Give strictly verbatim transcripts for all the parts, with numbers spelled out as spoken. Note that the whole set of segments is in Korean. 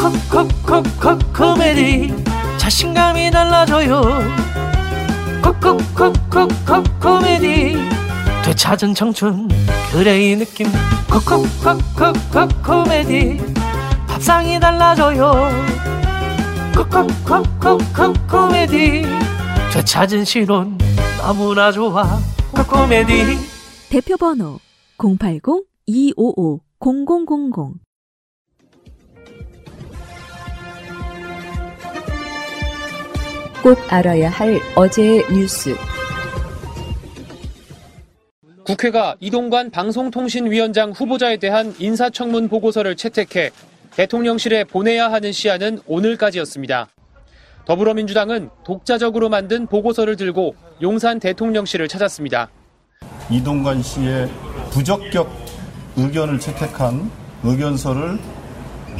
콕콕콕콕콕 코미디 자신감이 달라져요. 콕콕콕콕콕 코미디 되찾은 청춘 그래 이 느낌. 콕콕콕콕콕 코미디 밥상이 달라져요. 콕콕콕콕콕 코미디 되찾은 실온 너무나 좋아. 코코메디 대표번호 공팔공 이오오 공공공공. 꼭 알아야 할 어제의 뉴스. 국회가 이동관 방송통신위원장 후보자에 대한 인사청문 보고서를 채택해 대통령실에 보내야 하는 시한은 오늘까지였습니다. 더불어민주당은 독자적으로 만든 보고서를 들고 용산 대통령실을 찾았습니다. 이동관 씨의 부적격 의견을 채택한 의견서를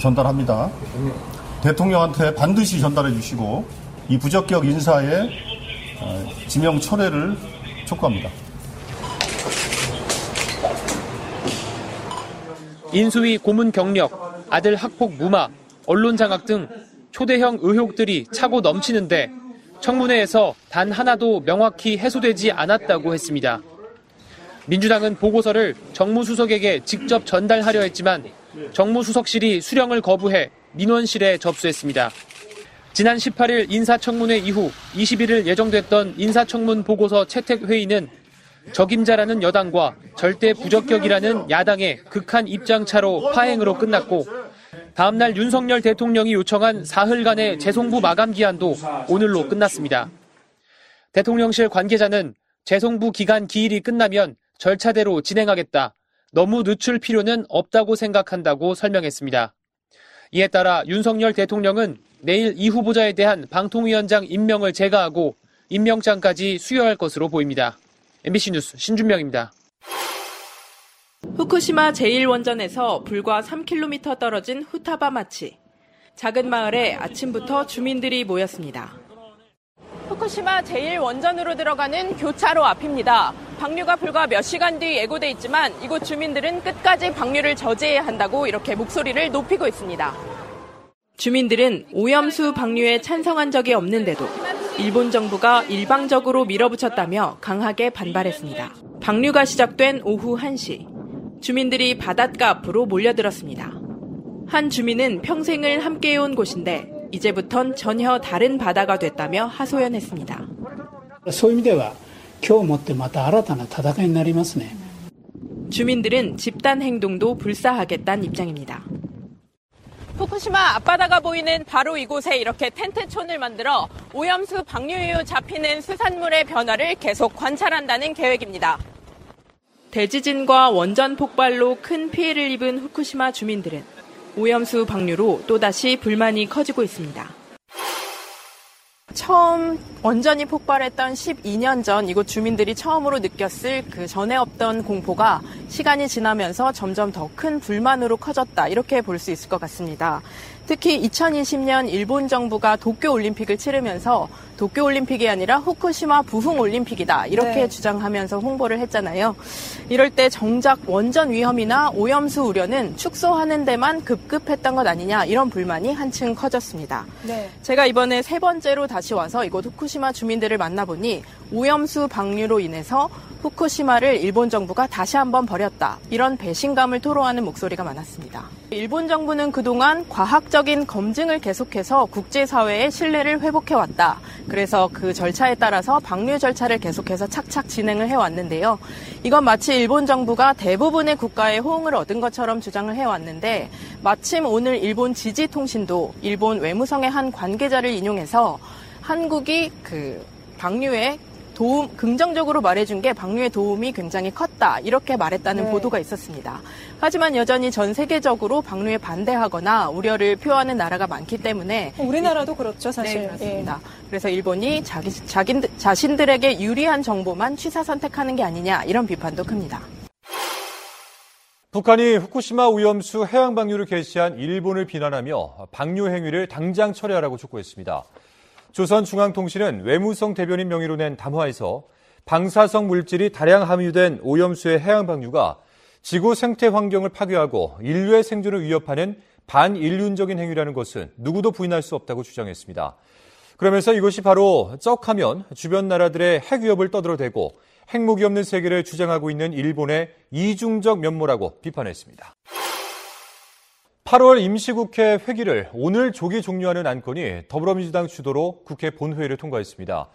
전달합니다. 대통령한테 반드시 전달해 주시고 이 부적격 인사의 지명 철회를 촉구합니다. 인수위 고문 경력, 아들 학폭 무마, 언론 장악 등 초대형 의혹들이 차고 넘치는데 청문회에서 단 하나도 명확히 해소되지 않았다고 했습니다. 민주당은 보고서를 정무수석에게 직접 전달하려 했지만 정무수석실이 수령을 거부해 민원실에 접수했습니다. 지난 십팔 일 인사청문회 이후 이십일 일 예정됐던 인사청문 보고서 채택 회의는 적임자라는 여당과 절대 부적격이라는 야당의 극한 입장차로 파행으로 끝났고 다음 날 윤석열 대통령이 요청한 사흘간의 재송부 마감 기한도 오늘로 끝났습니다. 대통령실 관계자는 재송부 기간 기일이 끝나면 절차대로 진행하겠다. 너무 늦출 필요는 없다고 생각한다고 설명했습니다. 이에 따라 윤석열 대통령은 내일 이 후보자에 대한 방통위원장 임명을 재가하고 임명장까지 수여할 것으로 보입니다. 엠비씨 뉴스 신준명입니다. 후쿠시마 제일 원전에서 불과 삼 킬로미터 떨어진 후타바마치. 작은 마을에 아침부터 주민들이 모였습니다. 후쿠시마 제일 원전으로 들어가는 교차로 앞입니다. 방류가 불과 몇 시간 뒤 예고돼 있지만 이곳 주민들은 끝까지 방류를 저지해야 한다고 이렇게 목소리를 높이고 있습니다. 주민들은 오염수 방류에 찬성한 적이 없는데도 일본 정부가 일방적으로 밀어붙였다며 강하게 반발했습니다. 방류가 시작된 오후 한 시. 주민들이 바닷가 앞으로 몰려들었습니다. 한 주민은 평생을 함께해온 곳인데 이제부턴 전혀 다른 바다가 됐다며 하소연했습니다. 주민들은 집단 행동도 불사하겠다는 입장입니다. 후쿠시마 앞바다가 보이는 바로 이곳에 이렇게 텐트촌을 만들어 오염수 방류 이후 잡히는 수산물의 변화를 계속 관찰한다는 계획입니다. 대지진과 원전 폭발로 큰 피해를 입은 후쿠시마 주민들은 오염수 방류로 또다시 불만이 커지고 있습니다. 처음 원전이 폭발했던 십이 년 전 이곳 주민들이 처음으로 느꼈을 그 전에 없던 공포가 시간이 지나면서 점점 더 큰 불만으로 커졌다. 이렇게 볼 수 있을 것 같습니다. 특히 이천이십 년 일본 정부가 도쿄올림픽을 치르면서 도쿄올림픽이 아니라 후쿠시마 부흥올림픽이다. 이렇게 네. 주장하면서 홍보를 했잖아요. 이럴 때 정작 원전 위험이나 오염수 우려는 축소하는 데만 급급했던 것 아니냐 이런 불만이 한층 커졌습니다. 네. 제가 이번에 세 번째로 다시 와서 이곳 후쿠시마 주민들을 만나보니 오염수 방류로 인해서 후쿠시마를 일본 정부가 다시 한번 버렸다. 이런 배신감을 토로하는 목소리가 많았습니다. 일본 정부는 그동안 과학적인 검증을 계속해서 국제사회의 신뢰를 회복해왔다. 그래서 그 절차에 따라서 방류 절차를 계속해서 착착 진행을 해왔는데요. 이건 마치 일본 정부가 대부분의 국가의 호응을 얻은 것처럼 주장을 해왔는데 마침 오늘 일본 지지통신도 일본 외무성의 한 관계자를 인용해서 한국이 그 방류에 도움, 긍정적으로 말해준 게 방류의 도움이 굉장히 컸다. 이렇게 말했다는 네. 보도가 있었습니다. 하지만 여전히 전 세계적으로 방류에 반대하거나 우려를 표하는 나라가 많기 때문에 우리나라도 그렇죠, 사실. 네, 그렇습니다. 예. 그래서 일본이 자기, 자기, 자신들에게 유리한 정보만 취사 선택하는 게 아니냐 이런 비판도 큽니다. 북한이 후쿠시마 오염수 해양 방류를 개시한 일본을 비난하며 방류 행위를 당장 철회하라고 촉구했습니다. 조선중앙통신은 외무성 대변인 명의로 낸 담화에서 방사성 물질이 다량 함유된 오염수의 해양 방류가 지구 생태 환경을 파괴하고 인류의 생존을 위협하는 반인륜적인 행위라는 것은 누구도 부인할 수 없다고 주장했습니다. 그러면서 이것이 바로 쩍하면 주변 나라들의 핵 위협을 떠들어대고 핵무기 없는 세계를 주장하고 있는 일본의 이중적 면모라고 비판했습니다. 팔월 임시국회 회기를 오늘 조기 종료하는 안건이 더불어민주당 주도로 국회 본회의를 통과했습니다.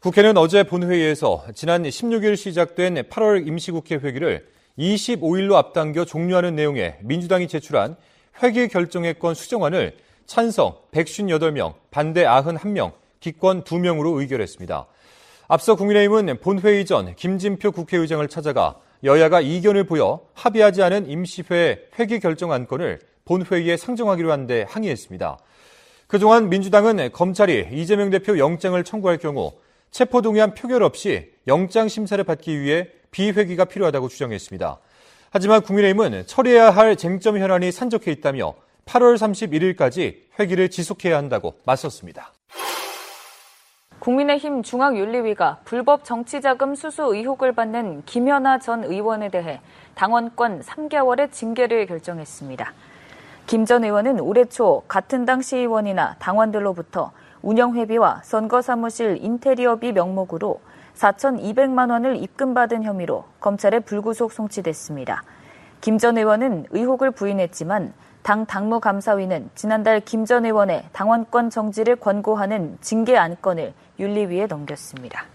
국회는 어제 본회의에서 지난 십육 일 시작된 팔월 임시국회 회기를 이십오 일로 앞당겨 종료하는 내용의 민주당이 제출한 회기 결정해권 수정안을 찬성 백오십팔 명, 반대 구십일 명, 기권 두 명으로 의결했습니다. 앞서 국민의힘은 본회의 전 김진표 국회의장을 찾아가 여야가 이견을 보여 합의하지 않은 임시회 회기 결정 안건을 본회의에 상정하기로 한 데 항의했습니다. 그동안 민주당은 검찰이 이재명 대표 영장을 청구할 경우 체포동의안 표결 없이 영장 심사를 받기 위해 비회기가 필요하다고 주장했습니다. 하지만 국민의힘은 처리해야 할 쟁점 현안이 산적해 있다며 팔월 삼십일 일까지 회기를 지속해야 한다고 맞섰습니다. 국민의힘 중앙윤리위가 불법 정치자금 수수 의혹을 받는 김연아 전 의원에 대해 당원권 삼 개월의 징계를 결정했습니다. 김 전 의원은 올해 초 같은 당 시의원이나 당원들로부터 운영회비와 선거사무실 인테리어비 명목으로 사천이백만 원을 입금받은 혐의로 검찰에 불구속 송치됐습니다. 김 전 의원은 의혹을 부인했지만 당 당무감사위는 지난달 김 전 의원의 당원권 정지를 권고하는 징계 안건을 윤리위에 넘겼습니다.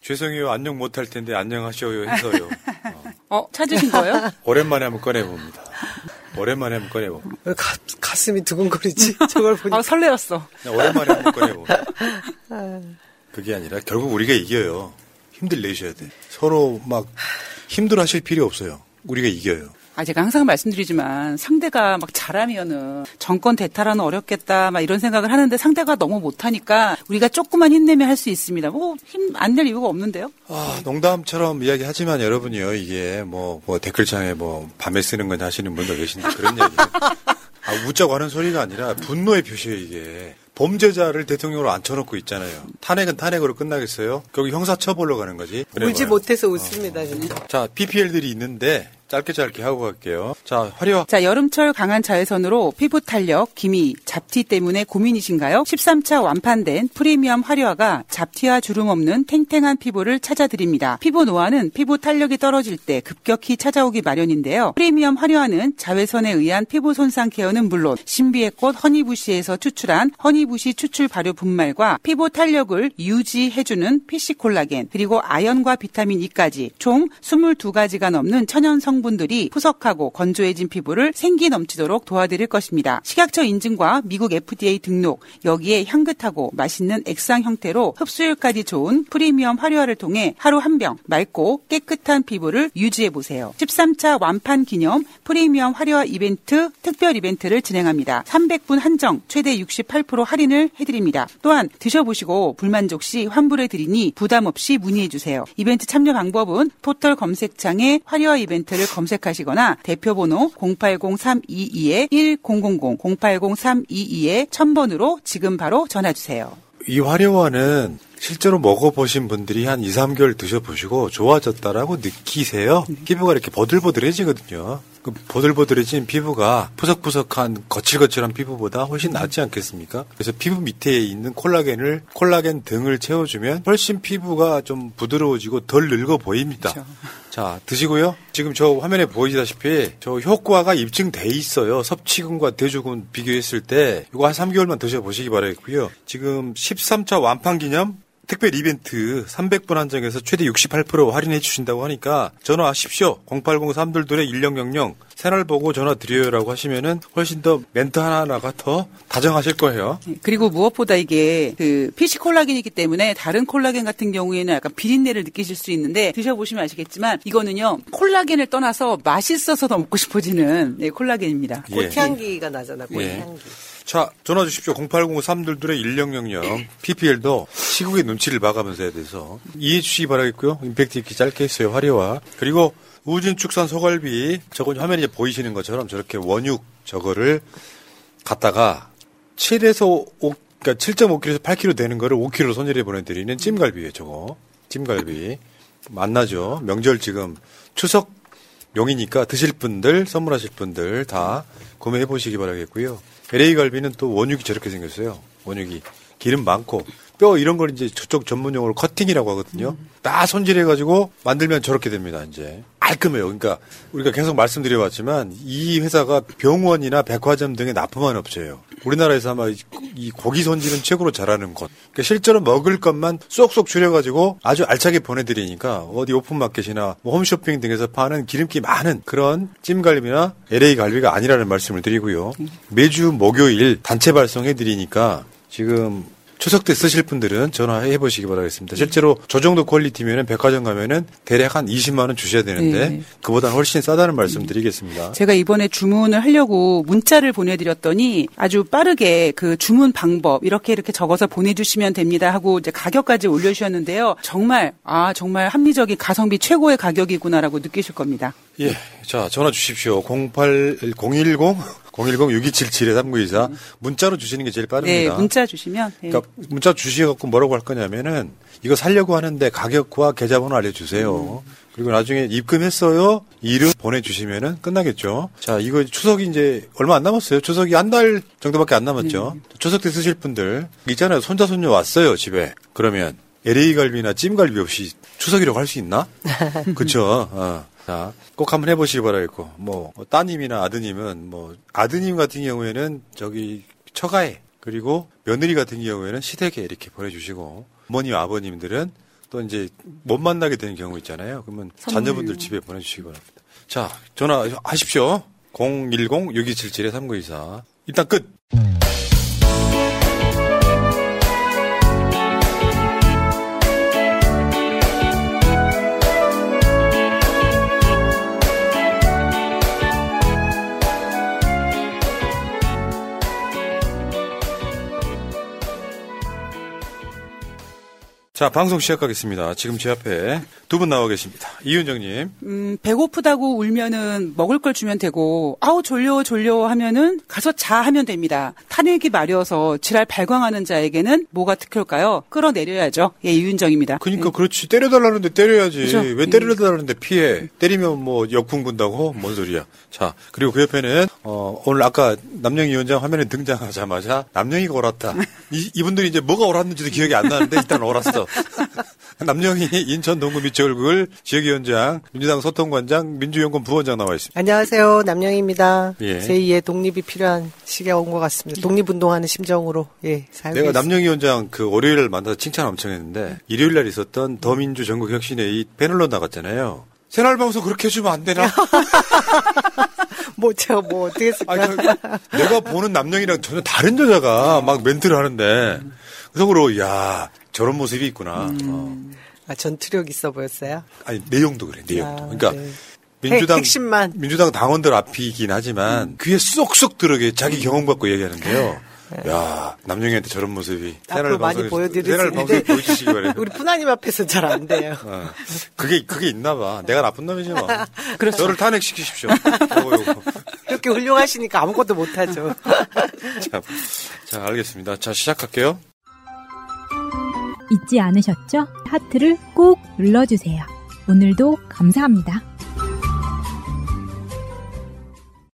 죄송해요. 안녕 못할 텐데 안녕하셔요 해서요. 어, 어 찾으신 거예요? 오랜만에 한번 꺼내봅니다. 오랜만에 한번 꺼내봅니다. 왜 가, 가슴이 두근거리지? 저걸 보니 아, 설레었어. 오랜만에 한번 꺼내봅니다. 그게 아니라 결국 우리가 이겨요. 힘들 내셔야 돼. 서로 막 힘들어하실 필요 없어요. 우리가 이겨요. 아, 제가 항상 말씀드리지만 상대가 막 잘하면은 정권 대탈하는 어렵겠다 막 이런 생각을 하는데 상대가 너무 못하니까 우리가 조금만 힘내면 할 수 있습니다. 뭐 힘 안 낼 이유가 없는데요. 아, 농담처럼 이야기하지만 여러분이요 이게 뭐, 뭐 댓글창에 뭐 밤에 쓰는 건 하시는 분들 계신데 그런 얘기. 아, 웃자고 하는 소리가 아니라 분노의 표시예요 이게. 범죄자를 대통령으로 앉혀놓고 있잖아요. 탄핵은 탄핵으로 끝나겠어요? 거기 형사처벌로 가는 거지. 울지 못해서 웃습니다. 어. 그냥. 자, 피피엘들이 있는데 짧게 짧게 하고 갈게요. 자, 화려화. 자, 여름철 강한 자외선으로 피부 탄력, 기미, 잡티 때문에 고민이신가요? 십삼 차 완판된 프리미엄 화려화가 잡티와 주름 없는 탱탱한 피부를 찾아드립니다. 피부 노화는 피부 탄력이 떨어질 때 급격히 찾아오기 마련인데요. 프리미엄 화려화는 자외선에 의한 피부 손상 케어는 물론 신비의 꽃 허니부시에서 추출한 허니부시 추출 발효 분말과 피부 탄력을 유지해주는 피씨 콜라겐, 그리고 아연과 비타민 E까지 총 스물두 가지가 넘는 천연 성분 분들이 푸석하고 건조해진 피부를 생기 넘치도록 도와드릴 것입니다. 식약처 인증과 미국 에프디에이 등록, 여기에 향긋하고 맛있는 액상 형태로 흡수율까지 좋은 프리미엄 화려화를 통해 하루 한 병 맑고 깨끗한 피부를 유지해보세요. 십삼 차 완판 기념 프리미엄 화려화 이벤트 특별 이벤트를 진행합니다. 삼백 분 한정 최대 육십팔 퍼센트 할인을 해드립니다. 또한 드셔보시고 불만족 시 환불해드리니 부담 없이 문의해주세요. 이벤트 참여 방법은 포털 검색창에 화려화 이벤트를 검색하시거나 대표번호 공팔공 삼이이 일공공공, 공팔공 삼이이 천번으로 지금 바로 전화주세요. 이 화려화는 실제로 먹어보신 분들이 한 이, 삼 개월 드셔보시고 좋아졌다라고 느끼세요. 음. 피부가 이렇게 버들버들해지거든요. 그 버들버들해진 피부가 푸석푸석한 거칠거칠한 피부보다 훨씬 낫지 않겠습니까? 그래서 피부 밑에 있는 콜라겐을 콜라겐 등을 채워주면 훨씬 피부가 좀 부드러워지고 덜 늙어 보입니다. 그렇죠. 자, 드시고요. 지금 저 화면에 보이시다시피 저 효과가 입증돼 있어요. 섭취군과 대조군 비교했을 때 이거 한 삼 개월만 드셔보시기 바라겠고요. 지금 십삼 차 완판 기념 특별 이벤트 삼백 분 한정에서 최대 육십팔 퍼센트 할인해 주신다고 하니까 전화하십시오. 공팔공 삼이이 일공공공 채널 보고 전화 드려요라고 하시면은 훨씬 더 멘트 하나하나가 더 다정하실 거예요. 그리고 무엇보다 이게 그 피씨 콜라겐이기 때문에 다른 콜라겐 같은 경우에는 약간 비린내를 느끼실 수 있는데 드셔보시면 아시겠지만 이거는요 콜라겐을 떠나서 맛있어서 더 먹고 싶어지는 네, 콜라겐입니다. 꽃향기가 예. 나잖아. 꽃향기. 예. 자, 전화 주십시오. 공팔공 삼이이 일공공공. 피피엘도 시국의 눈치를 봐가면서 해야 돼서 이해해 주시기 바라겠고요. 임팩트 있게 짧게 했어요. 화려화. 그리고 우진축산 소갈비. 저건 화면에 보이시는 것처럼 저렇게 원육 저거를 갖다가 칠에서 오, 그러니까 칠 점 오 킬로그램에서 팔 킬로그램 되는 거를 오 킬로그램로 손질해 보내드리는 찜갈비예요. 저거. 찜갈비. 만나죠. 명절 지금 추석 용이니까 드실 분들, 선물하실 분들 다 구매해 보시기 바라겠고요. 엘에이 갈비는 또 원육이 저렇게 생겼어요. 원육이. 기름 많고. 뼈 이런 걸 이제 저쪽 전문 용어로 커팅이라고 하거든요. 음. 다 손질해가지고 만들면 저렇게 됩니다, 이제. 깔끔해요. 그러니까 우리가 계속 말씀드려봤지만 이 회사가 병원이나 백화점 등에 납품한 업체예요. 우리나라에서 아마 이 고기 손질은 최고로 잘하는 곳. 그러니까 실제로 먹을 것만 쏙쏙 줄여가지고 아주 알차게 보내드리니까 어디 오픈마켓이나 뭐 홈쇼핑 등에서 파는 기름기 많은 그런 찜갈비나 엘에이 갈비가 아니라는 말씀을 드리고요. 매주 목요일 단체 발송해드리니까 지금 추석 때 쓰실 분들은 전화해 보시기 바라겠습니다. 실제로 저 정도 퀄리티면은 백화점 가면은 대략 한 이십만 원 주셔야 되는데 네. 그보다는 훨씬 싸다는 말씀 드리겠습니다. 제가 이번에 주문을 하려고 문자를 보내드렸더니 아주 빠르게 그 주문 방법 이렇게 이렇게 적어서 보내주시면 됩니다 하고 이제 가격까지 올려주셨는데요. 정말 아 정말 합리적인 가성비 최고의 가격이구나라고 느끼실 겁니다. 예, 자 전화 주십시오. 공팔 공일공 공일공 육이칠칠 삼구이사 문자로 주시는 게 제일 빠릅니다. 네, 문자 주시면. 네. 그러니까 문자 주셔갖고 뭐라고 할 거냐면은 이거 살려고 하는데 가격과 계좌번호 알려주세요. 음. 그리고 나중에 입금했어요. 이름 보내주시면은 끝나겠죠. 자, 이거 추석이 이제 얼마 안 남았어요. 추석이 한 달 정도밖에 안 남았죠. 네. 추석 때 쓰실 분들 있잖아요. 손자 손녀 왔어요 집에. 그러면 엘에이 갈비나 찜갈비 없이 추석이라고 할 수 있나? 그렇죠. 어. 자, 꼭 한번 해보시기 바라겠고, 뭐, 따님이나 아드님은, 뭐, 아드님 같은 경우에는 저기, 처가에, 그리고 며느리 같은 경우에는 시댁에 이렇게 보내주시고, 어머님, 아버님들은 또 이제 못 만나게 되는 경우 있잖아요. 그러면 선물. 자녀분들 집에 보내주시기 바랍니다. 자, 전화하십시오. 공일공 육이칠칠 삼구이사. 일단 끝! 자, 방송 시작하겠습니다. 지금 제 앞에 두 분 나와 계십니다. 이윤정님. 음, 배고프다고 울면은 먹을 걸 주면 되고, 아우, 졸려, 졸려 하면은 가서 자 하면 됩니다. 탄핵이 마려워서 지랄 발광하는 자에게는 뭐가 특효일까요? 끌어내려야죠. 예, 이윤정입니다. 그니까 예. 그렇지. 때려달라는데 때려야지. 그렇죠? 왜 때려달라는데 피해. 때리면 뭐 역풍 분다고? 뭔 소리야. 자, 그리고 그 옆에는, 어, 오늘 아까 남영희 위원장 화면에 등장하자마자 남영희가 옳았다. 이, 이분들이 이제 뭐가 옳았는지도 기억이 안 나는데 일단 옳았어. 남영희 인천 동구 미추홀구을 지역위원장, 민주당 소통관장, 민주연구원 부원장 나와 있습니다. 안녕하세요, 남영희입니다. 예. 제이의 독립이 필요한 시기가 온 것 같습니다. 독립운동하는 심정으로 예. 살고 내가 남영희 위원장 그 월요일을 만나서 칭찬 엄청 했는데 일요일날 있었던 더민주 전국혁신회 이 패널로 나갔잖아요. 새날방송 그렇게 해주면 안 되나? 뭐, 제가 뭐, 어떻게 했을까? 아니, 내가 보는 남영이랑 전혀 다른 여자가 막 멘트를 하는데, 속으로, 야 저런 모습이 있구나. 음. 어. 아, 전투력 있어 보였어요? 아니, 내용도 그래, 내용도. 아, 그러니까, 네. 민주당, 핵심만. 민주당 당원들 앞이긴 하지만, 음. 귀에 쏙쏙 들어게 자기 경험 갖고 얘기하는데요. 야, 남영이한테 저런 모습이 앞으로 많이 보여드리는데 우리 푸나님 앞에서 잘 안 돼요. 어. 그게 그게 있나봐. 내가 나쁜 놈이지 뭐. 그렇죠. 저를 탄핵시키십시오. 요거, 요거. 이렇게 훌륭하시니까 아무것도 못하죠. 자, 자, 알겠습니다. 자, 시작할게요. 잊지 않으셨죠? 하트를 꼭 눌러주세요. 오늘도 감사합니다.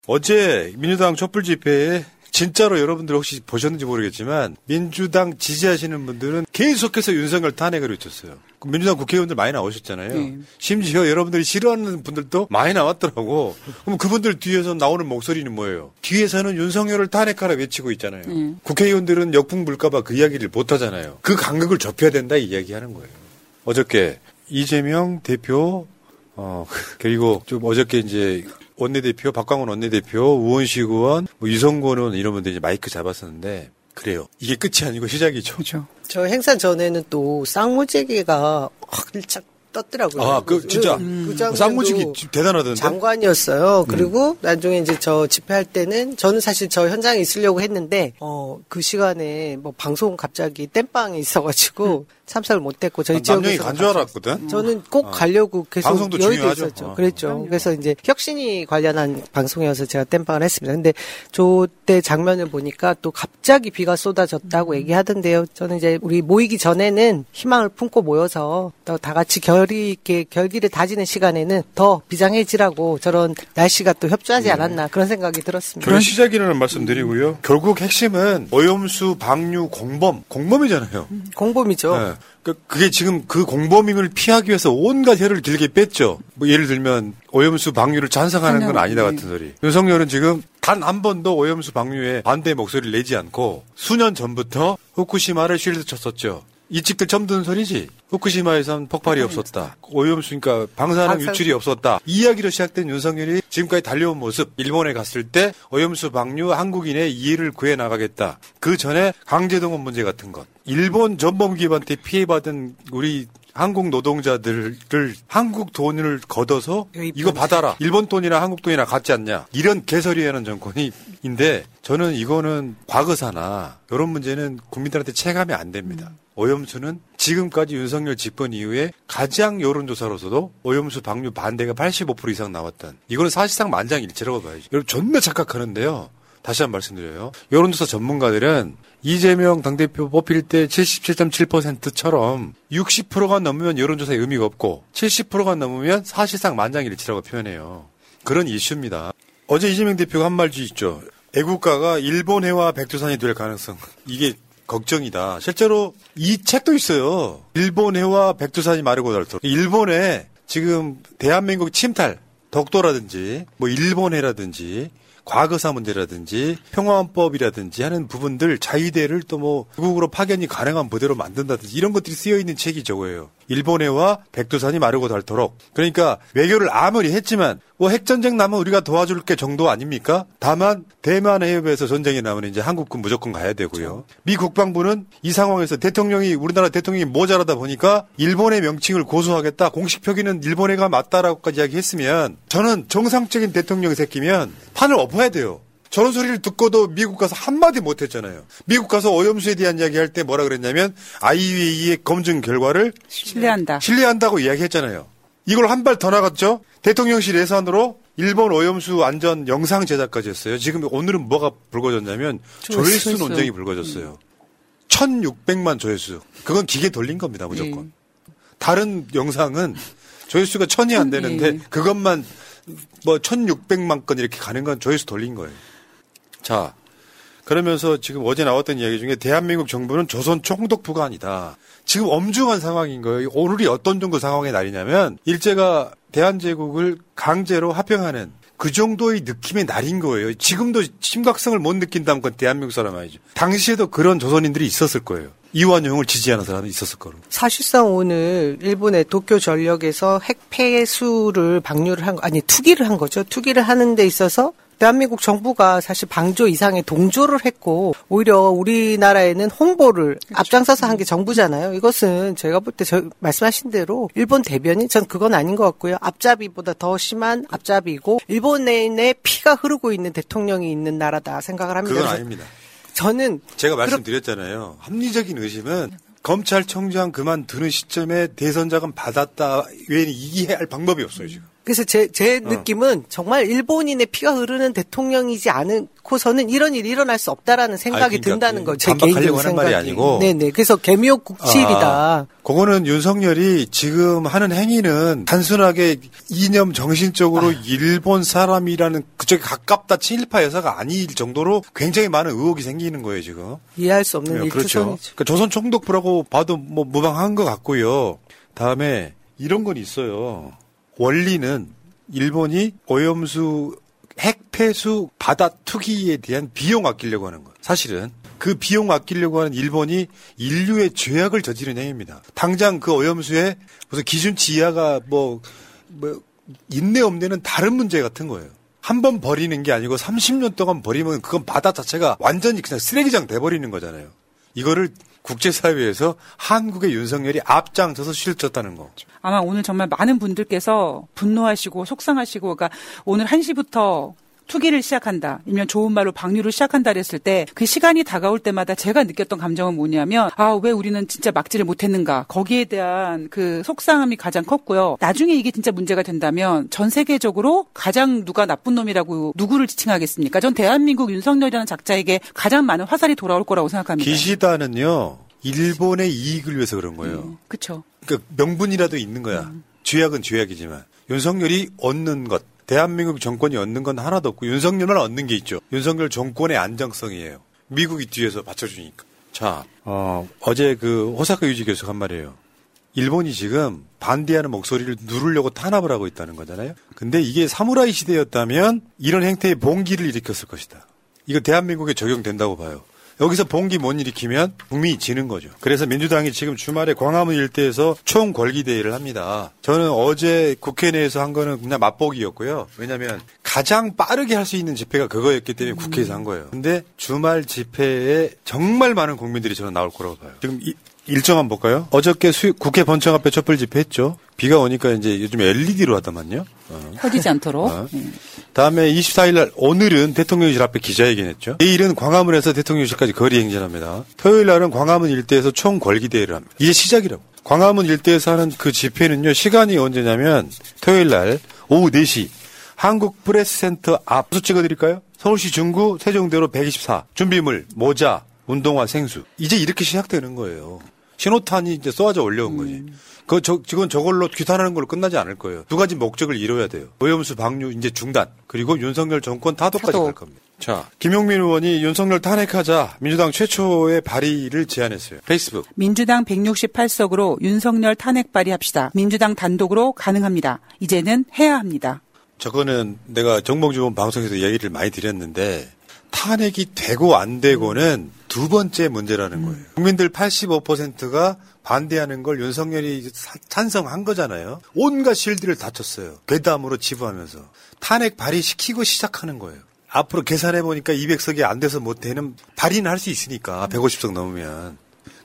어제 민주당 촛불 집회에. 진짜로 여러분들 혹시 보셨는지 모르겠지만 민주당 지지하시는 분들은 계속해서 윤석열 탄핵을 외쳤어요. 민주당 국회의원들 많이 나오셨잖아요. 네. 심지어 여러분들이 싫어하는 분들도 많이 나왔더라고. 그럼 그분들 뒤에서 나오는 목소리는 뭐예요? 뒤에서는 윤석열을 탄핵하라 외치고 있잖아요. 네. 국회의원들은 역풍 불까봐 그 이야기를 못하잖아요. 그 간극을 좁혀야 된다 이 이야기하는 거예요. 어저께 이재명 대표 어 그리고 좀 어저께 이제 원내대표, 박광훈 원내대표, 우원식 의원, 뭐 유성권 의원 이런 분들이 이제 마이크 잡았었는데, 그래요. 이게 끝이 아니고 시작이죠. 그죠. 저 행사 전에는 또 쌍무지개가 확 일착 떴더라고요. 아, 그, 진짜. 음. 그 쌍무지개 대단하던데. 장관이었어요. 그리고 음. 나중에 이제 저 집회할 때는, 저는 사실 저 현장에 있으려고 했는데, 어, 그 시간에 뭐 방송 갑자기 땜빵이 있어가지고, 참석을 못했고 저희 지역에서 간 줄 알았거든. 저는 꼭 가려고 계속 방송도 여의도 있었죠. 어. 그랬죠. 그래서 이제 혁신이 관련한 방송이어서 제가 땜빵을 했습니다. 근데 저때 장면을 보니까 또 갑자기 비가 쏟아졌다고 음. 얘기하던데요. 저는 이제 우리 모이기 전에는 희망을 품고 모여서 또 다 같이 결의 있게 결기를 다지는 시간에는 더 비장해지라고 저런 날씨가 또 협조하지 네. 않았나 그런 생각이 들었습니다. 그런 시작이라는 말씀드리고요. 음. 결국 핵심은 오염수 방류 공범 공범이잖아요. 음. 공범이죠. 네. 그게 지금 그 공범임을 피하기 위해서 온갖 혀를 길게 뺐죠. 뭐 예를 들면 오염수 방류를 찬성하는 건 아니다 같은 소리. 윤석열은 지금 단 한 번도 오염수 방류에 반대 목소리를 내지 않고 수년 전부터 후쿠시마를 쉴드 쳤었죠. 이 집들 처음 듣는 소리지. 후쿠시마에선 폭발이 없었다. 오염수니까 방사능 유출이 없었다. 이 이야기로 시작된 윤석열이 지금까지 달려온 모습. 일본에 갔을 때 오염수 방류 한국인의 이해를 구해 나가겠다. 그 전에 강제동원 문제 같은 것. 일본 전범기업한테 피해받은 우리 한국 노동자들을 한국 돈을 걷어서 이거 받아라. 일본 돈이나 한국 돈이나 같지 않냐. 이런 개소리하는 정권인데 저는 이거는 과거사나 이런 문제는 국민들한테 체감이 안 됩니다. 오염수는 지금까지 윤석열 집권 이후에 가장 여론조사로서도 오염수 방류 반대가 팔십오 퍼센트 이상 나왔던. 이거는 사실상 만장일치라고 봐야죠. 여러분 존나 착각하는데요. 다시 한 번 말씀드려요. 여론조사 전문가들은 이재명 당대표 뽑힐 때 칠십칠 점 칠 퍼센트처럼 육십 퍼센트가 넘으면 여론조사에 의미가 없고 칠십 퍼센트가 넘으면 사실상 만장일치라고 표현해요. 그런 이슈입니다. 어제 이재명 대표가 한 말도 있죠. 애국가가 일본해와 백두산이 될 가능성. 이게 걱정이다. 실제로 이 책도 있어요. 일본해와 백두산이 마르고 닳도록. 일본에 지금 대한민국 침탈, 독도라든지 뭐 일본해라든지 과거사 문제라든지 평화헌법이라든지 하는 부분들 자위대를 또 뭐 외국으로 파견이 가능한 부대로 만든다든지 이런 것들이 쓰여있는 책이 저거예요. 일본해와 백두산이 마르고 닳도록. 그러니까 외교를 아무리 했지만 뭐 핵전쟁 나면 우리가 도와줄 게 정도 아닙니까? 다만 대만 해협에서 전쟁이 나면 이제 한국군 무조건 가야 되고요. 미 국방부는 이 상황에서 대통령이 우리나라 대통령이 모자라다 보니까 일본의 명칭을 고수하겠다. 공식 표기는 일본해가 맞다라고까지 이야기했으면 저는 정상적인 대통령이 새끼면 판을 엎어야 돼요. 저런 소리를 듣고도 미국 가서 한마디 못했잖아요. 미국 가서 오염수에 대한 이야기할 때 뭐라 그랬냐면 아이에이이에이의 검증 결과를 신뢰한다. 신뢰한다고 이야기했잖아요. 이걸 한 발 더 나갔죠. 대통령실 예산으로 일본 오염수 안전 영상 제작까지 했어요. 지금 오늘은 뭐가 불거졌냐면 조회수, 조회수 논쟁이 불거졌어요. 음. 천육백만 조회수. 그건 기계 돌린 겁니다. 무조건. 예. 다른 영상은 조회수가 천이 안 되는데 예. 그것만 뭐 천육백만 건 이렇게 가는 건 조회수 돌린 거예요. 자, 그러면서 지금 어제 나왔던 이야기 중에 대한민국 정부는 조선 총독부가 아니다. 지금 엄중한 상황인 거예요. 오늘이 어떤 정도 상황의 날이냐면 일제가 대한제국을 강제로 합병하는 그 정도의 느낌의 날인 거예요. 지금도 심각성을 못 느낀다면 그건 대한민국 사람 아니죠. 당시에도 그런 조선인들이 있었을 거예요. 이완용을 지지하는 사람이 있었을 거로. 사실상 오늘 일본의 도쿄 전력에서 핵폐수를 방류를 한 거, 아니 투기를 한 거죠. 투기를 하는 데 있어서 대한민국 정부가 사실 방조 이상의 동조를 했고 오히려 우리나라에는 홍보를 그렇죠. 앞장서서 한 게 정부잖아요. 이것은 제가 볼 때 말씀하신 대로 일본 대변인 전 그건 아닌 것 같고요. 앞잡이보다 더 심한 앞잡이고 일본인의 피가 흐르고 있는 대통령이 있는 나라다 생각을 합니다. 그건 아닙니다. 저는 제가 말씀드렸잖아요. 합리적인 의심은 검찰총장 그만두는 시점에 대선 자금 받았다 외에는 이해할 방법이 없어요 지금. 그래서 제, 제 어. 느낌은 정말 일본인의 피가 흐르는 대통령이지 않고서는 이런 일이 일어날 수 없다라는 생각이 아니, 그러니까, 든다는 거죠. 반박하려고 하는 말이 아니고. 네네. 그래서 개미옥 국치일이다. 아, 그거는 윤석열이 지금 하는 행위는 단순하게 이념 정신적으로 아. 일본 사람이라는 그쪽에 가깝다 친일파 여사가 아닐 정도로 굉장히 많은 의혹이 생기는 거예요 지금. 이해할 수 없는 일투성이죠. 그렇죠. 그러니까 조선 총독부라고 봐도 뭐 무방한 것 같고요. 다음에 이런 건 있어요. 원리는 일본이 오염수 핵폐수 바다 투기에 대한 비용 아끼려고 하는 거예요. 사실은 그 비용 아끼려고 하는 일본이 인류의 죄악을 저지른 행위입니다. 당장 그 오염수에 무슨 기준치 이하가 뭐, 뭐 있네 없네는 다른 문제 같은 거예요. 한 번 버리는 게 아니고 삼십 년 동안 버리면 그건 바다 자체가 완전히 그냥 쓰레기장 돼버리는 거잖아요. 이거를 국제사회에서 한국의 윤석열이 앞장서서 실쳤다는 거. 아마 오늘 정말 많은 분들께서 분노하시고 속상하시고 그러니까 오늘 한 시부터 투기를 시작한다, 일명 좋은 말로 방류를 시작한다 그랬을 때 그 시간이 다가올 때마다 제가 느꼈던 감정은 뭐냐면 아, 왜 우리는 진짜 막지를 못했는가, 거기에 대한 그 속상함이 가장 컸고요. 나중에 이게 진짜 문제가 된다면 전 세계적으로 가장 누가 나쁜 놈이라고 누구를 지칭하겠습니까? 전 대한민국 윤석열이라는 작자에게 가장 많은 화살이 돌아올 거라고 생각합니다. 기시다는요, 일본의 이익을 위해서 그런 거예요. 음, 그렇죠. 그러니까 명분이라도 있는 거야. 음. 죄악은 죄악이지만 윤석열이 얻는 것, 대한민국 정권이 얻는 건 하나도 없고 윤석열만 얻는 게 있죠. 윤석열 정권의 안정성이에요. 미국이 뒤에서 받쳐주니까. 자, 어, 어제 그 호사카 유지 교수가 한 말이에요. 일본이 지금 반대하는 목소리를 누르려고 탄압을 하고 있다는 거잖아요. 근데 이게 사무라이 시대였다면 이런 행태의 봉기를 일으켰을 것이다. 이거 대한민국에 적용된다고 봐요. 여기서 봉기 못 일으키면 국민이 지는 거죠. 그래서 민주당이 지금 주말에 광화문 일대에서 총궐기대회를 합니다. 저는 어제 국회 내에서 한 거는 그냥 맛보기였고요. 왜냐하면 가장 빠르게 할 수 있는 집회가 그거였기 때문에 국회에서 한 거예요. 근데 주말 집회에 정말 많은 국민들이 저는 나올 거라고 봐요. 지금 이, 일정만 볼까요? 어저께 수, 국회 번창 앞에 촛불 집회했죠. 비가 오니까 이제 요즘 엘이디로 하다만요. 어. 커지지 않도록. 어. 네. 다음에 이십사일날 오늘은 대통령실 앞에 기자회견했죠. 내일은 광화문에서 대통령실까지 거리 행진합니다. 토요일날은 광화문 일대에서 총궐기대회를 합니다. 이제 시작이라고. 광화문 일대에서 하는 그 집회는요, 시간이 언제냐면 토요일날 오후 네 시 한국 프레스센터 앞서 찍어드릴까요? 서울시 중구 세종대로 백이십사. 준비물 모자 운동화 생수. 이제 이렇게 시작되는 거예요. 신호탄이 이제 쏘아져 올려온 거지. 음. 그, 저, 지금 저걸로 규탄하는 걸로 끝나지 않을 거예요. 두 가지 목적을 이뤄야 돼요. 오염수 방류 이제 중단, 그리고 윤석열 정권 타도까지 타도. 갈 겁니다. 자, 김용민 의원이 윤석열 탄핵하자 민주당 최초의 발의를 제안했어요. 페이스북. 민주당 백육십팔석으로 윤석열 탄핵 발의합시다. 민주당 단독으로 가능합니다. 이제는 해야 합니다. 저거는 내가 정봉주 의원 방송에서 얘기를 많이 드렸는데 탄핵이 되고 안 되고는 두 번째 문제라는 거예요. 국민들 팔십오 퍼센트가 반대하는 걸 윤석열이 찬성한 거잖아요. 온갖 실드를 다 쳤어요. 괴담으로 치부하면서. 탄핵 발의시키고 시작하는 거예요. 앞으로 계산해보니까 이백석이 안 돼서 못 되는, 발의는 할 수 있으니까 백오십석 넘으면.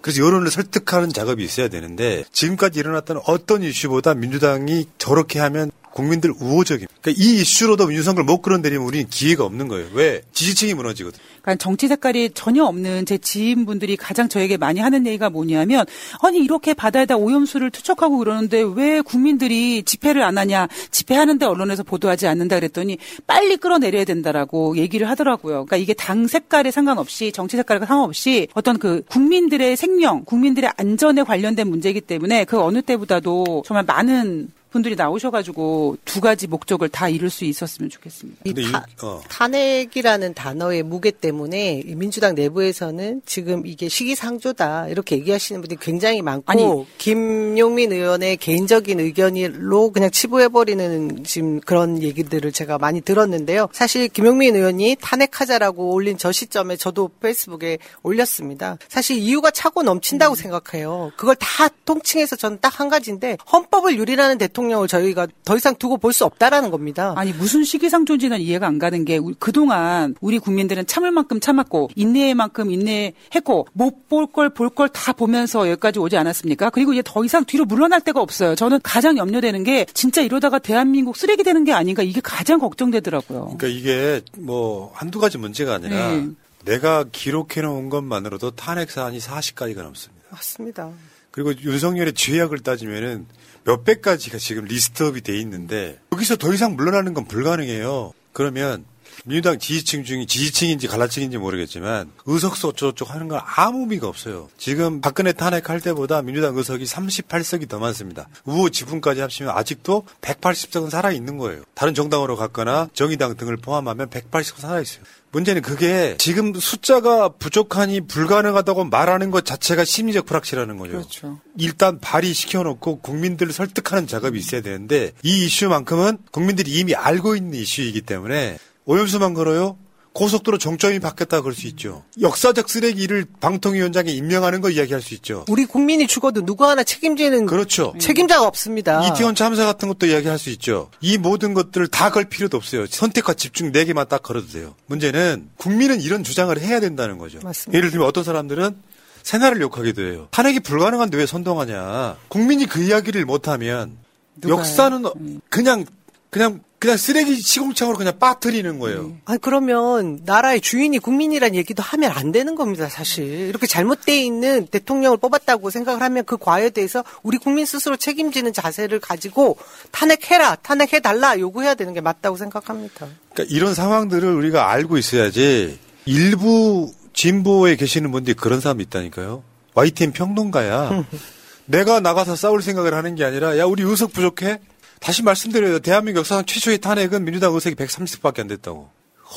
그래서 여론을 설득하는 작업이 있어야 되는데 지금까지 일어났던 어떤 이슈보다 민주당이 저렇게 하면 국민들 우호적입니다. 그러니까 이 이슈로도 윤석열 못 끌어내리면 우리는 기회가 없는 거예요. 왜? 지지층이 무너지거든. 그러니까 정치 색깔이 전혀 없는 제 지인분들이 가장 저에게 많이 하는 얘기가 뭐냐면 아니 이렇게 바다에다 오염수를 투척하고 그러는데 왜 국민들이 집회를 안 하냐. 집회하는데 언론에서 보도하지 않는다 그랬더니 빨리 끌어내려야 된다라고 얘기를 하더라고요. 그러니까 이게 당 색깔에 상관없이 정치 색깔과 상관없이 어떤 그 국민들의 생명, 국민들의 안전에 관련된 문제이기 때문에 그 어느 때보다도 정말 많은 분들이 나오셔가지고 두 가지 목적을 다 이룰 수 있었으면 좋겠습니다. 이 다, 어. 탄핵이라는 단어의 무게 때문에 민주당 내부에서는 지금 이게 시기상조다 이렇게 얘기하시는 분들이 굉장히 많고 아니, 김용민 의원의 개인적인 의견으로 그냥 치부해버리는 지금 그런 얘기들을 제가 많이 들었는데요. 사실 김용민 의원이 탄핵하자라고 올린 저 시점에 저도 페이스북에 올렸습니다. 사실 이유가 차고 넘친다고 음. 생각해요. 그걸 다 통칭해서 저는 딱 한 가지인데 헌법을 유린하는 대통령 대통령을 저희가 더 이상 두고 볼 수 없다라는 겁니다. 아니 무슨 시기상조인지는 이해가 안 가는 게 그동안 우리 국민들은 참을 만큼 참았고 인내의 만큼 인내했고 못 볼 걸 볼 걸 다 보면서 여기까지 오지 않았습니까? 그리고 이제 더 이상 뒤로 물러날 데가 없어요. 저는 가장 염려되는 게 진짜 이러다가 대한민국 쓰레기 되는 게 아닌가 이게 가장 걱정되더라고요. 그러니까 이게 뭐 한두 가지 문제가 아니라 네. 내가 기록해놓은 것만으로도 탄핵 사안이 사십가지가 넘습니다. 맞습니다. 그리고 윤석열의 죄악을 따지면은 몇백 가지가 지금 리스트업이 돼 있는데 여기서 더 이상 물러나는 건 불가능해요. 그러면 민주당 지지층 중에 지지층인지 갈라층인지 모르겠지만 의석수 어쩌고저쩌고 하는 건 아무 의미가 없어요. 지금 박근혜 탄핵할 때보다 민주당 의석이 삼십팔석이 더 많습니다. 우호 지분까지 합치면 아직도 백팔십석은 살아있는 거예요. 다른 정당으로 갔거나 정의당 등을 포함하면 백팔십석 살아있어요. 문제는 그게 지금 숫자가 부족하니 불가능하다고 말하는 것 자체가 심리적 불확실하는 거죠. 그렇죠. 일단 발의시켜놓고 국민들을 설득하는 작업이 있어야 되는데 이 이슈만큼은 국민들이 이미 알고 있는 이슈이기 때문에 오염수만 걸어요? 고속도로 정점이 바뀌었다 그럴 수 있죠. 역사적 쓰레기를 방통위원장에 임명하는 거 이야기할 수 있죠. 우리 국민이 죽어도 누구 하나 책임지는 그렇죠. 책임자가 없습니다. 이태원 참사 같은 것도 이야기할 수 있죠. 이 모든 것들을 다 걸 필요도 없어요. 선택과 집중 네 개만 딱 걸어도 돼요. 문제는 국민은 이런 주장을 해야 된다는 거죠. 맞습니다. 예를 들면 어떤 사람들은 새나라를 욕하기도 해요. 탄핵이 불가능한데 왜 선동하냐. 국민이 그 이야기를 못하면 누가요? 역사는 그냥 그냥 그냥 쓰레기 시공창으로 그냥 빠뜨리는 거예요. 네. 아 그러면 나라의 주인이 국민이라는 얘기도 하면 안 되는 겁니다. 사실 이렇게 잘못되어 있는 대통령을 뽑았다고 생각을 하면 그 과에 대해서 우리 국민 스스로 책임지는 자세를 가지고 탄핵해라, 탄핵해달라 요구해야 되는 게 맞다고 생각합니다. 그러니까 이런 상황들을 우리가 알고 있어야지. 일부 진보에 계시는 분들이 그런 사람이 있다니까요. 와이티엔 평론가야. 내가 나가서 싸울 생각을 하는 게 아니라 야 우리 의석 부족해? 다시 말씀드려요. 대한민국 역사상 최초의 탄핵은 민주당 의석이 백삼십 석밖에 안 됐다고.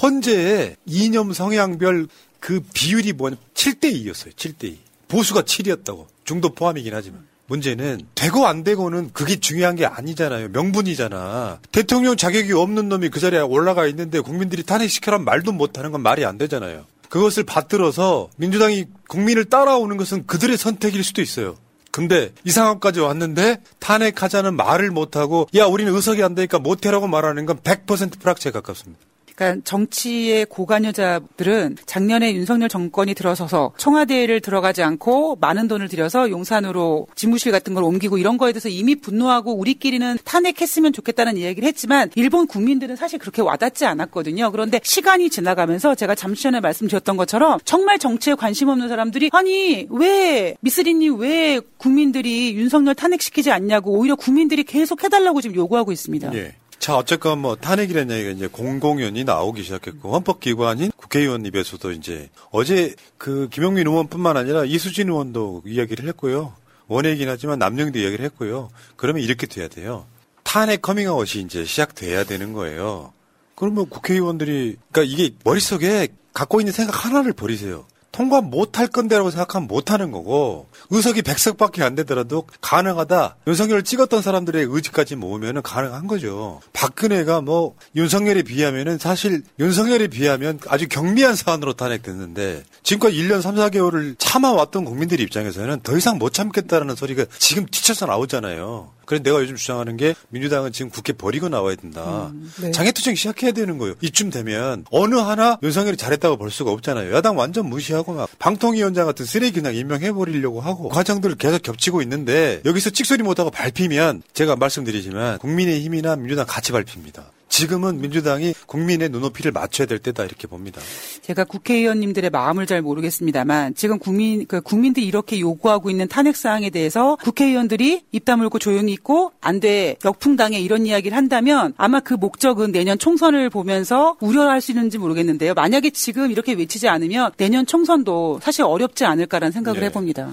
헌재의 이념 성향별 그 비율이 뭐냐. 칠 대 이였어요. 칠 대 이. 보수가 칠이었다고. 중도 포함이긴 하지만. 문제는 되고 안 되고는 그게 중요한 게 아니잖아요. 명분이잖아. 대통령 자격이 없는 놈이 그 자리에 올라가 있는데 국민들이 탄핵시켜란 말도 못하는 건 말이 안 되잖아요. 그것을 받들어서 민주당이 국민을 따라오는 것은 그들의 선택일 수도 있어요. 근데 이 상황까지 왔는데 탄핵하자는 말을 못하고 야 우리는 의석이 안 되니까 못해라고 말하는 건 백 퍼센트 프락치에 가깝습니다. 그러니까 정치의 고관여자들은 작년에 윤석열 정권이 들어서서 청와대를 들어가지 않고 많은 돈을 들여서 용산으로 집무실 같은 걸 옮기고 이런 거에 대해서 이미 분노하고 우리끼리는 탄핵했으면 좋겠다는 이야기를 했지만 일본 국민들은 사실 그렇게 와닿지 않았거든요. 그런데 시간이 지나가면서 제가 잠시 전에 말씀드렸던 것처럼 정말 정치에 관심 없는 사람들이 아니 왜 미쓰리님 왜 국민들이 윤석열 탄핵시키지 않냐고 오히려 국민들이 계속 해달라고 지금 요구하고 있습니다. 예. 자, 어쨌건 뭐 탄핵이라는 얘기가 이제 공공연히 나오기 시작했고, 헌법기관인 국회의원 입에서도 이제 어제 그 김용민 의원뿐만 아니라 이수진 의원도 이야기를 했고요. 원외이긴 하지만 남영희도 이야기를 했고요. 그러면 이렇게 돼야 돼요. 탄핵 커밍아웃이 이제 시작돼야 되는 거예요. 그러면 국회의원들이, 그러니까 이게 머릿속에 갖고 있는 생각 하나를 버리세요. 통과 못할 건데라고 생각하면 못하는 거고 의석이 백 석밖에 안 되더라도 가능하다. 윤석열을 찍었던 사람들의 의지까지 모으면 가능한 거죠. 박근혜가 뭐 윤석열에 비하면은 사실 윤석열에 비하면 아주 경미한 사안으로 탄핵됐는데 지금껏 일 년 삼, 사 개월을 참아왔던 국민들 입장에서는 더 이상 못 참겠다라는 소리가 지금 뒤쳐서 나오잖아요. 그래서 내가 요즘 주장하는 게 민주당은 지금 국회 버리고 나와야 된다. 음, 네. 장애투쟁 시작해야 되는 거예요. 이쯤 되면 어느 하나 윤석열이 잘했다고 볼 수가 없잖아요. 야당 완전 무시하고 막 방통위원장 같은 쓰레기 그냥 임명해버리려고 하고 과장들을 계속 겹치고 있는데 여기서 찍소리 못하고 밟히면 제가 말씀드리지만 국민의힘이나 민주당 같이 밟힙니다. 지금은 민주당이 국민의 눈높이를 맞춰야 될 때다 이렇게 봅니다. 제가 국회의원님들의 마음을 잘 모르겠습니다만 지금 국민, 그 국민들이 이렇게 요구하고 있는 탄핵 사항에 대해서 국회의원들이 입 다물고 조용히 있고 안 돼 역풍당해 이런 이야기를 한다면 아마 그 목적은 내년 총선을 보면서 우려할 수 있는지 모르겠는데요. 만약에 지금 이렇게 외치지 않으면 내년 총선도 사실 어렵지 않을까라는 생각을 네. 해봅니다.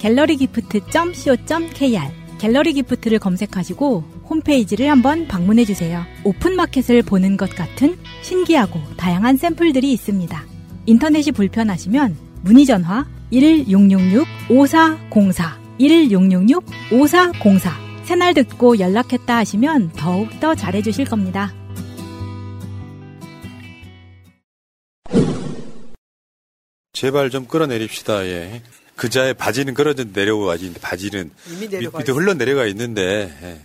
갤러리 기프트 닷 씨오 닷 케이알 갤러리 기프트를 검색하시고 홈페이지를 한번 방문해주세요. 오픈마켓을 보는 것 같은 신기하고 다양한 샘플들이 있습니다. 인터넷이 불편하시면 문의전화 일육육육 오사공사 일육육육 오사공사 새날 듣고 연락했다 하시면 더욱더 잘해주실 겁니다. 제발 좀 끌어내립시다. 예. 그자의 바지는 끌어져 내려와 있는데 바지는 이미 밑, 밑에 흘러내려가 있는데 예.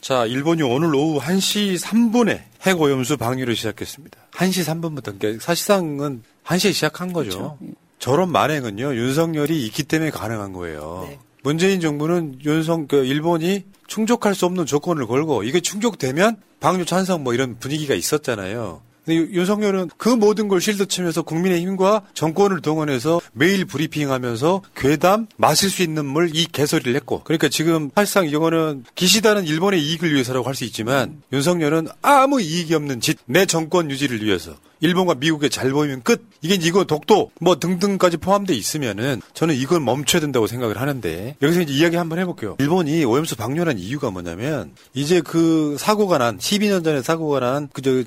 자 일본이 오늘 오후 한 시 삼 분에 핵오염수 방류를 시작했습니다. 한 시 삼 분부터 그러니까 사실상은 한 시에 시작한 거죠. 그렇죠. 저런 만행은요 윤석열이 있기 때문에 가능한 거예요. 네. 문재인 정부는 윤석 그 일본이 충족할 수 없는 조건을 걸고 이게 충족되면 방류 찬성 뭐 이런 분위기가 있었잖아요. 근데 윤석열은 그 모든 걸 실드치면서 국민의힘과 정권을 동원해서 매일 브리핑하면서 괴담, 마실 수 있는 물 이 개소리를 했고 그러니까 지금 사실상 이거는 기시다는 일본의 이익을 위해서라고 할 수 있지만 윤석열은 아무 이익이 없는 짓, 내 정권 유지를 위해서 일본과 미국에 잘 보이면 끝 이게 이거 독도 뭐 등등까지 포함돼 있으면은 저는 이걸 멈춰야 된다고 생각을 하는데 여기서 이제 이야기 한번 해볼게요. 일본이 오염수 방류한 이유가 뭐냐면 이제 그 사고가 난 십이 년 전에 사고가 난 그저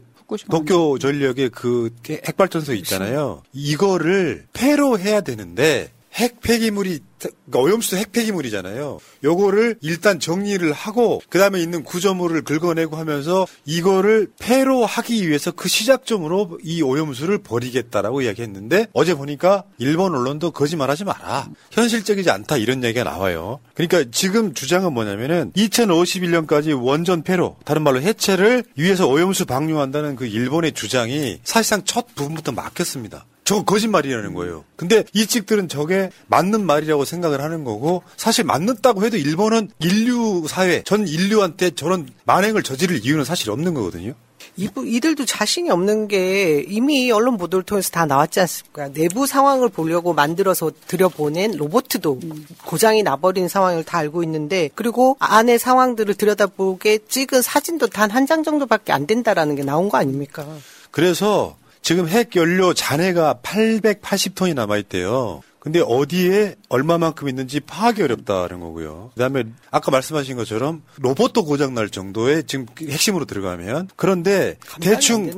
도쿄 전력의 그 핵발전소 있잖아요. 이거를 폐로 해야 되는데 핵 폐기물이 그러니까 오염수 핵폐기물이잖아요. 요거를 일단 정리를 하고 그다음에 있는 구조물을 긁어내고 하면서 이거를 폐로 하기 위해서 그 시작점으로 이 오염수를 버리겠다라고 이야기했는데 어제 보니까 일본 언론도 거짓말하지 마라. 현실적이지 않다 이런 얘기가 나와요. 그러니까 지금 주장은 뭐냐면은 이천오십일 년까지 원전 폐로 다른 말로 해체를 위해서 오염수 방류한다는 그 일본의 주장이 사실상 첫 부분부터 막혔습니다. 저거 거짓말이라는 거예요. 근데 이 측들은 저게 맞는 말이라고 생각을 하는 거고 사실 맞는다고 해도 일본은 인류 사회, 전 인류한테 저런 만행을 저지를 이유는 사실 없는 거거든요. 이, 이들도 자신이 없는 게 이미 언론 보도를 통해서 다 나왔지 않습니까? 내부 상황을 보려고 만들어서 들여보낸 로봇도 고장이 나버린 상황을 다 알고 있는데 그리고 안의 상황들을 들여다보게 찍은 사진도 단 한 장 정도밖에 안 된다라는 게 나온 거 아닙니까? 그래서 지금 핵연료 잔해가 팔백팔십 톤이 남아있대요. 근데 어디에 얼마만큼 있는지 파악이 어렵다는 거고요. 그다음에 아까 말씀하신 것처럼 로봇도 고장날 정도의 지금 핵심으로 들어가면 그런데 대충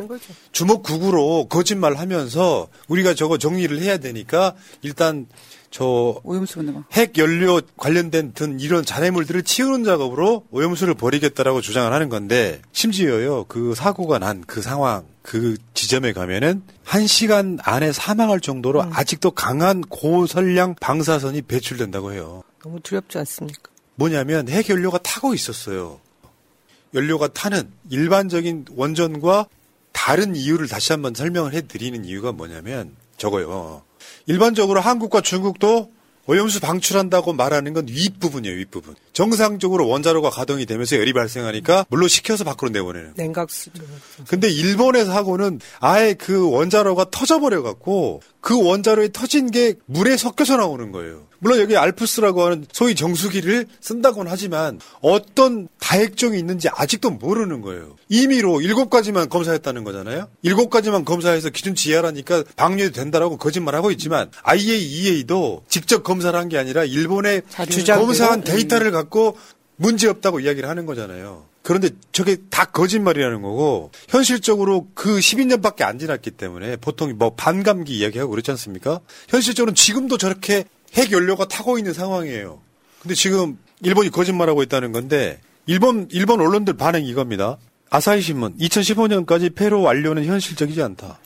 주먹구구로 거짓말하면서 우리가 저거 정리를 해야 되니까 일단 저 핵연료 관련된 든 이런 잔해물들을 치우는 작업으로 오염수를 버리겠다라고 주장을 하는 건데 심지어요 그 사고가 난 그 상황 그 지점에 가면은 한 시간 안에 사망할 정도로 음. 아직도 강한 고선량 방사선이 배출된다고 해요. 너무 두렵지 않습니까? 뭐냐면 핵연료가 타고 있었어요. 연료가 타는 일반적인 원전과 다른 이유를 다시 한번 설명을 해드리는 이유가 뭐냐면 저거요. 일반적으로 한국과 중국도 오염수 방출한다고 말하는 건 윗부분이에요, 윗부분. 정상적으로 원자로가 가동이 되면서 열이 발생하니까 물로 식혀서 밖으로 내보내는. 냉각수. 근데 일본에서 하고는 아예 그 원자로가 터져버려갖고 그 원자로에 터진 게 물에 섞여서 나오는 거예요. 물론 여기 알프스라고 하는 소위 정수기를 쓴다고는 하지만 어떤 다핵종이 있는지 아직도 모르는 거예요. 임의로 일곱 가지만 검사했다는 거잖아요. 일곱 가지만 검사해서 기준치 이하라니까 방류해도 된다라고 거짓말하고 있지만 아이에이이에이도 직접 검사를 한 게 아니라 일본의 검사한 데이터를 갖고 문제없다고 이야기를 하는 거잖아요. 그런데 저게 다 거짓말이라는 거고 현실적으로 그 십이 년밖에 안 지났기 때문에 보통 뭐 반감기 이야기하고 그렇지 않습니까? 현실적으로는 지금도 저렇게 핵연료가 타고 있는 상황이에요. 근데 지금 일본이 거짓말하고 있다는 건데 일본 일본 언론들 반응이 이겁니다. 아사히 신문 이천십오 년까지 폐로 완료는 현실적이지 않다.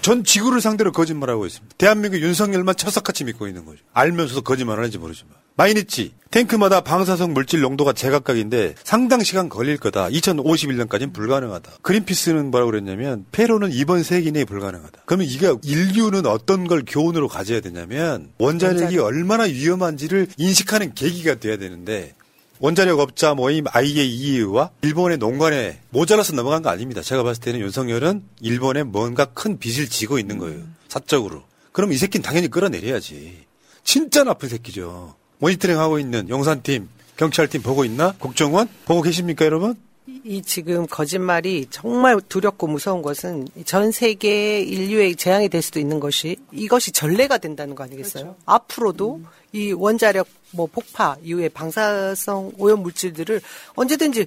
전 지구를 상대로 거짓말하고 있습니다. 대한민국 윤석열만 처석같이 믿고 있는 거죠. 알면서도 거짓말하는지 모르지만. 마이니치 탱크마다 방사성 물질 농도가 제각각인데 상당 시간 걸릴 거다. 이천오십일 년까지는 불가능하다. 그린피스는 뭐라고 그랬냐면 폐로는 이번 세기 내에 불가능하다. 그러면 이게 인류는 어떤 걸 교훈으로 가져야 되냐면 원자력이 얼마나 위험한지를 인식하는 계기가 돼야 되는데 원자력 업자 모임 아이에이이에이와 일본의 농간에 모자라서 넘어간 거 아닙니다. 제가 봤을 때는 윤석열은 일본에 뭔가 큰 빚을 지고 있는 거예요. 사적으로. 그럼 이 새끼는 당연히 끌어내려야지. 진짜 나쁜 새끼죠. 모니터링하고 있는 용산팀, 경찰팀 보고 있나? 국정원? 보고 계십니까 여러분? 이 지금 거짓말이 정말 두렵고 무서운 것은 전 세계 인류의 재앙이 될 수도 있는 것이 이것이 전례가 된다는 거 아니겠어요? 그렇죠. 앞으로도 음. 이 원자력 뭐 폭파 이후에 방사성 오염 물질들을 언제든지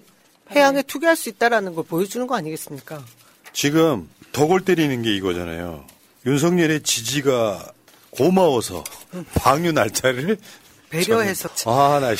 해양에 투기할 수 있다라는 걸 보여주는 거 아니겠습니까? 지금 덕을 때리는 게 이거잖아요. 윤석열의 지지가 고마워서 방류 날짜를 배려해서 아, 나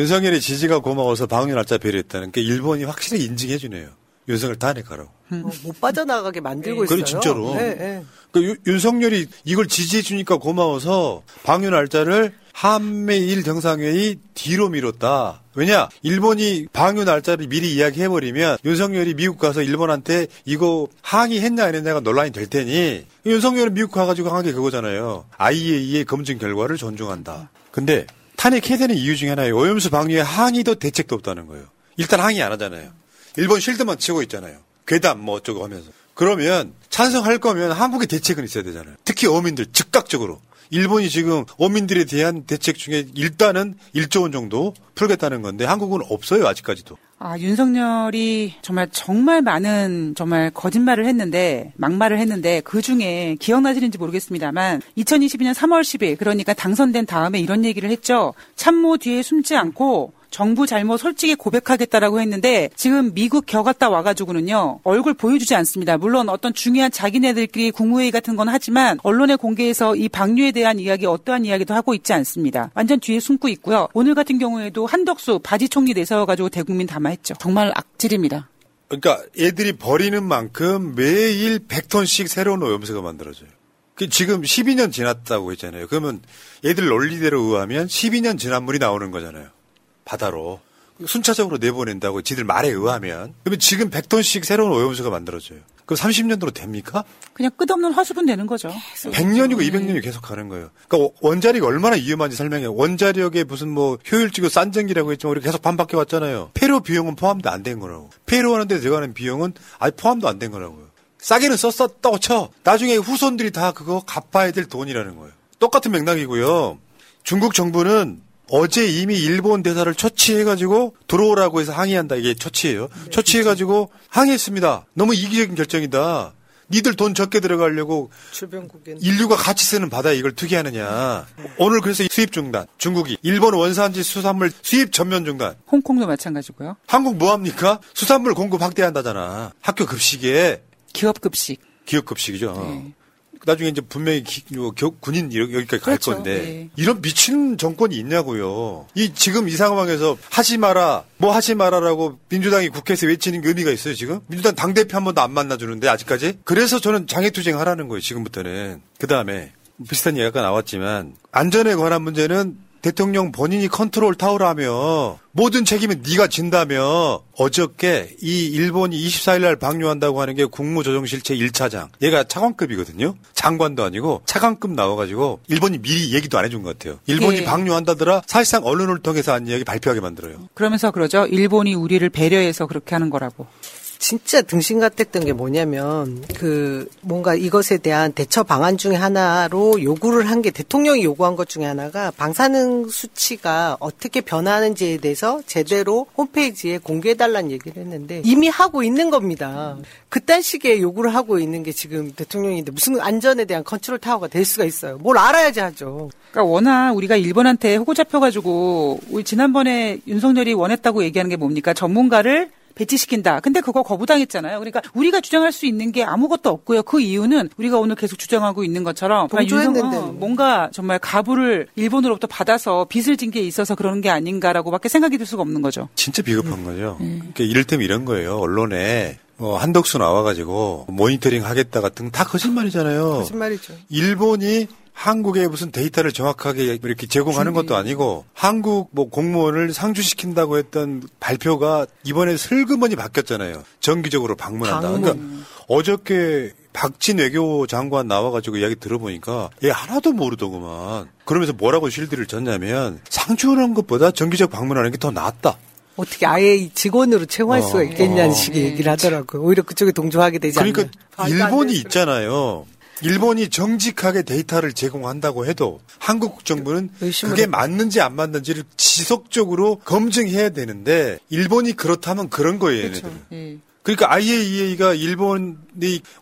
윤석열의 지지가 고마워서 방류 날짜 배려했다는 게 일본이 확실히 인증해 주네요. 윤석열 탄핵하라고. 어, 못 빠져나가게 만들고 있어요. 그래 진짜로. 네, 네. 그러니까 유, 윤석열이 이걸 지지해 주니까 고마워서 방류 날짜를 한미일 정상회의 뒤로 미뤘다. 왜냐? 일본이 방류 날짜를 미리 이야기해버리면 윤석열이 미국 가서 일본한테 이거 항의했냐 안 했냐가 논란이 될 테니 윤석열은 미국 가가지고 한 게 그거잖아요. 아이에이이에이 검증 결과를 존중한다. 근데 탄핵해대는 이유 중에 하나예요. 오염수 방류에 항의도 대책도 없다는 거예요. 일단 항의 안 하잖아요. 일본 쉴드만 치고 있잖아요. 괴담 뭐 어쩌고 하면서. 그러면 찬성할 거면 한국의 대책은 있어야 되잖아요. 특히 어민들 즉각적으로. 일본이 지금 어민들에 대한 대책 중에 일단은 일조 원 정도 풀겠다는 건데 한국은 없어요 아직까지도. 아 윤석열이 정말 정말 많은 정말 거짓말을 했는데 막말을 했는데 그중에 기억나시는지 모르겠습니다만 이천이십이 년 삼월 십 일 그러니까 당선된 다음에 이런 얘기를 했죠. 참모 뒤에 숨지 않고 정부 잘못 솔직히 고백하겠다라고 했는데 지금 미국 겨갔다 와가지고는요. 얼굴 보여주지 않습니다. 물론 어떤 중요한 자기네들끼리 국무회의 같은 건 하지만 언론에 공개해서 이 방류에 대한 이야기 어떠한 이야기도 하고 있지 않습니다. 완전 뒤에 숨고 있고요. 오늘 같은 경우에도 한덕수 바지 총리 내세워가지고 대국민 담화했죠. 정말 악질입니다. 그러니까 애들이 버리는 만큼 매일 백 톤씩 새로운 오염수가 만들어져요. 지금 십이 년 지났다고 했잖아요. 그러면 애들 논리대로 의하면 십이 년 지난 물이 나오는 거잖아요. 바다로. 순차적으로 내보낸다고 지들 말에 의하면. 그러면 지금 백 톤씩 새로운 오염수가 만들어져요. 그럼 삼십 년도로 됩니까? 그냥 끝없는 화수분 되는 거죠. 백 년이고 네. 이백 년이 계속 가는 거예요. 그러니까 원자력이 얼마나 위험한지 설명해요. 원자력의 무슨 뭐 효율적이고 싼 전기라고 했지만 우리 계속 반박해 왔잖아요. 폐로 비용은 포함도 안 된 거라고. 폐로하는데 들어가는 비용은 아예 포함도 안 된 거라고요. 싸게는 썼었다고 쳐. 나중에 후손들이 다 그거 갚아야 될 돈이라는 거예요. 똑같은 맥락이고요. 중국 정부는 어제 이미 일본 대사를 초치해가지고 들어오라고 해서 항의한다. 이게 초치예요. 네, 초치해가지고 그치. 항의했습니다. 너무 이기적인 결정이다. 니들 돈 적게 들어가려고 주변국인. 인류가 같이 쓰는 바다에 이걸 투기하느냐. 네. 오늘 그래서 수입 중단. 중국이. 일본 원산지 수산물 수입 전면 중단. 홍콩도 마찬가지고요. 한국 뭐합니까? 수산물 공급 확대한다잖아. 학교 급식에. 기업급식. 기업급식이죠. 네. 나중에 이제 분명히 기, 교, 군인 여기까지 그렇죠. 갈 건데 네. 이런 미친 정권이 있냐고요. 이 지금 이 상황에서 하지 마라, 뭐 하지 마라라고 민주당이 국회에서 외치는 게 의미가 있어요 지금? 민주당 당대표 한 번도 안 만나주는데 아직까지? 그래서 저는 장애투쟁하라는 거예요 지금부터는. 그다음에 비슷한 이야기가 나왔지만 안전에 관한 문제는 대통령 본인이 컨트롤 타워라며 모든 책임은 네가 진다며 어저께 이 일본이 이십사 일날 방류한다고 하는 게 국무조정실체 일 차장. 얘가 차관급이거든요. 장관도 아니고 차관급 나와가지고 일본이 미리 얘기도 안 해준 것 같아요. 일본이 예. 방류한다더라 사실상 언론을 통해서 한 이야기 발표하게 만들어요. 그러면서 그러죠. 일본이 우리를 배려해서 그렇게 하는 거라고. 진짜 등신 같았던 게 뭐냐면 그 뭔가 이것에 대한 대처 방안 중에 하나로 요구를 한 게 대통령이 요구한 것 중에 하나가 방사능 수치가 어떻게 변화하는지에 대해서 제대로 홈페이지에 공개해달라는 얘기를 했는데 이미 하고 있는 겁니다. 그딴 식의 요구를 하고 있는 게 지금 대통령인데 무슨 안전에 대한 컨트롤 타워가 될 수가 있어요. 뭘 알아야지 하죠. 그러니까 워낙 우리가 일본한테 호구 잡혀가지고 우리 지난번에 윤석열이 원했다고 얘기하는 게 뭡니까? 전문가를 배치시킨다. 근데 그거 거부당했잖아요. 그러니까 우리가 주장할 수 있는 게 아무것도 없고요. 그 이유는 우리가 오늘 계속 주장하고 있는 것처럼 동조했는데 어, 뭔가 정말 가부를 일본으로부터 받아서 빚을 진 게 있어서 그런 게 아닌가라고밖에 생각이 들 수가 없는 거죠. 진짜 비겁한 음. 거죠. 음. 그러니까 이를테면 이런 거예요. 언론에 어, 한덕수 나와가지고 모니터링 하겠다 같은 다 거짓말이잖아요. 거짓말이죠. 일본이 한국에 무슨 데이터를 정확하게 이렇게 제공하는 것도 아니고 한국 뭐 공무원을 상주시킨다고 했던 발표가 이번에 슬그머니 바뀌었잖아요. 정기적으로 방문한다. 방문. 그러니까 어저께 박진 외교 장관 나와가지고 이야기 들어보니까 얘 하나도 모르더구만. 그러면서 뭐라고 실드를 쳤냐면 상주하는 것보다 정기적 방문하는 게 더 낫다. 어떻게 아예 직원으로 채용할 어, 수가 있겠냐는 어. 식의 얘기를 하더라고요. 오히려 그쪽에 동조하게 되지 그러니까 않나. 그러니까 일본이 있잖아요. 일본이 정직하게 데이터를 제공한다고 해도 한국 정부는 그게 맞는지 안 맞는지를 지속적으로 검증해야 되는데 일본이 그렇다면 그런 거예요. 그렇죠. 얘네들은. 음. 그러니까 아이에이이에이가 일본이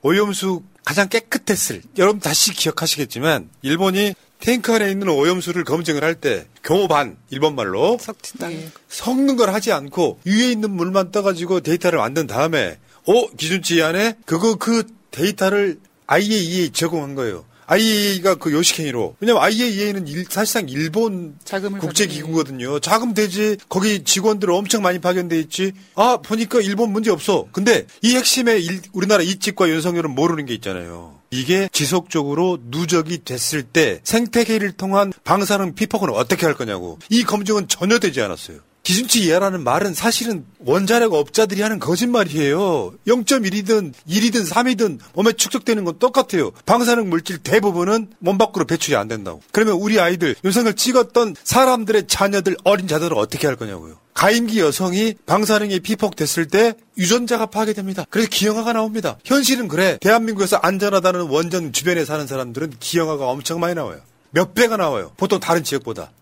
오염수 가장 깨끗했을 여러분 다시 기억하시겠지만 일본이 탱크 안에 있는 오염수를 검증을 할 때 교반 일본말로 네. 섞는 걸 하지 않고 위에 있는 물만 떠가지고 데이터를 만든 다음에 오 기준치 안에 그거 그 데이터를 아이에이이에이 제공한 거예요. 아이에이이에이가 그 요식행위로. 왜냐면 아이에이이에이는 일, 사실상 일본 국제기구거든요. 자금 되지. 거기 직원들 엄청 많이 파견돼 있지. 아 보니까 일본 문제 없어. 근데 이 핵심에 일, 우리나라 이집과 윤석열은 모르는 게 있잖아요. 이게 지속적으로 누적이 됐을 때 생태계를 통한 방사능 피폭은 어떻게 할 거냐고. 이 검증은 전혀 되지 않았어요. 기준치 이하라는 말은 사실은 원자력 업자들이 하는 거짓말이에요. 영 점 일이든 일이든 삼이든 몸에 축적되는 건 똑같아요. 방사능 물질 대부분은 몸 밖으로 배출이 안 된다고. 그러면 우리 아이들, 윤석열 찍었던 사람들의 자녀들, 어린 자녀들은 어떻게 할 거냐고요. 가임기 여성이 방사능에 피폭됐을 때 유전자가 파괴됩니다. 그래서 기형아가 나옵니다. 현실은 그래. 대한민국에서 안전하다는 원전 주변에 사는 사람들은 기형아가 엄청 많이 나와요. 몇 배가 나와요. 보통 다른 지역보다.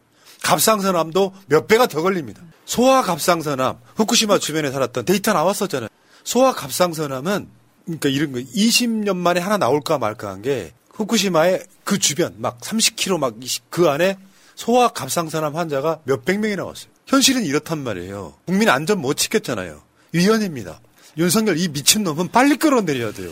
갑상선암도 몇 배가 더 걸립니다. 소아 갑상선암, 후쿠시마 주변에 살았던 데이터 나왔었잖아요. 소아 갑상선암은 그러니까 이런 거 이십 년 만에 하나 나올까 말까 한 게 후쿠시마의 그 주변 막 삼십 킬로미터 막 그 안에 소아 갑상선암 환자가 몇백 명이 나왔어요. 현실은 이렇단 말이에요. 국민 안전 못 지켰잖아요. 위헌입니다. 윤석열 이 미친놈은 빨리 끌어내려야 돼요.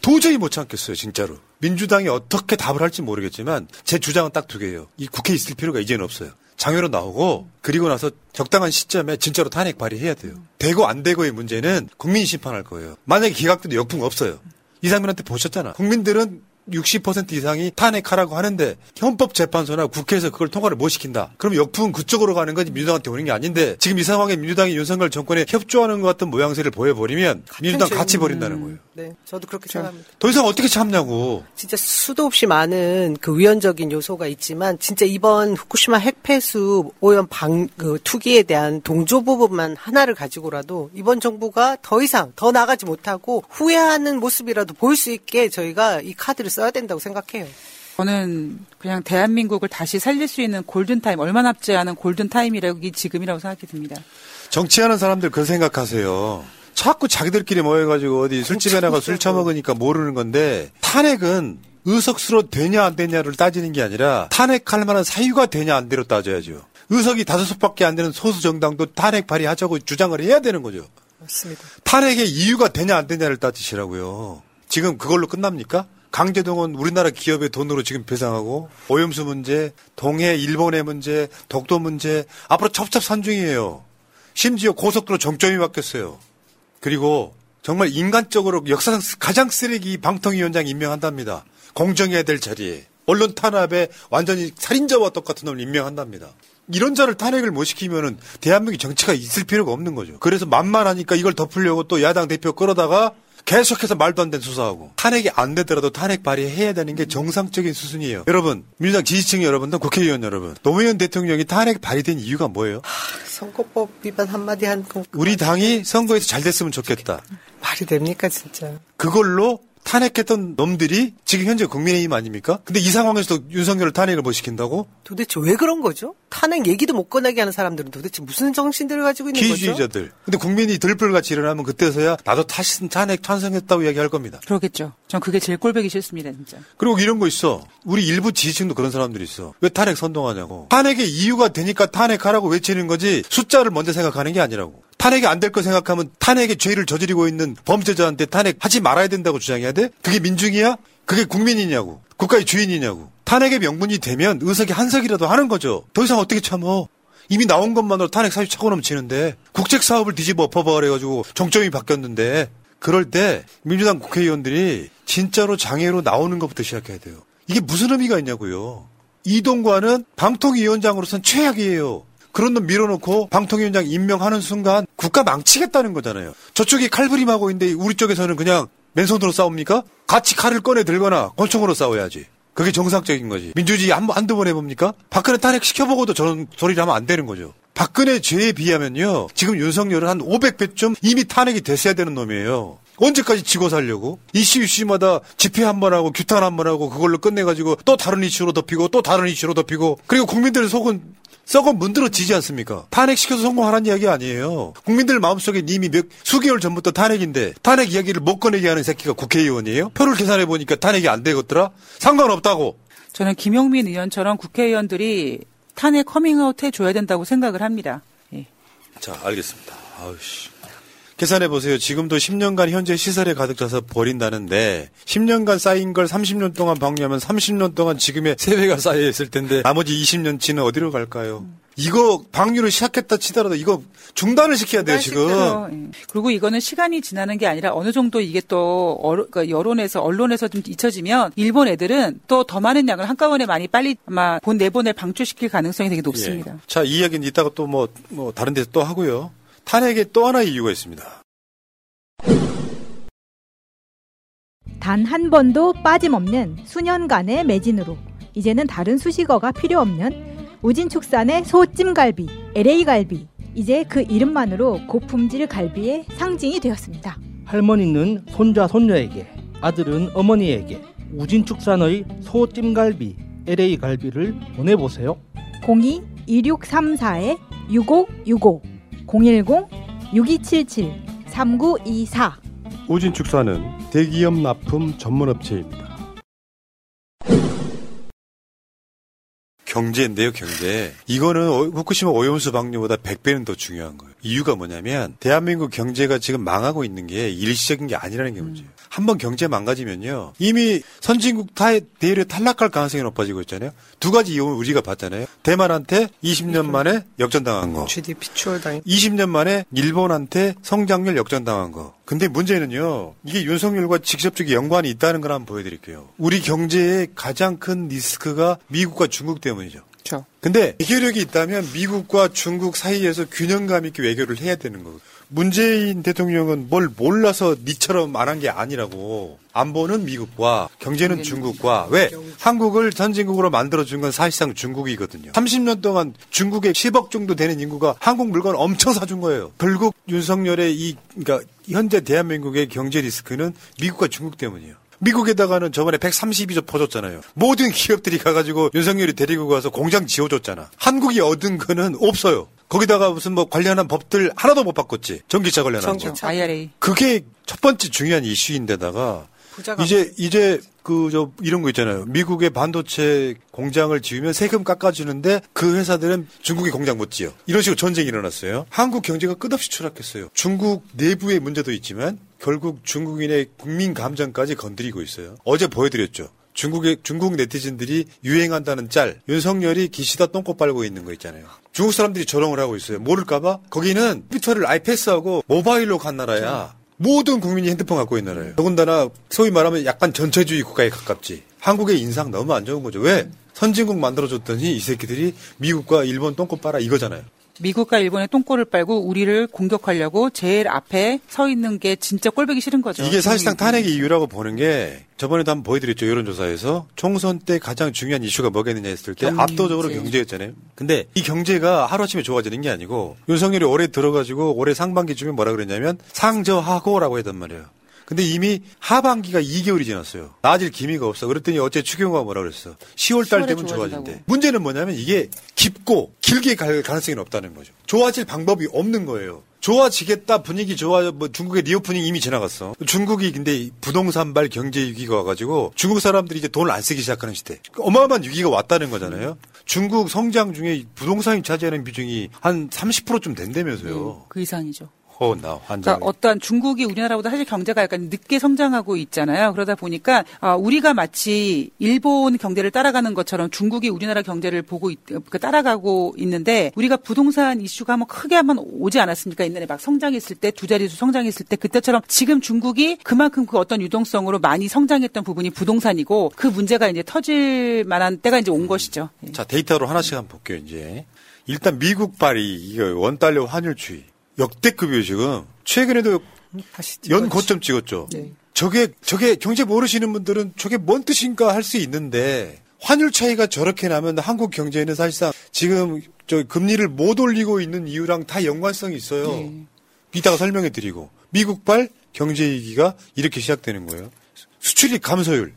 도저히 못 참겠어요, 진짜로. 민주당이 어떻게 답을 할지 모르겠지만 제 주장은 딱 두 개예요. 이 국회에 있을 필요가 이제는 없어요. 장외로 나오고 그리고 나서 적당한 시점에 진짜로 탄핵 발의해야 돼요. 되고 안 되고의 문제는 국민이 심판할 거예요. 만약에 기각돼도 역풍 없어요. 이상민한테 보셨잖아. 국민들은 육십 퍼센트 이상이 탄핵하라고 하는데 헌법재판소나 국회에서 그걸 통과를 못 시킨다. 그럼 역풍은 그쪽으로 가는 거지 민주당한테 오는 게 아닌데 지금 이 상황에 민주당이 윤석열 정권에 협조하는 것 같은 모양새를 보여버리면 민주당 같이 버린다는 거예요. 네, 저도 그렇게 생각합니다. 더 이상 어떻게 참냐고. 진짜 수도 없이 많은 그 위헌적인 요소가 있지만 진짜 이번 후쿠시마 핵폐수 오염 방, 그 투기에 대한 동조 부분만 하나를 가지고라도 이번 정부가 더 이상 더 나가지 못하고 후회하는 모습이라도 보일 수 있게 저희가 이 카드를 써야 된다고 생각해요. 저는 그냥 대한민국을 다시 살릴 수 있는 골든타임, 얼마 남지 않은 골든타임이라고 지금이라고 생각이 듭니다. 정치하는 사람들 그 생각하세요. 자꾸 자기들끼리 모여가지고 어디 술집에 나가 술 처먹으니까 모르는 건데 탄핵은 의석수로 되냐 안 되냐를 따지는 게 아니라 탄핵할 만한 사유가 되냐 안 되로 따져야죠. 의석이 다섯 석밖에 안 되는 소수 정당도 탄핵 발의하자고 주장을 해야 되는 거죠. 맞습니다. 탄핵의 이유가 되냐 안 되냐를 따지시라고요. 지금 그걸로 끝납니까? 강제동원 우리나라 기업의 돈으로 지금 배상하고 오염수 문제, 동해 일본의 문제, 독도 문제 앞으로 첩첩산중이에요. 심지어 고속도로 정점이 바뀌었어요. 그리고 정말 인간적으로 역사상 가장 쓰레기 방통위원장 임명한답니다. 공정해야 될 자리에. 언론 탄압에 완전히 살인자와 똑같은 놈을 임명한답니다. 이런 자를 탄핵을 못 시키면은 대한민국 정치가 있을 필요가 없는 거죠. 그래서 만만하니까 이걸 덮으려고 또 야당 대표 끌어다가 계속해서 말도 안 되는 수사하고 탄핵이 안 되더라도 탄핵 발의해야 되는 게 정상적인 수순이에요. 여러분, 민주당 지지층 여러분들, 국회의원 여러분, 노무현 대통령이 탄핵 발의된 이유가 뭐예요? 하, 선거법 위반 한마디 한 거. 우리 당이 선거에서 잘 됐으면 좋겠다. 말이 됩니까 진짜. 그걸로 탄핵했던 놈들이 지금 현재 국민의힘 아닙니까? 근데 이 상황에서도 윤석열을 탄핵을 못 시킨다고? 도대체 왜 그런 거죠? 탄핵 얘기도 못 꺼내게 하는 사람들은 도대체 무슨 정신들을 가지고 있는 기회주의자들. 거죠? 기회주의자들. 근데 국민이 들불같이 일어나면 그때서야 나도 다시 탄핵 찬성했다고 이야기할 겁니다. 그러겠죠. 전 그게 제일 꼴보기 싫습니다, 진짜. 그리고 이런 거 있어. 우리 일부 지지층도 그런 사람들이 있어. 왜 탄핵 선동하냐고. 탄핵의 이유가 되니까 탄핵하라고 외치는 거지 숫자를 먼저 생각하는 게 아니라고. 탄핵이 안 될 거 생각하면 탄핵의 죄를 저지르고 있는 범죄자한테 탄핵하지 말아야 된다고 주장해야 돼? 그게 민중이야? 그게 국민이냐고. 국가의 주인이냐고. 탄핵의 명분이 되면 의석이 한 석이라도 하는 거죠. 더 이상 어떻게 참어. 이미 나온 것만으로 탄핵 사유 차고 넘치는데 국책사업을 뒤집어 엎어버려가지고 정점이 바뀌었는데 그럴 때 민주당 국회의원들이 진짜로 장애로 나오는 것부터 시작해야 돼요. 이게 무슨 의미가 있냐고요. 이동관은 방통위원장으로선 최악이에요. 그런 놈 밀어놓고 방통위원장 임명하는 순간 국가 망치겠다는 거잖아요. 저쪽이 칼부림하고 있는데 우리 쪽에서는 그냥 맨손으로 싸웁니까? 같이 칼을 꺼내 들거나 권총으로 싸워야지. 그게 정상적인 거지. 민주주의 한, 한두 번 해봅니까? 박근혜 탄핵시켜보고도 저런 소리를 하면 안 되는 거죠. 박근혜 죄에 비하면요. 지금 윤석열은 한 오백 배쯤 이미 탄핵이 됐어야 되는 놈이에요. 언제까지 지고 살려고? 이슈 이슈마다 집회 한 번 하고 규탄 한 번 하고 그걸로 끝내가지고 또 다른 이슈로 덮이고 또 다른 이슈로 덮이고 그리고 국민들의 속은 썩은 문드러지지 않습니까? 탄핵시켜서 성공하라는 이야기 아니에요. 국민들 마음속에 이미 몇 수개월 전부터 탄핵인데 탄핵 이야기를 못 꺼내게 하는 새끼가 국회의원이에요? 표를 계산해보니까 탄핵이 안 되겠더라? 상관없다고. 저는 김용민 의원처럼 국회의원들이 탄핵 커밍아웃 해줘야 된다고 생각을 합니다. 예. 자, 알겠습니다. 아우씨. 계산해보세요. 지금도 십 년간 현재 시설에 가득 차서 버린다는데 십 년간 쌓인 걸 삼십 년 동안 방류하면 삼십 년 동안 지금의 세 배가 쌓여 있을 텐데 나머지 이십 년치는 어디로 갈까요? 음. 이거 방류를 시작했다 치더라도 이거 중단을 시켜야 돼요, 지금. 그리고 이거는 시간이 지나는 게 아니라 어느 정도 이게 또 어로, 그러니까 여론에서 언론에서 좀 잊혀지면 일본 애들은 또 더 많은 양을 한꺼번에 많이 빨리 아마 본 내본을 방출시킬 가능성이 되게 높습니다. 예. 자, 이 이야기는 이따가 또 뭐 뭐 다른 데서 또 하고요. 탄핵에 또 하나의 이유가 있습니다. 단 한 번도 빠짐없는 수년간의 매진으로 이제는 다른 수식어가 필요 없는 우진축산의 소찜갈비, 엘에이갈비, 이제 그 이름만으로 고품질 갈비의 상징이 되었습니다. 할머니는 손자, 손녀에게, 아들은 어머니에게 우진축산의 소찜갈비, 엘에이갈비를 보내보세요. 공이 이육삼사 육오육오 공일공 육이칠칠 삼구이사. 우진축산은 대기업 납품 전문업체입니다. 경제인데요, 경제. 이거는 후쿠시마 오염수 방류보다 백 배는 더 중요한 거예요. 이유가 뭐냐면 대한민국 경제가 지금 망하고 있는 게 일시적인 게 아니라는 게 문제예요. 음. 한번 경제 망가지면요. 이미 선진국 대열에 탈락할 가능성이 높아지고 있잖아요. 두 가지 이유는 우리가 봤잖아요. 대만한테 이십 년 만에 역전당한 거. 지디피 추월당했 이십 년 만에 일본한테 성장률 역전당한 거. 근데 문제는요. 이게 윤석열과 직접적인 연관이 있다는 걸 한번 보여드릴게요. 우리 경제의 가장 큰 리스크가 미국과 중국 때문이죠. 그렇죠. 근데 외교력이 있다면 미국과 중국 사이에서 균형감 있게 외교를 해야 되는 거예요. 문재인 대통령은 뭘 몰라서 니처럼 안 한 게 아니라고. 안보는 미국과 경제는 중국과. 왜? 한국을 선진국으로 만들어준 건 사실상 중국이거든요. 삼십 년 동안 중국의 십억 정도 되는 인구가 한국 물건 엄청 사준 거예요. 결국 윤석열의 이 그러니까 현재 대한민국의 경제 리스크는 미국과 중국 때문이에요. 미국에다가는 저번에 백삼십이조 퍼줬잖아요. 모든 기업들이 가가지고 윤석열이 데리고 가서 공장 지어줬잖아. 한국이 얻은 거는 없어요. 거기다가 무슨 뭐 관련한 법들 하나도 못 바꿨지. 전기차 관련한 전기차. 거. 아이알에이. 그게 첫 번째 중요한 이슈인데다가 이제 이제 그 저 이런 거 있잖아요. 미국의 반도체 공장을 지으면 세금 깎아주는데 그 회사들은 중국이 공장 못 지어. 이런 식으로 전쟁이 일어났어요. 한국 경제가 끝없이 추락했어요. 중국 내부의 문제도 있지만 결국 중국인의 국민 감정까지 건드리고 있어요. 어제 보여드렸죠. 중국의 중국 네티즌들이 유행한다는 짤. 윤석열이 기시다 똥꼬 빨고 있는 거 있잖아요. 중국 사람들이 조롱을 하고 있어요. 모를까봐. 거기는 컴퓨터를 아예 패스하고 모바일로 간 나라야. 모든 국민이 핸드폰 갖고 있는 나라예요. 더군다나 소위 말하면 약간 전체주의 국가에 가깝지. 한국의 인상 너무 안 좋은 거죠. 왜? 선진국 만들어줬더니 이 새끼들이 미국과 일본 똥꼬 빨아 이거잖아요. 미국과 일본의 똥꼬를 빨고 우리를 공격하려고 제일 앞에 서 있는 게 진짜 꼴보기 싫은 거죠. 이게 사실상 탄핵의 이유라고 보는 게 저번에도 한번 보여드렸죠. 여론조사에서 총선 때 가장 중요한 이슈가 뭐겠느냐 했을 때 경제. 압도적으로 경제였잖아요. 근데 이 경제가 하루아침에 좋아지는 게 아니고 윤석열이 올해 들어가지고 올해 상반기쯤에 뭐라 그랬냐면 상저하고라고 했단 말이에요. 근데 이미 하반기가 이 개월이 지났어요. 나아질 기미가 없어. 그랬더니 어제 추경호가 뭐라 그랬어. 시월달 되면 좋아진대. 문제는 뭐냐면 이게 깊고 길게 갈 가능성이 없다는 거죠. 좋아질 방법이 없는 거예요. 좋아지겠다 분위기 좋아 뭐 중국의 리오프닝 이미 지나갔어. 중국이 근데 부동산발 경제 위기가 와가지고 중국 사람들이 이제 돈을 안 쓰기 시작하는 시대. 어마어마한 위기가 왔다는 거잖아요. 음. 중국 성장 중에 부동산이 차지하는 비중이 한 삼십 퍼센트쯤 된다면서요. 음, 그 이상이죠. Oh, no. 그러니까 어떤 중국이 우리나라보다 사실 경제가 약간 늦게 성장하고 있잖아요. 그러다 보니까 우리가 마치 일본 경제를 따라가는 것처럼 중국이 우리나라 경제를 보고 있, 그러니까 따라가고 있는데 우리가 부동산 이슈가 한번 크게 한번 오지 않았습니까? 옛날에 막 성장했을 때 두 자릿수 성장했을 때 그때처럼 지금 중국이 그만큼 그 어떤 유동성으로 많이 성장했던 부분이 부동산이고 그 문제가 이제 터질 만한 때가 이제 온 것이죠. 음. 자, 데이터로 하나씩 한번 볼게요. 이제 일단 미국발이 이거 원달러 환율주의. 역대급이에요, 지금. 최근에도 연 고점 찍었죠. 네. 저게, 저게 경제 모르시는 분들은 저게 뭔 뜻인가 할 수 있는데 환율 차이가 저렇게 나면 한국 경제는 사실상 지금 저 금리를 못 올리고 있는 이유랑 다 연관성이 있어요. 네. 이따가 설명해 드리고. 미국발 경제위기가 이렇게 시작되는 거예요. 수출입 감소율.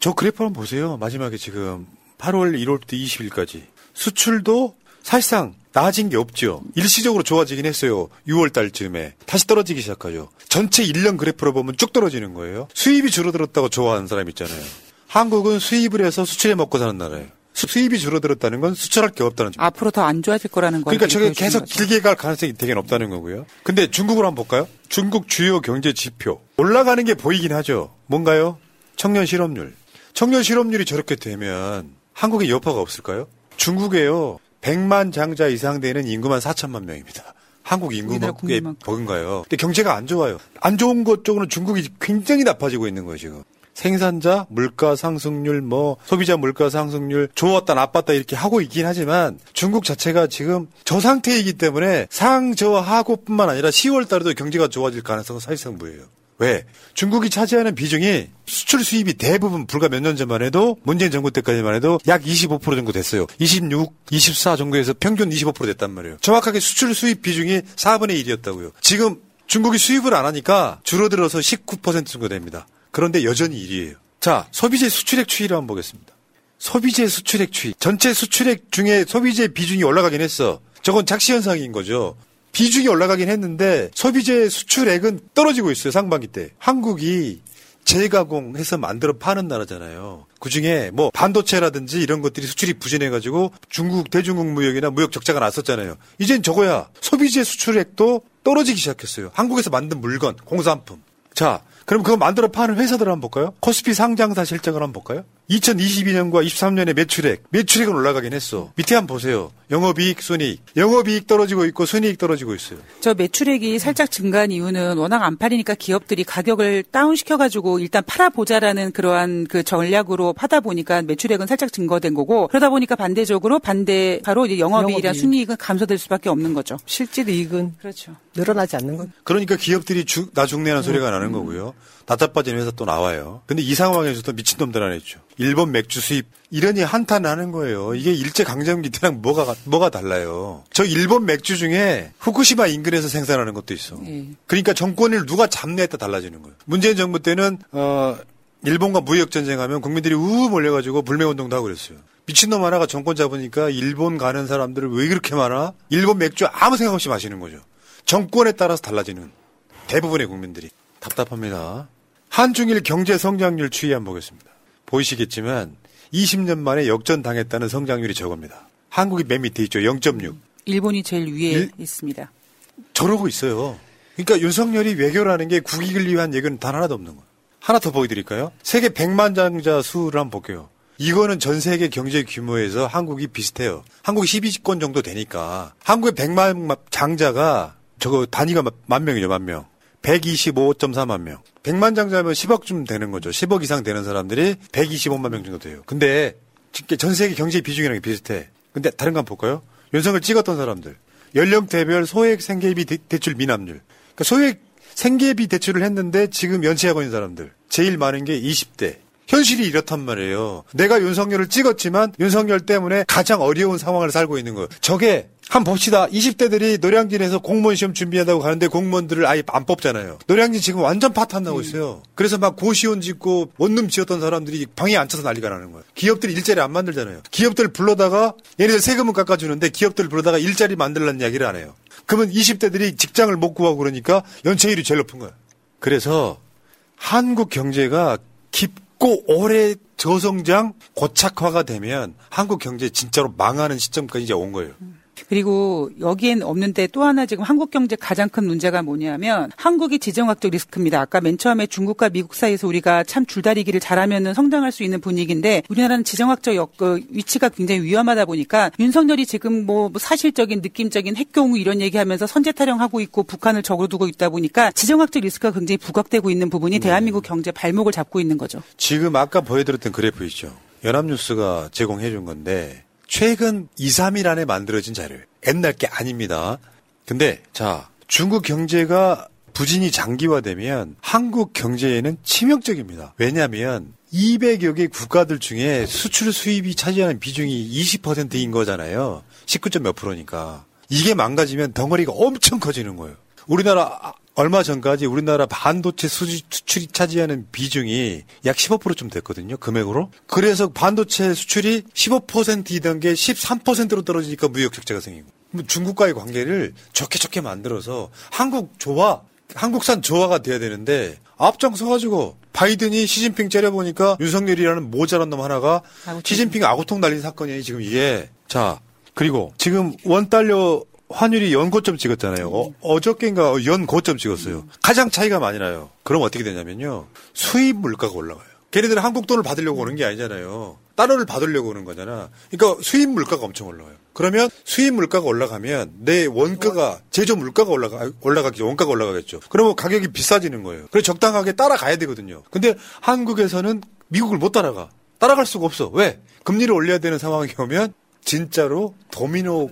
저 그래프 한번 보세요. 마지막에 지금 팔월 일월부터 이십일까지. 수출도 사실상 나아진 게 없죠. 일시적으로 좋아지긴 했어요. 유월달쯤에. 다시 떨어지기 시작하죠. 전체 일 년 그래프로 보면 쭉 떨어지는 거예요. 수입이 줄어들었다고 좋아하는 사람 있잖아요. 한국은 수입을 해서 수출해 먹고 사는 나라예요. 수입이 줄어들었다는 건 수출할 게 없다는 점. 앞으로 더 안 좋아질 거라는 거예요. 그러니까 저게 계속 거죠. 길게 갈 가능성이 되게 높다는 거고요. 근데 중국으로 한번 볼까요? 중국 주요 경제 지표. 올라가는 게 보이긴 하죠. 뭔가요? 청년 실업률. 청년 실업률이 저렇게 되면 한국에 여파가 없을까요? 중국에요. 백만 장자 이상 되는 인구만 사천만 명입니다. 한국 인구만 꽤 버금가요. 근데 경제가 안 좋아요. 안 좋은 것 쪽으로는 중국이 굉장히 나빠지고 있는 거예요, 지금. 생산자, 물가 상승률, 뭐, 소비자 물가 상승률, 좋았다, 나빴다 이렇게 하고 있긴 하지만 중국 자체가 지금 저 상태이기 때문에 상저하고 뿐만 아니라 시월달에도 경제가 좋아질 가능성은 사실상 무예요. 왜? 중국이 차지하는 비중이 수출 수입이 대부분 불과 몇 년 전만 해도 문재인 정부 때까지만 해도 약 이십오 퍼센트 정도 됐어요. 이십육, 이십사 정도에서 평균 이십오 퍼센트 됐단 말이에요. 정확하게 수출 수입 비중이 사분의 일이었다고요. 지금 중국이 수입을 안 하니까 줄어들어서 십구 퍼센트 정도 됩니다. 그런데 여전히 일이에요. 자, 소비재 수출액 추이를 한번 보겠습니다. 소비재 수출액 추이. 전체 수출액 중에 소비재 비중이 올라가긴 했어. 저건 착시현상인 거죠. 비중이 올라가긴 했는데 소비재 수출액은 떨어지고 있어요. 상반기 때. 한국이 재가공해서 만들어 파는 나라잖아요. 그중에 뭐 반도체라든지 이런 것들이 수출이 부진해가지고 중국, 대중국 무역이나 무역 적자가 났었잖아요. 이젠 저거야 소비재 수출액도 떨어지기 시작했어요. 한국에서 만든 물건, 공산품. 자, 그럼 그거 만들어 파는 회사들 한번 볼까요? 코스피 상장사 실적을 한번 볼까요? 이천이십이 년과 이십삼 년의 매출액. 매출액은 올라가긴 했어. 밑에 한번 보세요. 영업이익, 순이익. 영업이익 떨어지고 있고 순이익 떨어지고 있어요. 저 매출액이 살짝 증가한 이유는 워낙 안 팔리니까 기업들이 가격을 다운시켜가지고 일단 팔아보자라는 그러한 그 전략으로 파다 보니까 매출액은 살짝 증가된 거고, 그러다 보니까 반대적으로 반대 바로 이제 영업이익이랑 영업이익. 순이익은 감소될 수밖에 없는 거죠. 실질 이익은 그렇죠. 늘어나지 않는 건. 그러니까 기업들이 주, 나 죽네라는 음. 소리가 나는 거고요. 다 자빠진 회사 또 나와요. 근데 이 상황에서도 미친놈들 안 했죠. 일본 맥주 수입. 이러니 한탄하는 거예요. 이게 일제강점기 때랑 뭐가, 뭐가 달라요. 저 일본 맥주 중에 후쿠시마 인근에서 생산하는 것도 있어. 그러니까 정권을 누가 잡느냐에 따라 달라지는 거예요. 문재인 정부 때는, 어, 일본과 무역전쟁하면 국민들이 우우 몰려가지고 불매운동도 하고 그랬어요. 미친놈 하나가 정권 잡으니까 일본 가는 사람들을 왜 그렇게 많아? 일본 맥주 아무 생각 없이 마시는 거죠. 정권에 따라서 달라지는 대부분의 국민들이. 답답합니다. 한중일 경제 성장률 추이 한번 보겠습니다. 보이시겠지만 이십 년 만에 역전당했다는 성장률이 저겁니다. 한국이 맨 밑에 있죠. 영 점 육. 일본이 제일 위에 일... 있습니다. 저러고 있어요. 그러니까 윤석열이 외교라는 게 국익을 위한 얘기는 단 하나도 없는 거예요. 하나 더 보여드릴까요? 세계 백만 장자 수를 한번 볼게요. 이거는 전 세계 경제 규모에서 한국이 비슷해요. 한국이 십이 권 정도 되니까. 한국의 백만 장자가 저거 단위가 만 명이죠. 만 명. 백이십오 점 사만 명. 백만 장자면 십억쯤 되는 거죠. 십억 이상 되는 사람들이 백이십오만 명 정도 돼요. 근데 전 세계 경제 비중이랑 비슷해. 근데 다른 거 한번 볼까요? 연성을 찍었던 사람들. 연령대별 소액 생계비 대출 미납률. 그러니까 소액 생계비 대출을 했는데 지금 연체하고 있는 사람들. 제일 많은 게 이십 대. 현실이 이렇단 말이에요. 내가 윤석열을 찍었지만 윤석열 때문에 가장 어려운 상황을 살고 있는 거예요. 저게 한번 봅시다. 이십 대들이 노량진에서 공무원 시험 준비한다고 가는데 공무원들을 아예 안 뽑잖아요. 노량진 지금 완전 파탄 나고 있어요. 그래서 막 고시원 짓고 원룸 지었던 사람들이 방에 앉혀서 난리가 나는 거예요. 기업들이 일자리 안 만들잖아요. 기업들 불러다가 얘네들 세금은 깎아주는데 기업들 불러다가 일자리 만들라는 이야기를 안 해요. 그러면 이십 대들이 직장을 못 구하고 그러니까 연체율이 제일 높은 거예요. 그래서 한국 경제가 깊 꼭 올해 저성장 고착화가 되면 한국 경제 진짜로 망하는 시점까지 이제 온 거예요. 그리고 여기엔 없는데 또 하나 지금 한국 경제 가장 큰 문제가 뭐냐면 한국이 지정학적 리스크입니다. 아까 맨 처음에 중국과 미국 사이에서 우리가 참 줄다리기를 잘하면은 성장할 수 있는 분위기인데 우리나라는 지정학적 역, 그 위치가 굉장히 위험하다 보니까 윤석열이 지금 뭐 사실적인 느낌적인 핵경우 이런 얘기하면서 선제 타령하고 있고 북한을 적어두고 있다 보니까 지정학적 리스크가 굉장히 부각되고 있는 부분이 음. 대한민국 경제 발목을 잡고 있는 거죠. 지금 아까 보여드렸던 그래프 있죠. 연합뉴스가 제공해 준 건데 최근 이, 삼 일 안에 만들어진 자료예요. 옛날 게 아닙니다. 근데 자, 중국 경제가 부진이 장기화되면 한국 경제에는 치명적입니다. 왜냐하면 이백여 개 국가들 중에 수출 수입이 차지하는 비중이 이십 퍼센트인 거잖아요. 십구 점 몇 프로니까. 이게 망가지면 덩어리가 엄청 커지는 거예요. 우리나라 얼마 전까지 우리나라 반도체 수출이 차지하는 비중이 약 십오 퍼센트쯤 됐거든요. 금액으로. 그래서 반도체 수출이 십오 퍼센트이던 게 십삼 퍼센트로 떨어지니까 무역 적자가 생기고. 중국과의 관계를 좋게 좋게 만들어서 한국 조화, 한국산 조화가 돼야 되는데 앞장서가지고 바이든이 시진핑 째려보니까 윤석열이라는 모자란 놈 하나가 아구통. 시진핑 아구통 날린 사건이 지금 이게. 자, 그리고 지금 원달러 환율이 연고점 찍었잖아요. 어, 어저께인가 연고점 찍었어요. 가장 차이가 많이 나요. 그럼 어떻게 되냐면요. 수입 물가가 올라가요. 걔네들은 한국 돈을 받으려고 오는 게 아니잖아요. 달러를 받으려고 오는 거잖아. 그러니까 수입 물가가 엄청 올라가요. 그러면 수입 물가가 올라가면 내 원가가, 제조 물가가 올라가, 올라가겠죠. 원가가 올라가겠죠. 그러면 가격이 비싸지는 거예요. 그래서 적당하게 따라가야 되거든요. 근데 한국에서는 미국을 못 따라가. 따라갈 수가 없어. 왜? 금리를 올려야 되는 상황이 오면 진짜로 도미노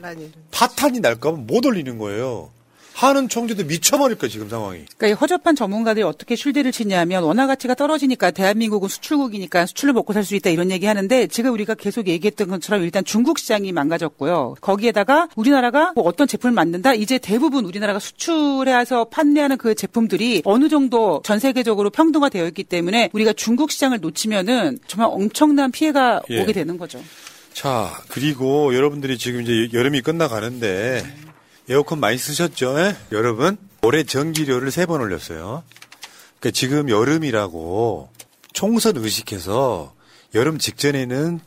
파탄이 날까 봐 못 올리는 거예요. 하는 총재도 미쳐버릴 거예요, 지금 상황이. 그러니까 허접한 전문가들이 어떻게 쉴드를 치냐면 원화 가치가 떨어지니까 대한민국은 수출국이니까 수출을 먹고 살 수 있다 이런 얘기 하는데 지금 우리가 계속 얘기했던 것처럼 일단 중국 시장이 망가졌고요. 거기에다가 우리나라가 뭐 어떤 제품을 만든다? 이제 대부분 우리나라가 수출해서 판매하는 그 제품들이 어느 정도 전 세계적으로 평등화되어 있기 때문에 우리가 중국 시장을 놓치면은 정말 엄청난 피해가 예. 오게 되는 거죠. 자, 그리고 여러분들이 지금 이제 여름이 끝나가는데 에어컨 많이 쓰셨죠? 에? 여러분, 올해 전기료를 세 번 올렸어요. 그러니까 지금 여름이라고 총선 의식해서 여름 직전에는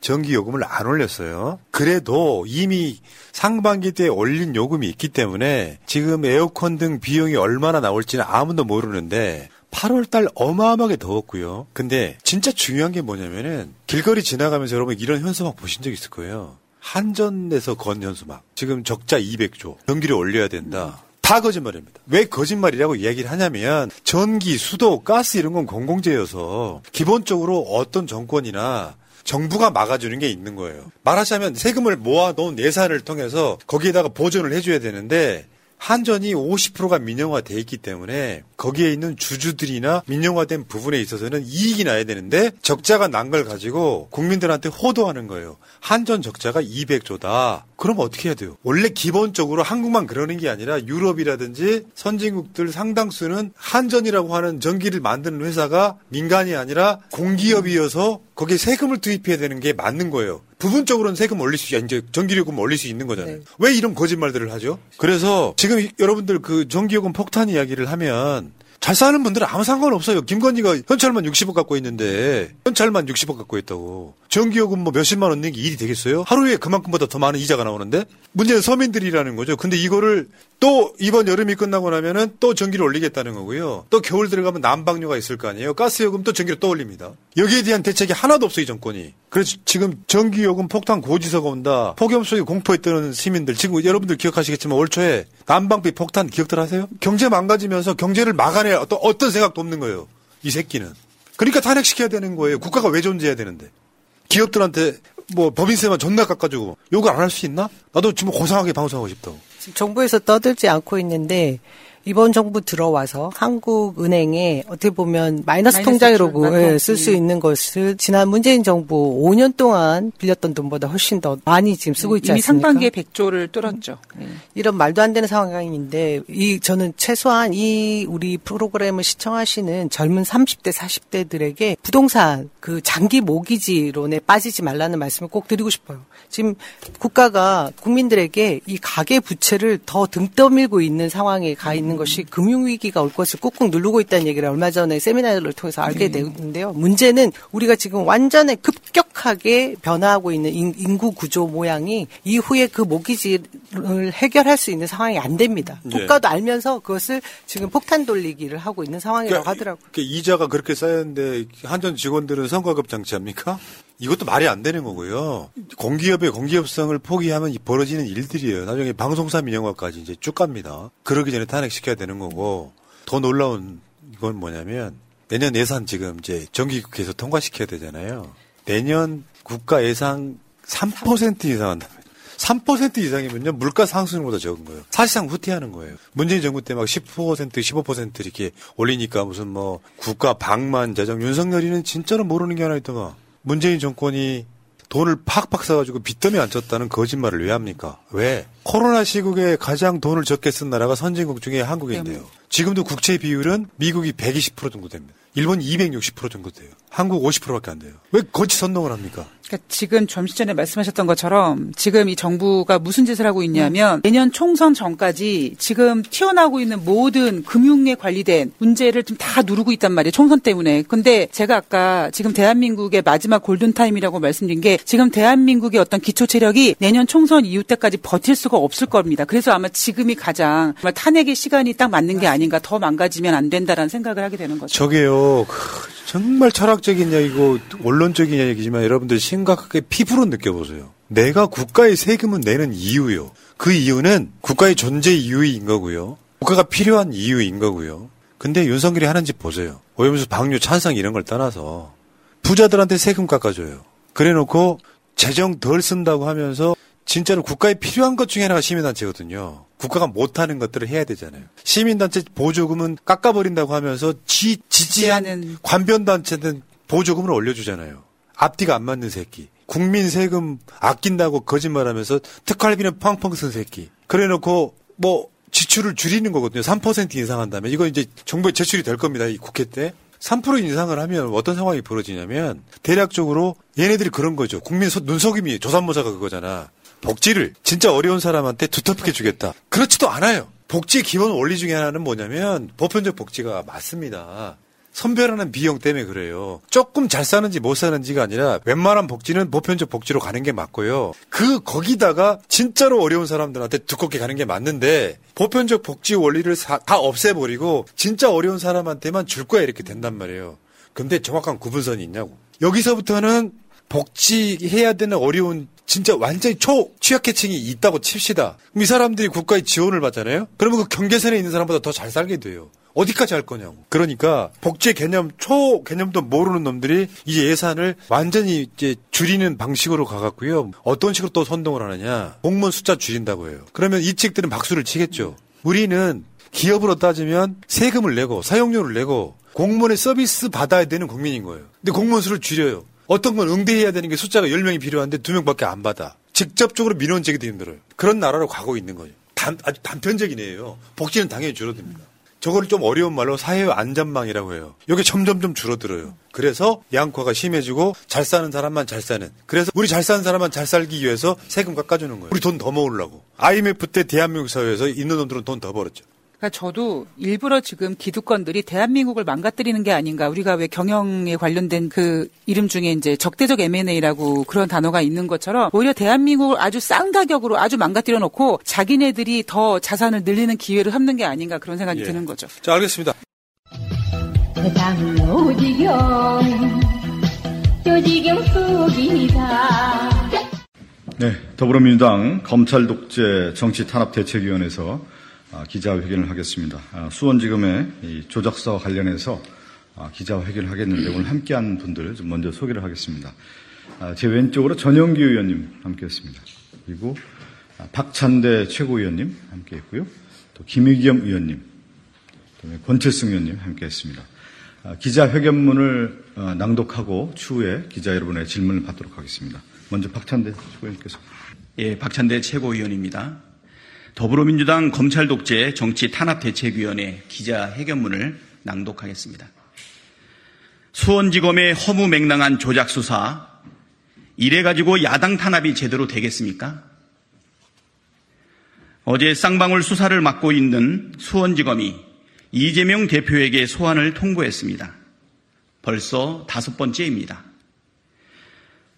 전기요금을 안 올렸어요. 그래도 이미 상반기 때 올린 요금이 있기 때문에 지금 에어컨 등 비용이 얼마나 나올지는 아무도 모르는데 팔월 달 어마어마하게 더웠고요. 근데 진짜 중요한 게 뭐냐면은 길거리 지나가면서 여러분 이런 현수막 보신 적 있을 거예요. 한전에서 건 현수막. 지금 적자 이백조. 전기를 올려야 된다. 다 거짓말입니다. 왜 거짓말이라고 이야기를 하냐면 전기, 수도, 가스 이런 건 공공재여서 기본적으로 어떤 정권이나 정부가 막아주는 게 있는 거예요. 말하자면 세금을 모아놓은 예산을 통해서 거기에다가 보존을 해줘야 되는데 한전이 오십 퍼센트가 민영화되어 있기 때문에 거기에 있는 주주들이나 민영화된 부분에 있어서는 이익이 나야 되는데 적자가 난 걸 가지고 국민들한테 호도하는 거예요. 한전 적자가 이백조다. 그럼 어떻게 해야 돼요? 원래 기본적으로 한국만 그러는 게 아니라 유럽이라든지 선진국들 상당수는 한전이라고 하는 전기를 만드는 회사가 민간이 아니라 공기업이어서 거기에 세금을 투입해야 되는 게 맞는 거예요. 부분적으로는 세금 올릴 수, 이제 전기요금 올릴 수 있는 거잖아요. 네. 왜 이런 거짓말들을 하죠? 그래서 지금 여러분들 그 전기요금 폭탄 이야기를 하면 잘 사는 분들은 아무 상관없어요. 김건희가 현찰만 육십억 갖고 있는데 현찰만 육십억 갖고 있다고. 전기요금 뭐 몇십만 원 내는 게 일이 되겠어요? 하루에 그만큼보다 더 많은 이자가 나오는데? 문제는 서민들이라는 거죠. 근데 이거를 또 이번 여름이 끝나고 나면은 또 전기를 올리겠다는 거고요. 또 겨울 들어가면 난방료가 있을 거 아니에요. 가스요금 또 전기를 또 올립니다. 여기에 대한 대책이 하나도 없어요, 이 정권이. 그래서 지금 전기요금 폭탄 고지서가 온다. 폭염 속에 공포했던 시민들. 지금 여러분들 기억하시겠지만 올 초에 난방비 폭탄 기억들 하세요? 경제 망가지면서 경제를 막아내야 어떤, 어떤 생각도 없는 거예요. 이 새끼는. 그러니까 탄핵시켜야 되는 거예요. 국가가 왜 존재해야 되는데. 기업들한테 뭐 법인세만 존나 깎아주고 요거 안 할 수 있나? 나도 지금 고상하게 방송하고 싶다고. 지금 정부에서 떠들지 않고 있는데 이번 정부 들어와서 한국은행에 어떻게 보면 마이너스, 마이너스 통장이라고 쓸 수 있는 것을 지난 문재인 정부 오 년 동안 빌렸던 돈보다 훨씬 더 많이 지금 쓰고 있지 이미 않습니까? 이미 상반기에 백조를 뚫었죠. 음. 이런 말도 안 되는 상황인데 이 저는 최소한 이 우리 프로그램을 시청하시는 젊은 삼십 대, 사십 대들에게 부동산 그 장기 모기지론에 빠지지 말라는 말씀을 꼭 드리고 싶어요. 지금 국가가 국민들에게 이 가계 부채를 더 등떠밀고 있는 상황에 가 있는 것이 금융위기가 올 것을 꾹꾹 누르고 있다는 얘기를 얼마 전에 세미나를 통해서 알게 됐는데요. 문제는 우리가 지금 완전히 급격하게 변화하고 있는 인구 구조 모양이 이후에 그 모기지를 해결할 수 있는 상황이 안 됩니다. 국가도 알면서 그것을 지금 폭탄 돌리기를 하고 있는 상황이라고 하더라고요. 그러니까 이자가 그렇게 쌓였는데 한전 직원들은 성과급 장치합니까? 이것도 말이 안 되는 거고요. 공기업의 공기업성을 포기하면 벌어지는 일들이에요. 나중에 방송사 민영화까지 이제 쭉 갑니다. 그러기 전에 탄핵시켜야 되는 거고, 더 놀라운 건 뭐냐면, 내년 예산 지금 이제 정기국회에서 통과시켜야 되잖아요. 내년 국가 예산 삼 퍼센트 이상 한답니다. 삼 퍼센트 이상이면요, 물가 상승률보다 적은 거예요. 사실상 후퇴하는 거예요. 문재인 정부 때 막 십 퍼센트, 십오 퍼센트 이렇게 올리니까 무슨 뭐, 국가 방만 자정, 윤석열이는 진짜로 모르는 게 하나 있더만. 문재인 정권이 돈을 팍팍 써가지고 빚더미 안 쳤다는 거짓말을 왜 합니까? 왜? 코로나 시국에 가장 돈을 적게 쓴 나라가 선진국 중에 한국인데요. 지금도 국채 비율은 미국이 백이십 퍼센트 정도 됩니다. 일본 이백육십 퍼센트 정도 돼요. 한국 오십 퍼센트밖에 안 돼요. 왜 거짓 선동을 합니까? 그러니까 지금 잠시 전에 말씀하셨던 것처럼 지금 이 정부가 무슨 짓을 하고 있냐면 내년 총선 전까지 지금 튀어나오고 있는 모든 금융에 관리된 문제를 좀 다 누르고 있단 말이에요. 총선 때문에. 근데 제가 아까 지금 대한민국의 마지막 골든타임이라고 말씀드린 게 지금 대한민국의 어떤 기초 체력이 내년 총선 이후 때까지 버틸 수가 없을 겁니다. 그래서 아마 지금이 가장 정말 탄핵의 시간이 딱 맞는 게 아닌가. 더 망가지면 안 된다라는 생각을 하게 되는 거죠. 저게요. 정말 철학적인 이야기고 원론적인 이야기지만 여러분들 심각하게 피부로 느껴보세요. 내가 국가의 세금은 내는 이유요. 그 이유는 국가의 존재 이유인 거고요. 국가가 필요한 이유인 거고요. 근데 윤석열이 하는 짓 보세요. 오염수 방류 찬성 이런 걸 떠나서 부자들한테 세금 깎아줘요. 그래놓고 재정 덜 쓴다고 하면서 진짜로 국가에 필요한 것 중에 하나가 시민단체거든요. 국가가 못하는 것들을 해야 되잖아요. 시민단체 보조금은 깎아버린다고 하면서 지, 지지하는 관변단체는 보조금을 올려주잖아요. 앞뒤가 안 맞는 새끼. 국민 세금 아낀다고 거짓말하면서 특활비는 펑펑 쓴 새끼. 그래놓고 뭐 지출을 줄이는 거거든요. 삼 퍼센트 인상한다면. 이건 이제 정부에 제출이 될 겁니다. 이 국회 때. 삼 퍼센트 인상을 하면 어떤 상황이 벌어지냐면 대략적으로 얘네들이 그런 거죠. 국민 눈속임이 조산모사가 그거잖아. 복지를 진짜 어려운 사람한테 두텁게 주겠다. 그렇지도 않아요. 복지 기본 원리 중에 하나는 뭐냐면 보편적 복지가 맞습니다. 선별하는 비용 때문에 그래요. 조금 잘 사는지 못 사는지가 아니라 웬만한 복지는 보편적 복지로 가는 게 맞고요. 그 거기다가 진짜로 어려운 사람들한테 두껍게 가는 게 맞는데 보편적 복지 원리를 다 없애버리고 진짜 어려운 사람한테만 줄 거야 이렇게 된단 말이에요. 근데 정확한 구분선이 있냐고. 여기서부터는 복지해야 되는 어려운 진짜 완전히 초취약계층이 있다고 칩시다. 그럼 이 사람들이 국가의 지원을 받잖아요. 그러면 그 경계선에 있는 사람보다 더 잘 살게 돼요. 어디까지 할 거냐고. 그러니까 복지 개념, 초 개념도 모르는 놈들이 이제 예산을 완전히 이제 줄이는 방식으로 가갖고요. 어떤 식으로 또 선동을 하느냐. 공무원 숫자 줄인다고 해요. 그러면 이측들은 박수를 치겠죠. 우리는 기업으로 따지면 세금을 내고 사용료를 내고 공무원의 서비스 받아야 되는 국민인 거예요. 근데 공무원 수를 줄여요. 어떤 건 응대해야 되는 게 숫자가 열 명이 필요한데 두 명밖에 안 받아. 직접적으로 민원 제기도 힘들어요. 그런 나라로 가고 있는 거죠. 단, 아주 단편적인 애예요. 복지는 당연히 줄어듭니다. 저거를 좀 어려운 말로 사회 안전망이라고 해요. 이게 점점점 줄어들어요. 그래서 양극화가 심해지고 잘 사는 사람만 잘 사는. 그래서 우리 잘 사는 사람만 잘 살기 위해서 세금 깎아주는 거예요. 우리 돈 더 모으려고. 아이엠에프 때 대한민국 사회에서 있는 놈들은 돈 더 벌었죠. 그러니까 저도 일부러 지금 기득권들이 대한민국을 망가뜨리는 게 아닌가. 우리가 왜 경영에 관련된 그 이름 중에 이제 적대적 엠 앤 에이라고 그런 단어가 있는 것처럼 오히려 대한민국을 아주 싼 가격으로 아주 망가뜨려 놓고 자기네들이 더 자산을 늘리는 기회를 삼는 게 아닌가 그런 생각이 예. 드는 거죠. 자, 알겠습니다. 세상은 오지경, 오지경 속이다. 네, 더불어민주당 검찰 독재 정치 탄압 대책위원회에서 기자회견을 하겠습니다. 수원지검의 조작사와 관련해서 기자회견을 하겠는데 오늘 함께한 분들을 좀 먼저 소개를 하겠습니다. 제 왼쪽으로 전용기 의원님 함께했습니다. 그리고 박찬대 최고위원님 함께했고요. 또 김의겸 의원님, 그다음에 권칠승 의원님 함께했습니다. 기자회견문을 낭독하고 추후에 기자 여러분의 질문을 받도록 하겠습니다. 먼저 박찬대 최고위원님께서. 예, 박찬대 최고위원입니다. 더불어민주당 검찰 독재 정치 탄압 대책위원회 기자 회견문을 낭독하겠습니다. 수원지검의 허무 맹랑한 조작 수사, 이래 가지고 야당 탄압이 제대로 되겠습니까? 어제 쌍방울 수사를 맡고 있는 수원지검이 이재명 대표에게 소환을 통보했습니다. 벌써 다섯 번째입니다.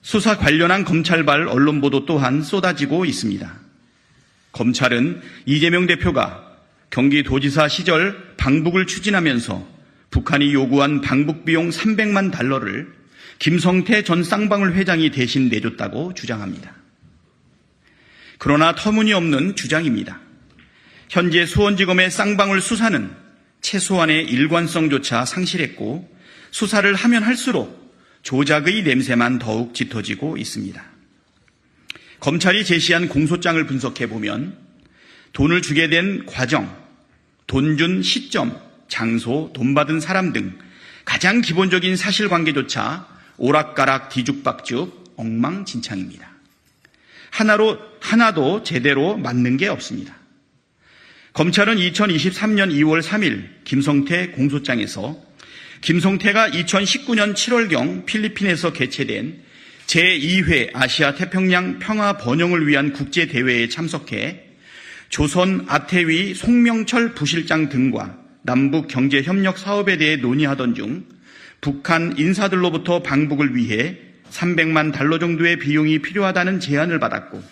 수사 관련한 검찰발 언론 보도 또한 쏟아지고 있습니다. 검찰은 이재명 대표가 경기도지사 시절 방북을 추진하면서 북한이 요구한 방북 비용 삼백만 달러를 김성태 전 쌍방울 회장이 대신 내줬다고 주장합니다. 그러나 터무니없는 주장입니다. 현재 수원지검의 쌍방울 수사는 최소한의 일관성조차 상실했고 수사를 하면 할수록 조작의 냄새만 더욱 짙어지고 있습니다. 검찰이 제시한 공소장을 분석해보면 돈을 주게 된 과정, 돈 준 시점, 장소, 돈 받은 사람 등 가장 기본적인 사실관계조차 오락가락 뒤죽박죽 엉망진창입니다. 하나로, 하나도 제대로 맞는 게 없습니다. 검찰은 이천이십삼년 이월 삼일 김성태 공소장에서 김성태가 이천십구년 칠월경 필리핀에서 개최된 제이회 아시아 태평양 평화 번영을 위한 국제대회에 참석해 조선 아태위 송명철 부실장 등과 남북 경제협력 사업에 대해 논의하던 중 북한 인사들로부터 방북을 위해 삼백만 달러 정도의 비용이 필요하다는 제안을 받았고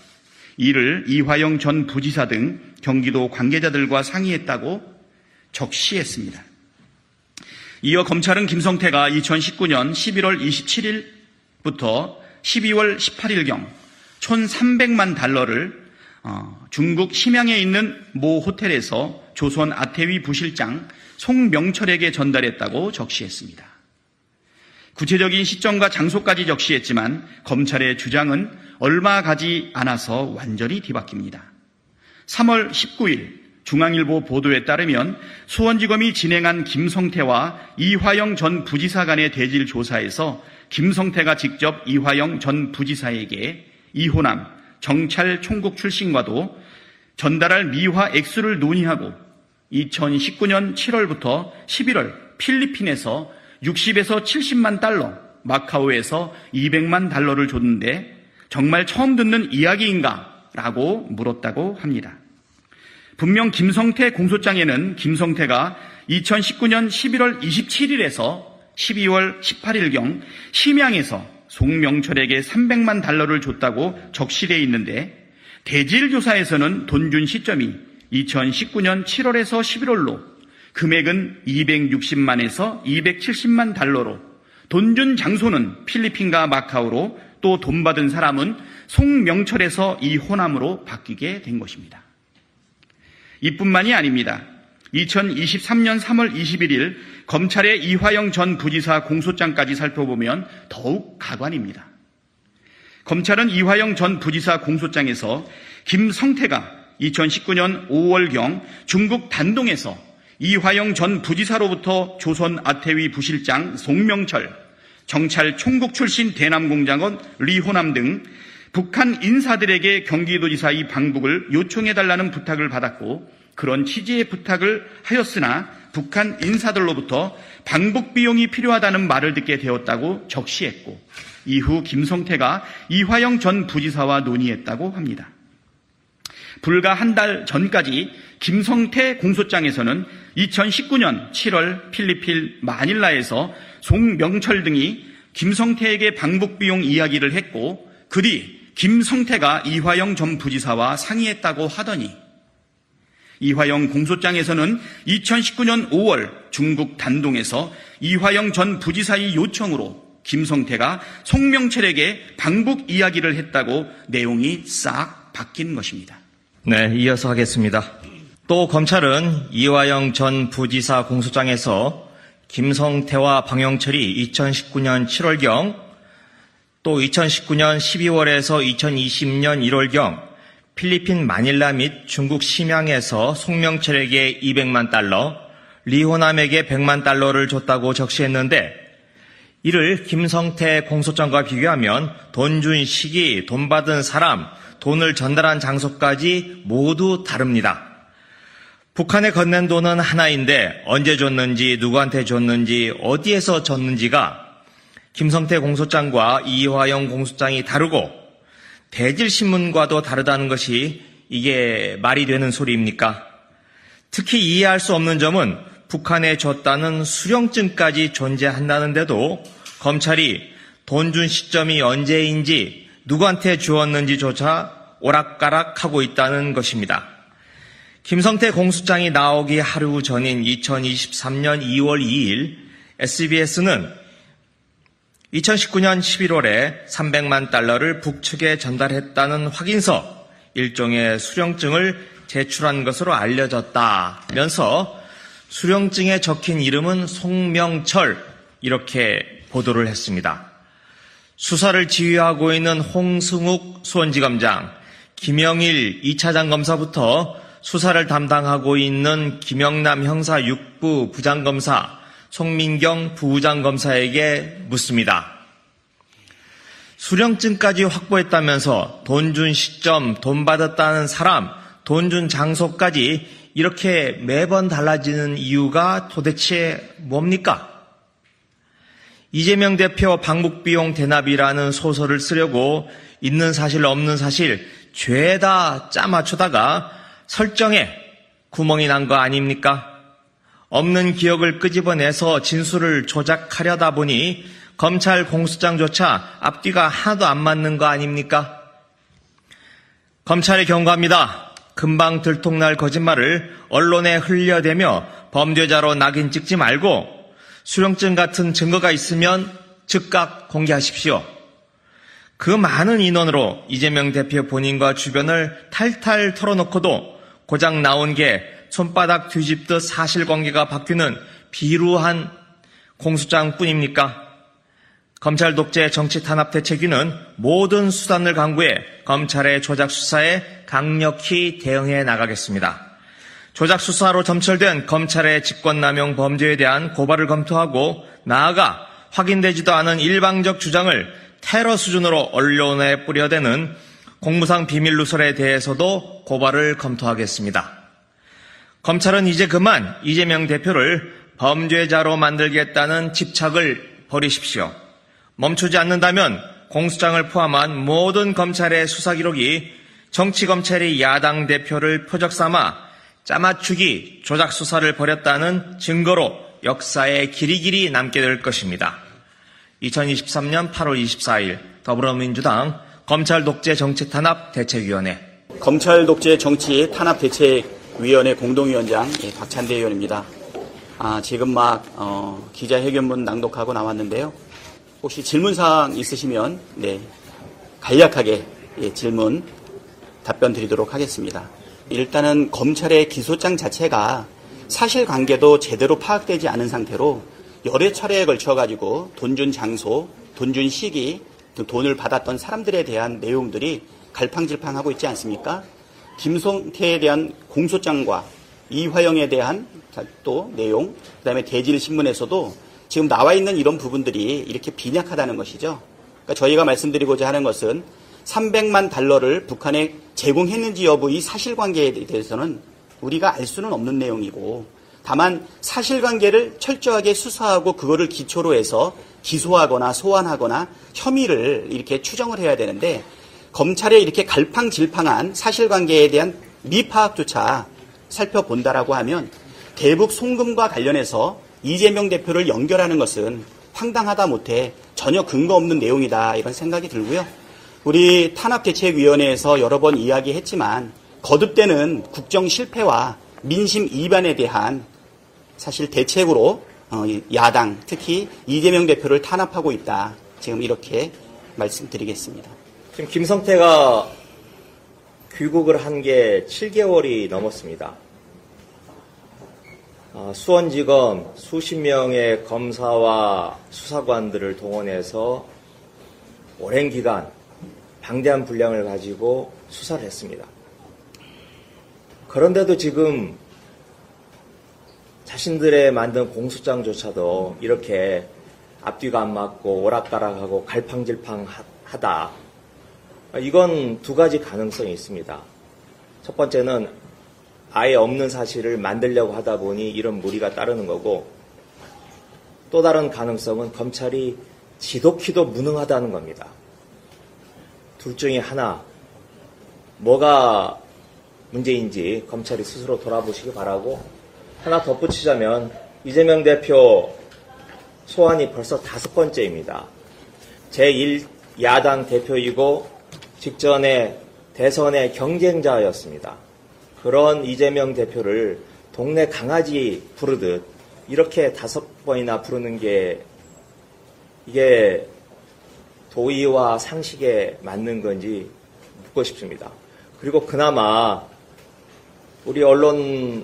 이를 이화영 전 부지사 등 경기도 관계자들과 상의했다고 적시했습니다. 이어 검찰은 김성태가 이천십구년 십일월 이십칠일부터 십이월 십팔일경 천삼백만 달러를 어, 중국 심양에 있는 모 호텔에서 조선 아태위 부실장 송명철에게 전달했다고 적시했습니다. 구체적인 시점과 장소까지 적시했지만 검찰의 주장은 얼마 가지 않아서 완전히 뒤바뀝니다. 삼월 십구일 중앙일보 보도에 따르면 수원지검이 진행한 김성태와 이화영 전 부지사 간의 대질 조사에서 김성태가 직접 이화영 전 부지사에게 이호남 정찰 총국 출신과도 전달할 미화 액수를 논의하고 이천십구년 칠월부터 십일월 필리핀에서 육십에서 칠십만 달러, 마카오에서 이백만 달러를 줬는데 정말 처음 듣는 이야기인가? 라고 물었다고 합니다. 분명 김성태 공소장에는 김성태가 이천십구년 십일월 이십칠일에서 십이월 십팔일경 심양에서 송명철에게 삼백만 달러를 줬다고 적시되어 있는데 대질조사에서는 돈 준 시점이 이천십구년 칠월에서 십일월로 금액은 이백육십만에서 이백칠십만 달러로 돈 준 장소는 필리핀과 마카오로 또 돈 받은 사람은 송명철에서 이호남으로 바뀌게 된 것입니다. 이뿐만이 아닙니다. 이천이십삼년 삼월 이십일일 검찰의 이화영 전 부지사 공소장까지 살펴보면 더욱 가관입니다. 검찰은 이화영 전 부지사 공소장에서 김성태가 이천십구년 오월경 중국 단동에서 이화영 전 부지사로부터 조선 아태위 부실장 송명철, 정찰 총국 출신 대남공장원 리호남 등 북한 인사들에게 경기도지사의 방북을 요청해달라는 부탁을 받았고 그런 취지의 부탁을 하였으나 북한 인사들로부터 방북 비용이 필요하다는 말을 듣게 되었다고 적시했고 이후 김성태가 이화영 전 부지사와 논의했다고 합니다. 불과 한 달 전까지 김성태 공소장에서는 이천십구년 칠월 필리핀 마닐라에서 송명철 등이 김성태에게 방북 비용 이야기를 했고 그 뒤 김성태가 이화영 전 부지사와 상의했다고 하더니 이화영 공소장에서는 이천십구년 오월 중국 단동에서 이화영 전 부지사의 요청으로 김성태가 송명철에게 방북 이야기를 했다고 내용이 싹 바뀐 것입니다. 네, 이어서 하겠습니다. 또 검찰은 이화영 전 부지사 공소장에서 김성태와 방영철이 이천십구년 칠월경 또 이천십구년 십이월에서 이천이십년 일월경 필리핀 마닐라 및 중국 심양에서 송명철에게 이백만 달러, 리호남에게 백만 달러를 줬다고 적시했는데 이를 김성태 공소장과 비교하면 돈 준 시기, 돈 받은 사람, 돈을 전달한 장소까지 모두 다릅니다. 북한에 건넨 돈은 하나인데 언제 줬는지, 누구한테 줬는지, 어디에서 줬는지가 김성태 공소장과 이화영 공소장이 다르고 대질신문과도 다르다는 것이 이게 말이 되는 소리입니까? 특히 이해할 수 없는 점은 북한에 줬다는 수령증까지 존재한다는데도 검찰이 돈 준 시점이 언제인지 누구한테 주었는지조차 오락가락하고 있다는 것입니다. 김성태 공소장이 나오기 하루 전인 이천이십삼년 이월 이일 에스비에스는 이천십구년 십일월에 삼백만 달러를 북측에 전달했다는 확인서, 일종의 수령증을 제출한 것으로 알려졌다면서 수령증에 적힌 이름은 송명철 이렇게 보도를 했습니다. 수사를 지휘하고 있는 홍승욱 수원지검장, 김영일 이차장 검사부터 수사를 담당하고 있는 김영남 형사 육부 부장검사, 송민경 부장검사에게 묻습니다. 수령증까지 확보했다면서 돈 준 시점, 돈 받았다는 사람, 돈 준 장소까지 이렇게 매번 달라지는 이유가 도대체 뭡니까? 이재명 대표 방북비용 대납이라는 소설을 쓰려고 있는 사실 없는 사실 죄다 짜맞추다가 설정에 구멍이 난 거 아닙니까? 없는 기억을 끄집어내서 진술을 조작하려다 보니 검찰 공소장조차 앞뒤가 하나도 안 맞는 거 아닙니까? 검찰이 경고합니다. 금방 들통날 거짓말을 언론에 흘려대며 범죄자로 낙인 찍지 말고 수령증 같은 증거가 있으면 즉각 공개하십시오. 그 많은 인원으로 이재명 대표 본인과 주변을 탈탈 털어놓고도 고장 나온 게 손바닥 뒤집듯 사실관계가 바뀌는 비루한 공소장뿐입니까? 검찰 독재 정치 탄압 대책위는 모든 수단을 강구해 검찰의 조작 수사에 강력히 대응해 나가겠습니다. 조작 수사로 점철된 검찰의 직권남용 범죄에 대한 고발을 검토하고 나아가 확인되지도 않은 일방적 주장을 테러 수준으로 언론에 뿌려대는 공무상 비밀 누설에 대해서도 고발을 검토하겠습니다. 검찰은 이제 그만 이재명 대표를 범죄자로 만들겠다는 집착을 버리십시오. 멈추지 않는다면 공소장을 포함한 모든 검찰의 수사 기록이 정치 검찰이 야당 대표를 표적 삼아 짜맞추기 조작 수사를 벌였다는 증거로 역사에 길이길이 남게 될 것입니다. 이천이십삼년 팔월 이십사일 더불어민주당 검찰 독재 정치 탄압 대책위원회. 검찰 독재 정치 탄압 대책위원회 공동위원장 박찬대 의원입니다. 아, 지금 막 어, 기자회견문 낭독하고 나왔는데요. 혹시 질문사항 있으시면 네, 간략하게 예, 질문 답변 드리도록 하겠습니다. 일단은 검찰의 기소장 자체가 사실관계도 제대로 파악되지 않은 상태로 여러 차례에 걸쳐가지고 돈 준 장소, 돈 준 시기, 돈을 받았던 사람들에 대한 내용들이 갈팡질팡하고 있지 않습니까? 김성태에 대한 공소장과 이화영에 대한 또 내용, 그다음에 대질신문에서도 지금 나와 있는 이런 부분들이 이렇게 빈약하다는 것이죠. 그러니까 저희가 말씀드리고자 하는 것은 삼백만 달러를 북한에 제공했는지 여부의 사실관계에 대해서는 우리가 알 수는 없는 내용이고, 다만 사실관계를 철저하게 수사하고 그거를 기초로 해서 기소하거나 소환하거나 혐의를 이렇게 추정을 해야 되는데, 검찰의 이렇게 갈팡질팡한 사실관계에 대한 미파악조차 살펴본다라고 하면 대북 송금과 관련해서 이재명 대표를 연결하는 것은 황당하다 못해 전혀 근거 없는 내용이다, 이런 생각이 들고요. 우리 탄압대책위원회에서 여러 번 이야기했지만 거듭되는 국정 실패와 민심 이반에 대한 사실 대책으로 야당, 특히 이재명 대표를 탄압하고 있다. 지금 이렇게 말씀드리겠습니다. 지금 김성태가 귀국을 한 게 칠 개월이 넘었습니다. 수원지검 수십 명의 검사와 수사관들을 동원해서 오랜 기간 방대한 분량을 가지고 수사를 했습니다. 그런데도 지금 자신들의 만든 공소장조차도 이렇게 앞뒤가 안 맞고 오락가락하고 갈팡질팡하다. 이건 두 가지 가능성이 있습니다. 첫 번째는 아예 없는 사실을 만들려고 하다 보니 이런 무리가 따르는 거고, 또 다른 가능성은 검찰이 지독히도 무능하다는 겁니다. 둘 중에 하나, 뭐가 문제인지 검찰이 스스로 돌아보시기 바라고, 하나 덧붙이자면 이재명 대표 소환이 벌써 다섯 번째입니다. 제일 야당 대표이고 직전에 대선의 경쟁자였습니다. 그런 이재명 대표를 동네 강아지 부르듯 이렇게 다섯 번이나 부르는 게 이게 도의와 상식에 맞는 건지 묻고 싶습니다. 그리고 그나마 우리 언론에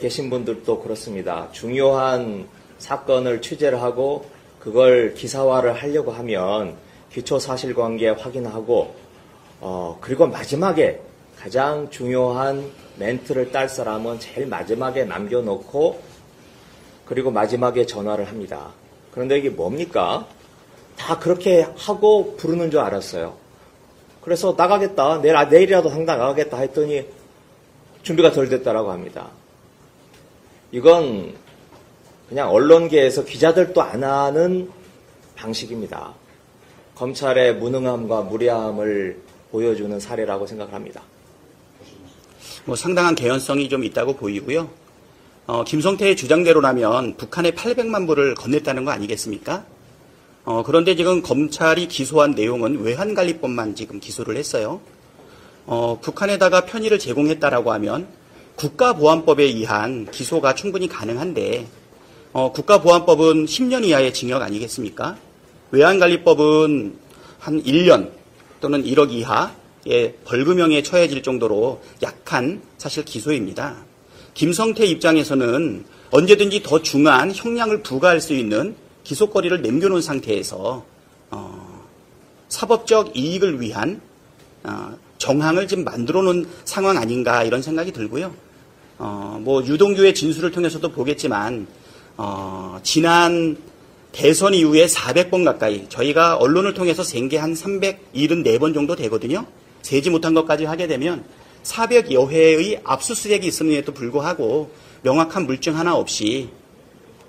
계신 분들도 그렇습니다. 중요한 사건을 취재를 하고 그걸 기사화를 하려고 하면 기초 사실관계 확인하고 어 그리고 마지막에 가장 중요한 멘트를 딸 사람은 제일 마지막에 남겨놓고 그리고 마지막에 전화를 합니다. 그런데 이게 뭡니까? 다 그렇게 하고 부르는 줄 알았어요. 그래서 나가겠다, 내일, 아, 내일이라도 당장 나가겠다 했더니 준비가 덜 됐다라고 합니다. 이건 그냥 언론계에서 기자들도 안 하는 방식입니다. 검찰의 무능함과 무례함을 보여주는 사례라고 생각합니다. 뭐 상당한 개연성이 좀 있다고 보이고요. 어, 김성태의 주장대로라면 북한에 팔백만 불을 건넸다는 거 아니겠습니까? 어, 그런데 지금 검찰이 기소한 내용은 외환관리법만 지금 기소를 했어요. 어, 북한에다가 편의를 제공했다라고 하면 국가보안법에 의한 기소가 충분히 가능한데, 어, 국가보안법은 십 년 이하의 징역 아니겠습니까? 외환관리법은 한 일 년 또는 일억 이하의 벌금형에 처해질 정도로 약한 사실 기소입니다. 김성태 입장에서는 언제든지 더 중한 형량을 부과할 수 있는 기소거리를 남겨놓은 상태에서 어, 사법적 이익을 위한 어, 정황을 지금 만들어 놓은 상황 아닌가, 이런 생각이 들고요. 어, 뭐 유동규의 진술을 통해서도 보겠지만 어, 지난 대선 이후에 사백 번 가까이, 저희가 언론을 통해서 센 게 한 삼백칠십사 번 정도 되거든요. 세지 못한 것까지 하게 되면 사백여 회의 압수수색이 있음에도 불구하고 명확한 물증 하나 없이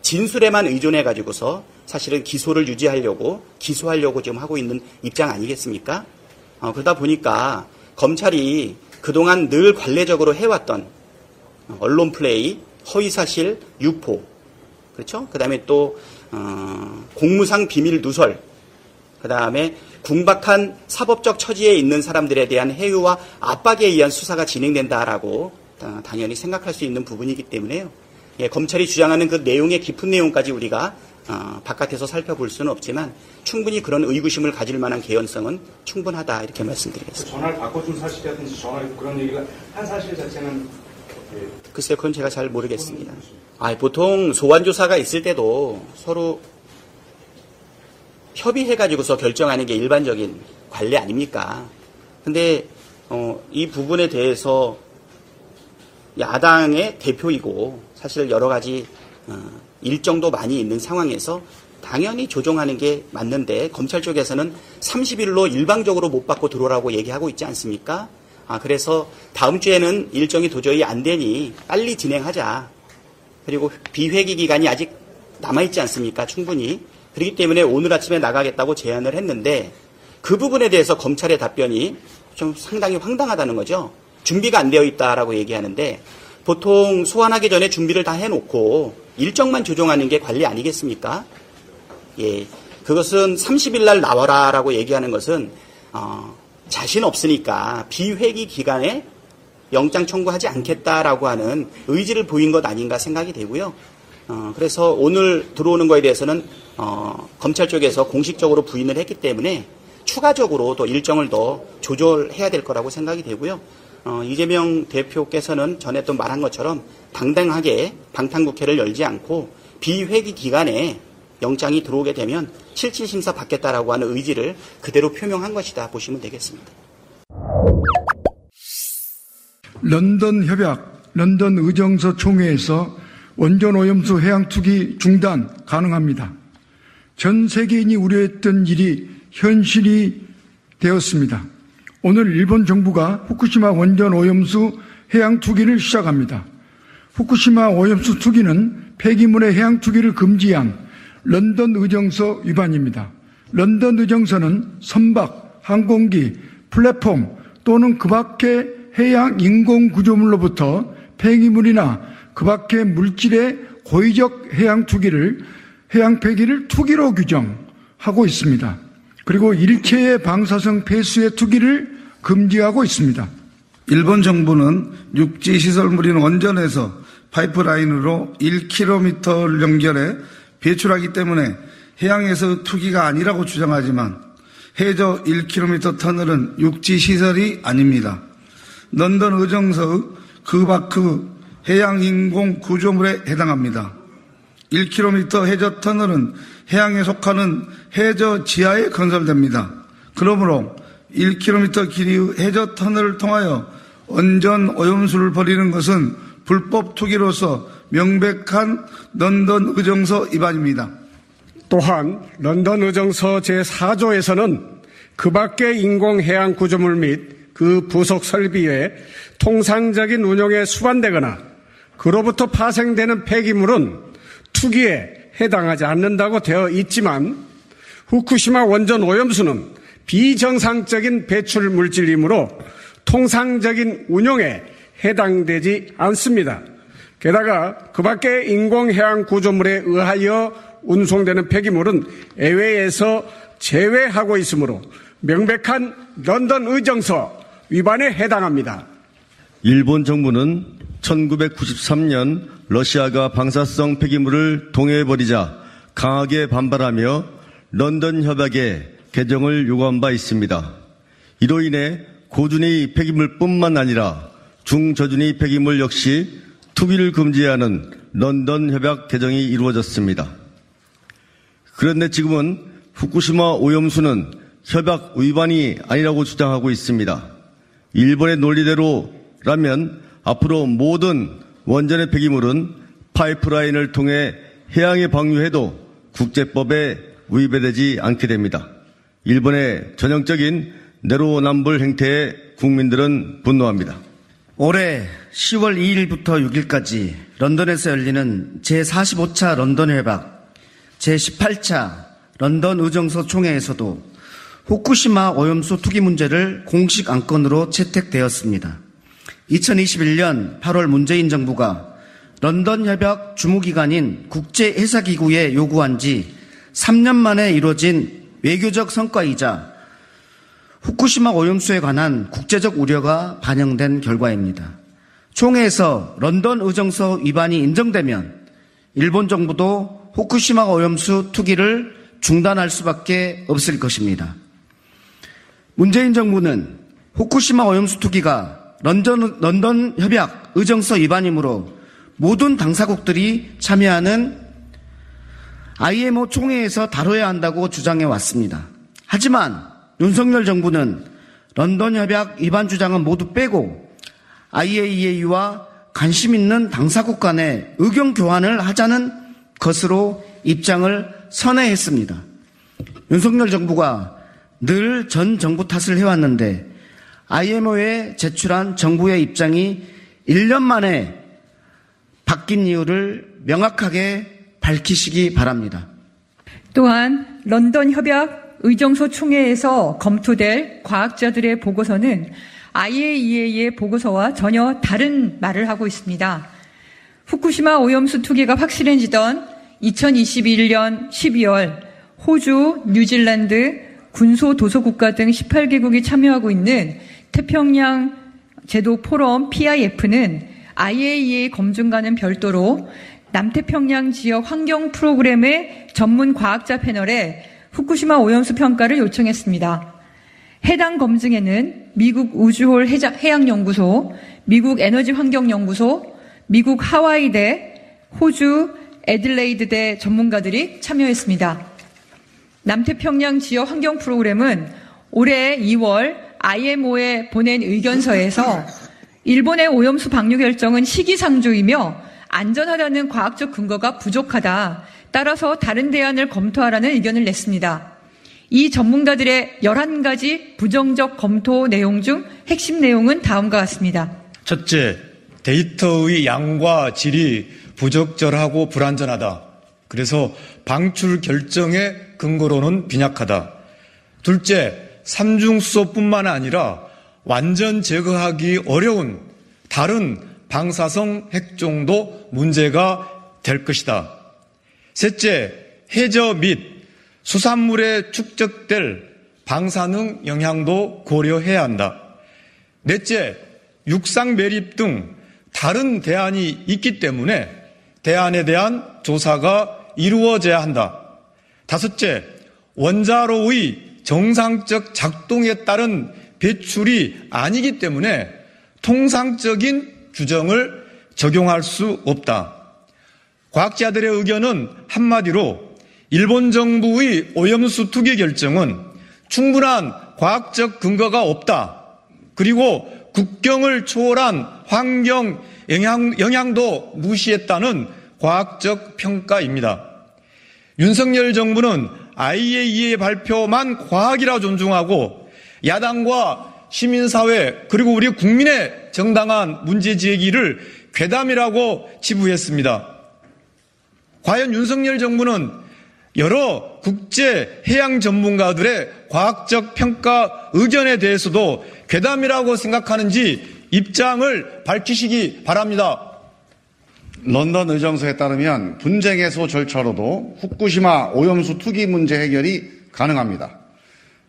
진술에만 의존해가지고서 사실은 기소를 유지하려고, 기소하려고 지금 하고 있는 입장 아니겠습니까? 어, 그러다 보니까 검찰이 그동안 늘 관례적으로 해왔던 언론 플레이, 허위사실, 유포, 그렇죠? 그 다음에 또 어, 공무상 비밀 누설, 그 다음에 궁박한 사법적 처지에 있는 사람들에 대한 해유와 압박에 의한 수사가 진행된다라고 어, 당연히 생각할 수 있는 부분이기 때문에요. 예, 검찰이 주장하는 그 내용의 깊은 내용까지 우리가 어, 바깥에서 살펴볼 수는 없지만 충분히 그런 의구심을 가질 만한 개연성은 충분하다 이렇게 말씀드리겠습니다. 전화를 바꿔준 사실이라든지 전화를 그런 얘기가 한 사실 자체는 예. 글쎄요, 그건 제가 잘 모르겠습니다. 아, 보통 소환조사가 있을 때도 서로 협의해가지고서 결정하는 게 일반적인 관례 아닙니까? 근데 어, 이 부분에 대해서 야당의 대표이고 사실 여러 가지 어, 일정도 많이 있는 상황에서 당연히 조정하는 게 맞는데 검찰 쪽에서는 삼십 일로 일방적으로 못 받고 들어오라고 얘기하고 있지 않습니까? 아, 그래서 다음 주에는 일정이 도저히 안 되니 빨리 진행하자. 그리고 비회기 기간이 아직 남아있지 않습니까? 충분히. 그렇기 때문에 오늘 아침에 나가겠다고 제안을 했는데 그 부분에 대해서 검찰의 답변이 좀 상당히 황당하다는 거죠. 준비가 안 되어 있다라고 얘기하는데 보통 소환하기 전에 준비를 다 해놓고 일정만 조정하는 게 관리 아니겠습니까? 예, 그것은 삼십 일 날 나와라라고 얘기하는 것은 어, 자신 없으니까 비회기 기간에 영장 청구하지 않겠다라고 하는 의지를 보인 것 아닌가 생각이 되고요. 어, 그래서 오늘 들어오는 거에 대해서는 어, 검찰 쪽에서 공식적으로 부인을 했기 때문에 추가적으로 또 일정을 더 조절해야 될 거라고 생각이 되고요. 어, 이재명 대표께서는 전에 또 말한 것처럼 당당하게 방탄국회를 열지 않고 비회기 기간에 영장이 들어오게 되면 실질심사 받겠다라고 하는 의지를 그대로 표명한 것이다 보시면 되겠습니다. 런던 협약, 런던 의정서 총회에서 원전 오염수 해양 투기 중단 가능합니다. 전 세계인이 우려했던 일이 현실이 되었습니다. 오늘 일본 정부가 후쿠시마 원전 오염수 해양 투기를 시작합니다. 후쿠시마 오염수 투기는 폐기물의 해양 투기를 금지한 런던 의정서 위반입니다. 런던 의정서는 선박, 항공기, 플랫폼 또는 그 밖의 해양 인공 구조물로부터 폐기물이나 그 밖의 물질의 고의적 해양 투기를 해양 폐기를 투기로 규정하고 있습니다. 그리고 일체의 방사성 폐수의 투기를 금지하고 있습니다. 일본 정부는 육지 시설물인 원전에서 파이프라인으로 일 킬로미터를 연결해 배출하기 때문에 해양에서 투기가 아니라고 주장하지만 해저 일 킬로미터 터널은 육지 시설이 아닙니다. 런던 의정서의 그 밖의 해양인공 구조물에 해당합니다. 일 킬로미터 해저 터널은 해양에 속하는 해저 지하에 건설됩니다. 그러므로 일 킬로미터 길이의 해저 터널을 통하여 원전 오염수를 버리는 것은 불법 투기로서 명백한 런던 의정서 위반입니다. 또한 런던 의정서 제사 조에서는 그 밖의 인공 해양 구조물 및 그 부속 설비의 통상적인 운용에 수반되거나 그로부터 파생되는 폐기물은 투기에 해당하지 않는다고 되어 있지만 후쿠시마 원전 오염수는 비정상적인 배출 물질이므로 통상적인 운용에 해당되지 않습니다. 게다가 그 밖의 인공해양 구조물에 의하여 운송되는 폐기물은 애외에서 제외하고 있으므로 명백한 런던 의정서 위반에 해당합니다. 일본 정부는 천구백구십삼 년 러시아가 방사성 폐기물을 동해해버리자 강하게 반발하며 런던 협약에 개정을 요구한 바 있습니다. 이로 인해 고준위 폐기물뿐만 아니라 중저준위 폐기물 역시 투기를 금지하는 런던 협약 개정이 이루어졌습니다. 그런데 지금은 후쿠시마 오염수는 협약 위반이 아니라고 주장하고 있습니다. 일본의 논리대로라면 앞으로 모든 원전의 폐기물은 파이프라인을 통해 해양에 방류해도 국제법에 위배되지 않게 됩니다. 일본의 전형적인 내로남불 행태에 국민들은 분노합니다. 올해 시월 이일부터 육일까지 런던에서 열리는 제사십오 차 런던 협약, 제십팔 차 런던 의정서 총회에서도 후쿠시마 오염수 투기 문제를 공식 안건으로 채택되었습니다. 이천이십일년 팔월 문재인 정부가 런던 협약 주무기관인 국제회사기구에 요구한 지 삼 년 만에 이루어진 외교적 성과이자 후쿠시마 오염수에 관한 국제적 우려가 반영된 결과입니다. 총회에서 런던 의정서 위반이 인정되면 일본 정부도 후쿠시마 오염수 투기를 중단할 수밖에 없을 것입니다. 문재인 정부는 후쿠시마 오염수 투기가 런던, 런던 협약 의정서 위반이므로 모든 당사국들이 참여하는 아이엠오 총회에서 다뤄야 한다고 주장해 왔습니다. 하지만 윤석열 정부는 런던 협약 위반 주장은 모두 빼고 아이에이이에이와 관심 있는 당사국 간의 의견 교환을 하자는 것으로 입장을 선회했습니다. 윤석열 정부가 늘 전 정부 탓을 해왔는데 아이엠오에 제출한 정부의 입장이 일 년 만에 바뀐 이유를 명확하게 밝히시기 바랍니다. 또한 런던 협약 의정서 총회에서 검토될 과학자들의 보고서는 아이에이이에이의 보고서와 전혀 다른 말을 하고 있습니다. 후쿠시마 오염수 투기가 확실해지던 이천이십일년 십이월 호주, 뉴질랜드, 군소도서국가 등 열여덟 개국이 참여하고 있는 태평양 제도 포럼 피아이에프는 아이에이이에이 검증과는 별도로 남태평양 지역 환경 프로그램의 전문 과학자 패널에 후쿠시마 오염수 평가를 요청했습니다. 해당 검증에는 미국 우주홀 해양연구소, 미국 에너지환경연구소, 미국 하와이대, 호주 애들레이드대 전문가들이 참여했습니다. 남태평양 지역 환경 프로그램은 올해 이월 아이엠오에 보낸 의견서에서 일본의 오염수 방류 결정은 시기상조이며 안전하다는 과학적 근거가 부족하다. 따라서 다른 대안을 검토하라는 의견을 냈습니다. 이 전문가들의 열한 가지 부정적 검토 내용 중 핵심 내용은 다음과 같습니다. 첫째, 데이터의 양과 질이 부적절하고 불안전하다. 그래서 방출 결정의 근거로는 빈약하다. 둘째, 삼중수소뿐만 아니라 완전 제거하기 어려운 다른 방사성 핵종도 문제가 될 것이다. 셋째, 해저 및 수산물에 축적될 방사능 영향도 고려해야 한다. 넷째, 육상 매립 등 다른 대안이 있기 때문에 대안에 대한 조사가 이루어져야 한다. 다섯째, 원자로의 정상적 작동에 따른 배출이 아니기 때문에 통상적인 규정을 적용할 수 없다. 과학자들의 의견은 한마디로 일본 정부의 오염수 투기 결정은 충분한 과학적 근거가 없다. 그리고 국경을 초월한 환경 영향, 영향도 무시했다는 과학적 평가입니다. 윤석열 정부는 아이에이이에이 발표만 과학이라 존중하고 야당과 시민사회 그리고 우리 국민의 정당한 문제제기를 괴담이라고 치부했습니다. 과연 윤석열 정부는 여러 국제 해양 전문가들의 과학적 평가 의견에 대해서도 괴담이라고 생각하는지 입장을 밝히시기 바랍니다. 런던 의정서에 따르면 분쟁 해소 절차로도 후쿠시마 오염수 투기 문제 해결이 가능합니다.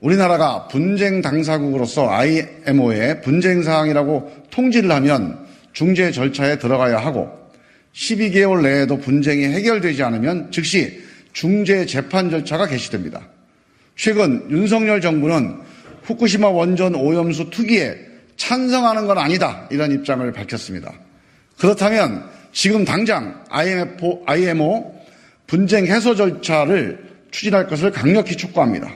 우리나라가 분쟁 당사국으로서 아이엠오의 분쟁 사항이라고 통지를 하면 중재 절차에 들어가야 하고 십이 개월 내에도 분쟁이 해결되지 않으면 즉시 중재 재판 절차가 개시됩니다. 최근 윤석열 정부는 후쿠시마 원전 오염수 투기에 찬성하는 건 아니다 이런 입장을 밝혔습니다. 그렇다면 지금 당장 아이엠오 분쟁 해소 절차를 추진할 것을 강력히 촉구합니다.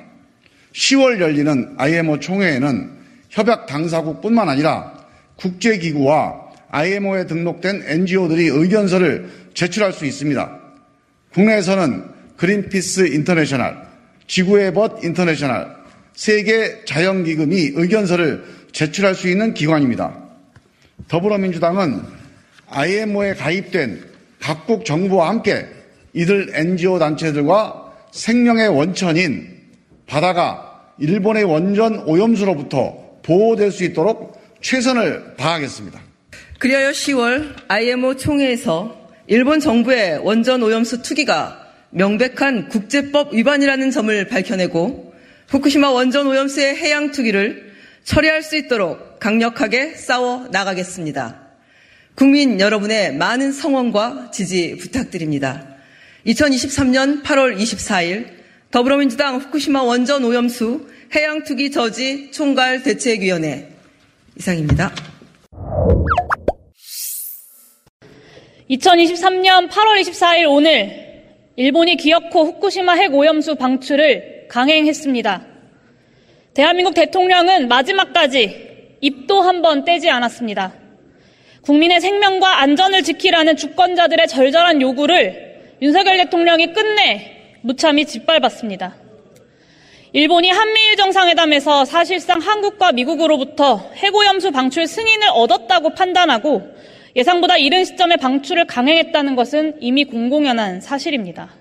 시월 열리는 아이엠오 총회에는 협약 당사국뿐만 아니라 국제기구와 아이엠오에 등록된 엔지오들이 의견서를 제출할 수 있습니다. 국내에서는 그린피스 인터내셔널, 지구의 벗 인터내셔널, 세계자연기금이 의견서를 제출할 수 있는 기관입니다. 더불어민주당은 아이엠오에 가입된 각국 정부와 함께 이들 엔지오 단체들과 생명의 원천인 바다가 일본의 원전 오염수로부터 보호될 수 있도록 최선을 다하겠습니다. 그리하여 시월 아이엠오 총회에서 일본 정부의 원전 오염수 투기가 명백한 국제법 위반이라는 점을 밝혀내고 후쿠시마 원전 오염수의 해양 투기를 처리할 수 있도록 강력하게 싸워 나가겠습니다. 국민 여러분의 많은 성원과 지지 부탁드립니다. 이천이십삼년 팔월 이십사일 더불어민주당 후쿠시마 원전 오염수 해양 투기 저지 총괄 대책위원회 이상입니다. 이천이십삼년 팔월 이십사일 오늘 일본이 기어코 후쿠시마 핵 오염수 방출을 강행했습니다. 대한민국 대통령은 마지막까지 입도 한 번 떼지 않았습니다. 국민의 생명과 안전을 지키라는 주권자들의 절절한 요구를 윤석열 대통령이 끝내 무참히 짓밟았습니다. 일본이 한미일 정상회담에서 사실상 한국과 미국으로부터 핵 오염수 방출 승인을 얻었다고 판단하고 예상보다 이른 시점에 방출을 강행했다는 것은 이미 공공연한 사실입니다.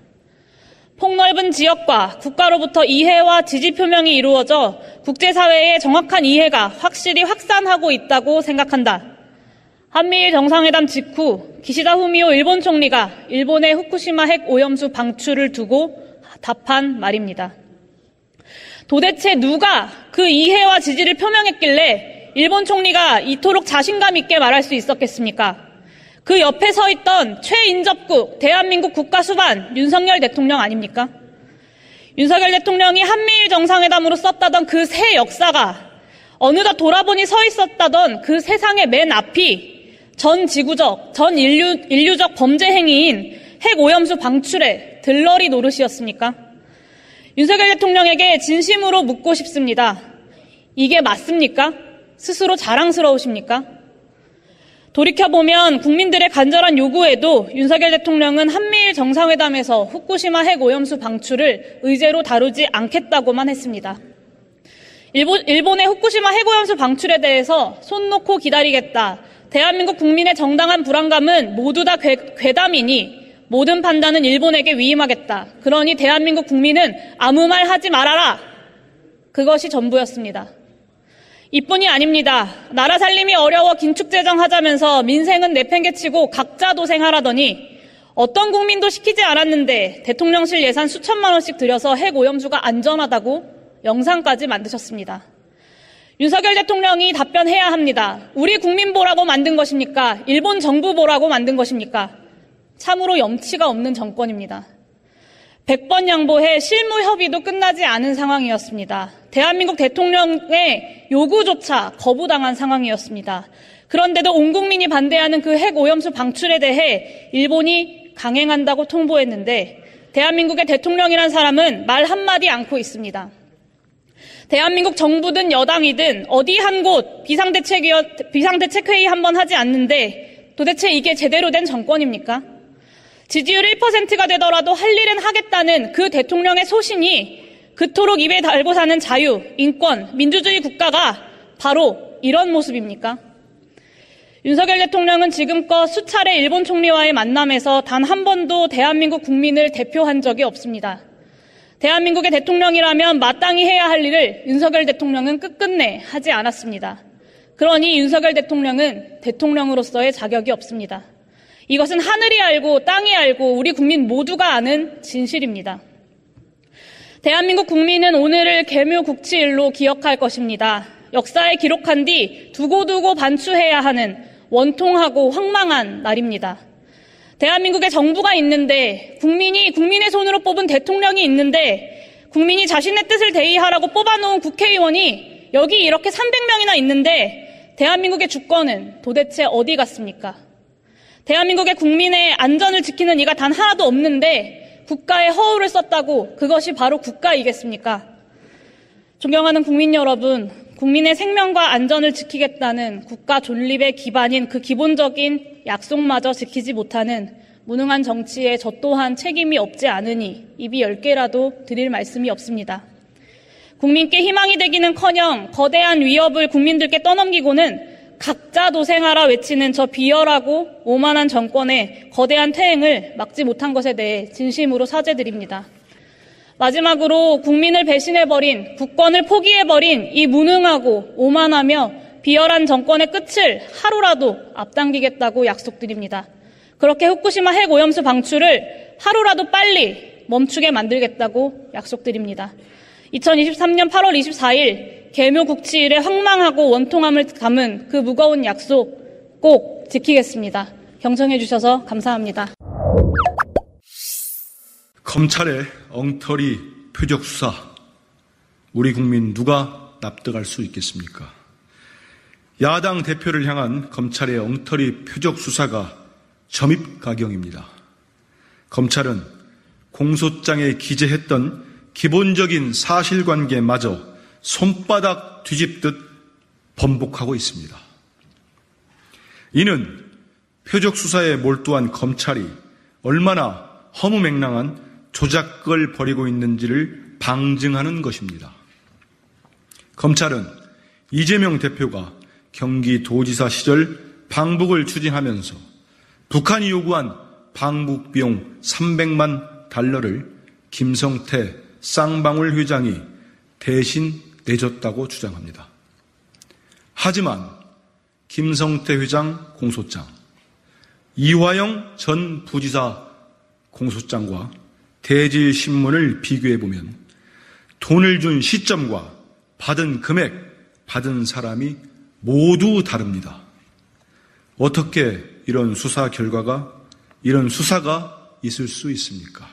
폭넓은 지역과 국가로부터 이해와 지지 표명이 이루어져 국제사회의 정확한 이해가 확실히 확산하고 있다고 생각한다. 한미일 정상회담 직후 기시다 후미오 일본 총리가 일본의 후쿠시마 핵 오염수 방출을 두고 답한 말입니다. 도대체 누가 그 이해와 지지를 표명했길래 일본 총리가 이토록 자신감 있게 말할 수 있었겠습니까? 그 옆에 서 있던 최인접국 대한민국 국가수반 윤석열 대통령 아닙니까? 윤석열 대통령이 한미일 정상회담으로 썼다던 그 새 역사가 어느덧 돌아보니 서 있었다던 그 세상의 맨 앞이 전 지구적, 전 인류, 인류적 범죄 행위인 핵오염수 방출의 들러리 노릇이었습니까? 윤석열 대통령에게 진심으로 묻고 싶습니다. 이게 맞습니까? 스스로 자랑스러우십니까? 돌이켜보면 국민들의 간절한 요구에도 윤석열 대통령은 한미일 정상회담에서 후쿠시마 핵 오염수 방출을 의제로 다루지 않겠다고만 했습니다. 일본, 일본의 후쿠시마 핵 오염수 방출에 대해서 손 놓고 기다리겠다. 대한민국 국민의 정당한 불안감은 모두 다 괴, 괴담이니 모든 판단은 일본에게 위임하겠다. 그러니 대한민국 국민은 아무 말 하지 말아라. 그것이 전부였습니다. 이뿐이 아닙니다. 나라 살림이 어려워 긴축재정 하자면서 민생은 내팽개치고 각자 도생하라더니 어떤 국민도 시키지 않았는데 대통령실 예산 수천만 원씩 들여서 핵 오염수가 안전하다고 영상까지 만드셨습니다. 윤석열 대통령이 답변해야 합니다. 우리 국민 보라고 만든 것입니까? 일본 정부 보라고 만든 것입니까? 참으로 염치가 없는 정권입니다. 백번 양보해 실무 협의도 끝나지 않은 상황이었습니다. 대한민국 대통령의 요구조차 거부당한 상황이었습니다. 그런데도 온 국민이 반대하는 그 핵 오염수 방출에 대해 일본이 강행한다고 통보했는데 대한민국의 대통령이란 사람은 말 한마디 않고 있습니다. 대한민국 정부든 여당이든 어디 한 곳 비상대책회의 한번 하지 않는데 도대체 이게 제대로 된 정권입니까? 지지율 일 퍼센트가 되더라도 할 일은 하겠다는 그 대통령의 소신이 그토록 입에 달고 사는 자유, 인권, 민주주의 국가가 바로 이런 모습입니까? 윤석열 대통령은 지금껏 수차례 일본 총리와의 만남에서 단 한 번도 대한민국 국민을 대표한 적이 없습니다. 대한민국의 대통령이라면 마땅히 해야 할 일을 윤석열 대통령은 끝끝내 하지 않았습니다. 그러니 윤석열 대통령은 대통령으로서의 자격이 없습니다. 이것은 하늘이 알고 땅이 알고 우리 국민 모두가 아는 진실입니다. 대한민국 국민은 오늘을 계묘국치일로 기억할 것입니다. 역사에 기록한 뒤 두고두고 반추해야 하는 원통하고 황망한 날입니다. 대한민국에 정부가 있는데 국민이 국민의 손으로 뽑은 대통령이 있는데 국민이 자신의 뜻을 대의하라고 뽑아놓은 국회의원이 여기 이렇게 삼백명이나 있는데 대한민국의 주권은 도대체 어디 갔습니까? 대한민국의 국민의 안전을 지키는 이가 단 하나도 없는데 국가의 허울을 썼다고 그것이 바로 국가이겠습니까? 존경하는 국민 여러분, 국민의 생명과 안전을 지키겠다는 국가 존립의 기반인 그 기본적인 약속마저 지키지 못하는 무능한 정치에 저 또한 책임이 없지 않으니 입이 열 개라도 드릴 말씀이 없습니다. 국민께 희망이 되기는커녕 거대한 위협을 국민들께 떠넘기고는 각자 도생하라 외치는 저 비열하고 오만한 정권의 거대한 퇴행을 막지 못한 것에 대해 진심으로 사죄드립니다. 마지막으로 국민을 배신해버린, 국권을 포기해버린 이 무능하고 오만하며 비열한 정권의 끝을 하루라도 앞당기겠다고 약속드립니다. 그렇게 후쿠시마 핵오염수 방출을 하루라도 빨리 멈추게 만들겠다고 약속드립니다. 이천이십삼년 팔월 이십사일 개묘 국치일의 황망하고 원통함을 담은 그 무거운 약속 꼭 지키겠습니다. 경청해 주셔서 감사합니다. 검찰의 엉터리 표적 수사, 우리 국민 누가 납득할 수 있겠습니까? 야당 대표를 향한 검찰의 엉터리 표적 수사가 점입가경입니다. 검찰은 공소장에 기재했던 기본적인 사실관계마저 손바닥 뒤집듯 번복하고 있습니다. 이는 표적 수사에 몰두한 검찰이 얼마나 허무맹랑한 조작을 벌이고 있는지를 방증하는 것입니다. 검찰은 이재명 대표가 경기도지사 시절 방북을 추진하면서 북한이 요구한 방북 비용 삼백만 달러를 김성태 쌍방울 회장이 대신 내줬다고 주장합니다. 하지만 김성태 회장 공소장, 이화영 전 부지사 공소장과 대질신문을 비교해보면 돈을 준 시점과 받은 금액, 받은 사람이 모두 다릅니다. 어떻게 이런 수사 결과가, 이런 수사가 있을 수 있습니까?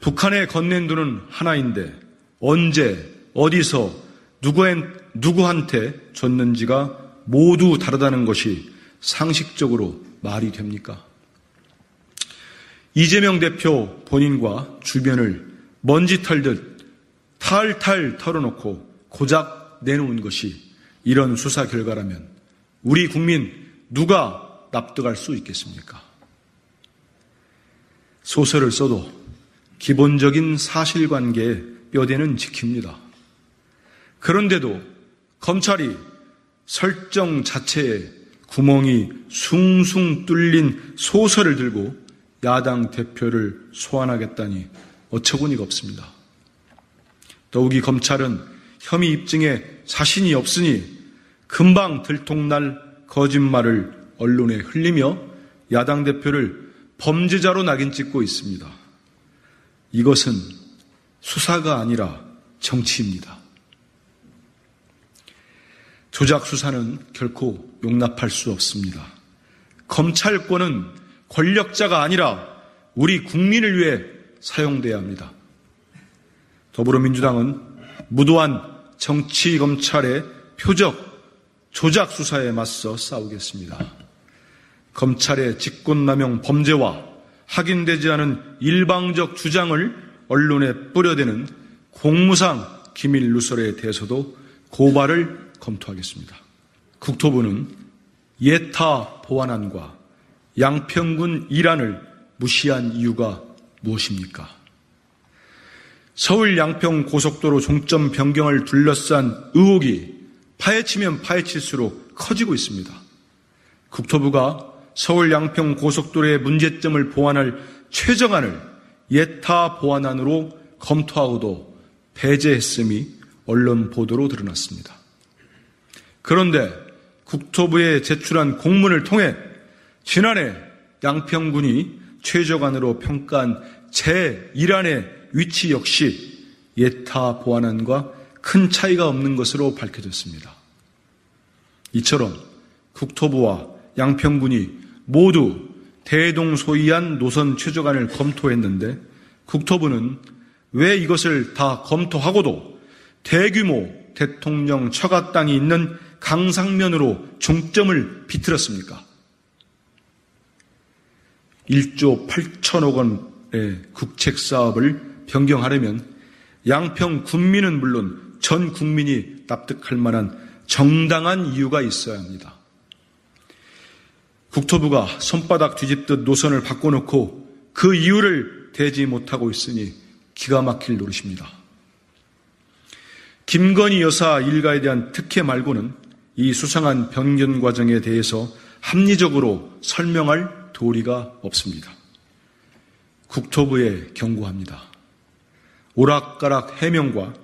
북한에 건넨 돈은 하나인데 언제, 어디서, 누구엔, 누구한테 줬는지가 모두 다르다는 것이 상식적으로 말이 됩니까? 이재명 대표 본인과 주변을 먼지 털듯 탈탈 털어놓고 고작 내놓은 것이 이런 수사 결과라면 우리 국민 누가 납득할 수 있겠습니까? 소설을 써도 기본적인 사실관계에 뼈대는 지킵니다. 그런데도 검찰이 설정 자체에 구멍이 숭숭 뚫린 소설을 들고 야당 대표를 소환하겠다니 어처구니가 없습니다. 더욱이 검찰은 혐의 입증에 자신이 없으니 금방 들통날 거짓말을 언론에 흘리며 야당 대표를 범죄자로 낙인 찍고 있습니다. 이것은 수사가 아니라 정치입니다. 조작 수사는 결코 용납할 수 없습니다. 검찰권은 권력자가 아니라 우리 국민을 위해 사용돼야 합니다. 더불어민주당은 무도한 정치 검찰의 표적 조작 수사에 맞서 싸우겠습니다. 검찰의 직권남용 범죄와 확인되지 않은 일방적 주장을 언론에 뿌려대는 공무상 기밀 누설에 대해서도 고발을 검토하겠습니다. 국토부는 예타 보완안과 양평군 이란을 무시한 이유가 무엇입니까? 서울 양평 고속도로 종점 변경을 둘러싼 의혹이 파헤치면 파헤칠수록 커지고 있습니다. 국토부가 서울 양평 고속도로의 문제점을 보완할 최정안을 예타 보완안으로 검토하고도 배제했음이 언론 보도로 드러났습니다. 그런데 국토부에 제출한 공문을 통해 지난해 양평군이 최저간으로 평가한 제일 안의 위치 역시 예타 보완안과 큰 차이가 없는 것으로 밝혀졌습니다. 이처럼 국토부와 양평군이 모두 대동소이한 노선 최저간을 검토했는데 국토부는 왜 이것을 다 검토하고도 대규모 대통령 처가 땅이 있는 강상면으로 종점을 비틀었습니까? 일조 팔천억 원의 국책사업을 변경하려면 양평 군민은 물론 전 국민이 납득할 만한 정당한 이유가 있어야 합니다. 국토부가 손바닥 뒤집듯 노선을 바꿔놓고 그 이유를 대지 못하고 있으니 기가 막힐 노릇입니다. 김건희 여사 일가에 대한 특혜 말고는 이 수상한 변경 과정에 대해서 합리적으로 설명할 도리가 없습니다. 국토부에 경고합니다. 오락가락 해명과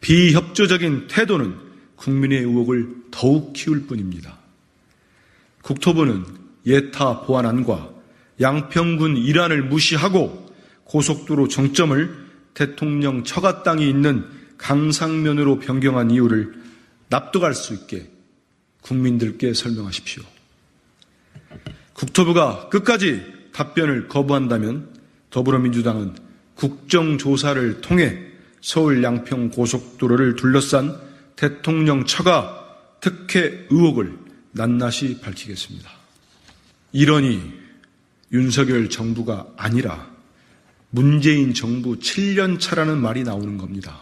비협조적인 태도는 국민의 의혹을 더욱 키울 뿐입니다. 국토부는 예타 보안안과 양평군 일환을 무시하고 고속도로 정점을 대통령 처가 땅이 있는 강상면으로 변경한 이유를 납득할 수 있게 국민들께 설명하십시오. 국토부가 끝까지 답변을 거부한다면 더불어민주당은 국정조사를 통해 서울 양평 고속도로를 둘러싼 대통령 처가 특혜 의혹을 낱낱이 밝히겠습니다. 이러니 윤석열 정부가 아니라 문재인 정부 칠 년 차라는 말이 나오는 겁니다.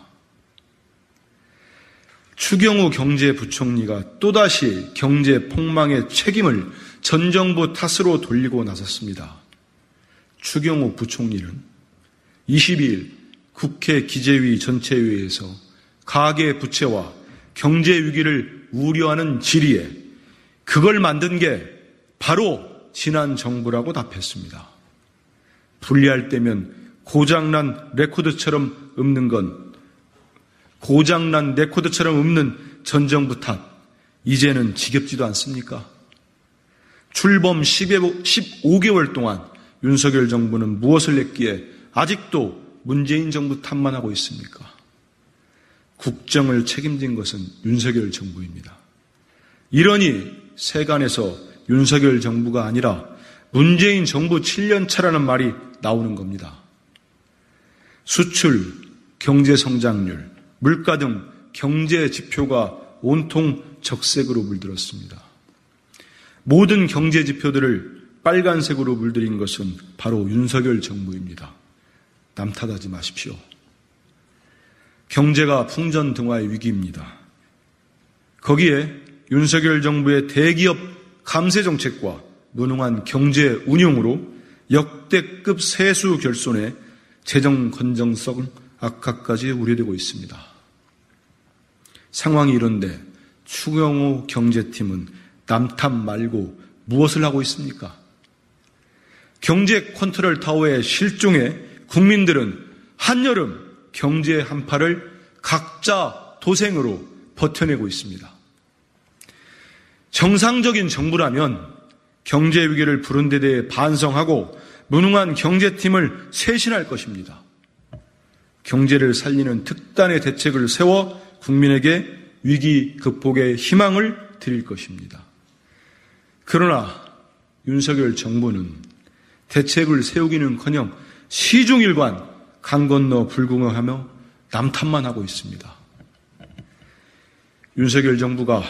추경호 경제부총리가 또다시 경제 폭망의 책임을 전 정부 탓으로 돌리고 나섰습니다. 추경호 부총리는 이십이일 국회 기재위 전체회의에서 가계 부채와 경제 위기를 우려하는 질의에 그걸 만든 게 바로 지난 정부라고 답했습니다. 분리할 때면 고장난 레코드처럼 읊는 건 고장난 레코드처럼 읊는 전 정부 탓 이제는 지겹지도 않습니까? 출범 십오 개월 동안 윤석열 정부는 무엇을 했기에 아직도 문재인 정부 탓만 하고 있습니까? 국정을 책임진 것은 윤석열 정부입니다. 이러니 세간에서 윤석열 정부가 아니라 문재인 정부 칠 년 차라는 말이 나오는 겁니다. 수출, 경제성장률, 물가 등 경제지표가 온통 적색으로 물들었습니다. 모든 경제지표들을 빨간색으로 물들인 것은 바로 윤석열 정부입니다. 남 탓하지 마십시오. 경제가 풍전등화의 위기입니다. 거기에 윤석열 정부의 대기업 감세 정책과 무능한 경제 운용으로 역대급 세수 결손에 재정 건전성 악화까지 우려되고 있습니다. 상황이 이런데 추경호 경제팀은 남탓 말고 무엇을 하고 있습니까? 경제 컨트롤 타워의 실종에 국민들은 한여름 경제 한파를 각자 도생으로 버텨내고 있습니다. 정상적인 정부라면 경제 위기를 부른 데 대해 반성하고 무능한 경제팀을 쇄신할 것입니다. 경제를 살리는 특단의 대책을 세워 국민에게 위기 극복의 희망을 드릴 것입니다. 그러나 윤석열 정부는 대책을 세우기는커녕 시중일관 강 건너 불구경하며 남탓만 하고 있습니다. 윤석열 정부가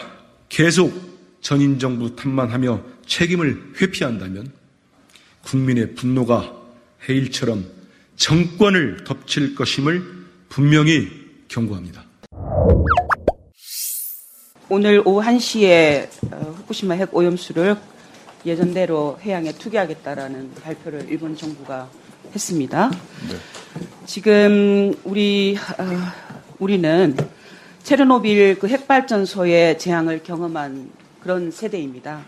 계속 전인 정부 탓만 하며 책임을 회피한다면 국민의 분노가 해일처럼 정권을 덮칠 것임을 분명히 경고합니다. 오늘 오후 한 시에 후쿠시마 핵 오염수를 예전대로 해양에 투기하겠다라는 발표를 일본 정부가 했습니다. 네. 지금 우리 어, 우리는 체르노빌 그 핵발전소의 재앙을 경험한 그런 세대입니다.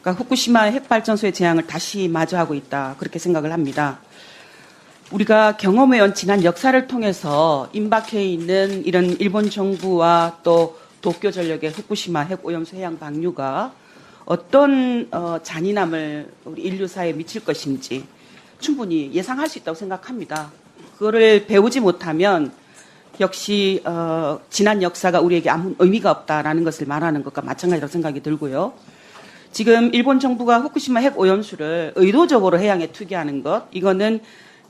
그러니까 후쿠시마 핵발전소의 재앙을 다시 마주하고 있다. 그렇게 생각을 합니다. 우리가 경험해온 지난 역사를 통해서 임박해 있는 이런 일본 정부와 또 도쿄 전력의 후쿠시마 핵오염수 해양 방류가 어떤 어, 잔인함을 우리 인류사에 미칠 것인지 충분히 예상할 수 있다고 생각합니다. 그거를 배우지 못하면 역시 어, 지난 역사가 우리에게 아무 의미가 없다라는 것을 말하는 것과 마찬가지라고 생각이 들고요. 지금 일본 정부가 후쿠시마 핵 오염수를 의도적으로 해양에 투기하는 것, 이거는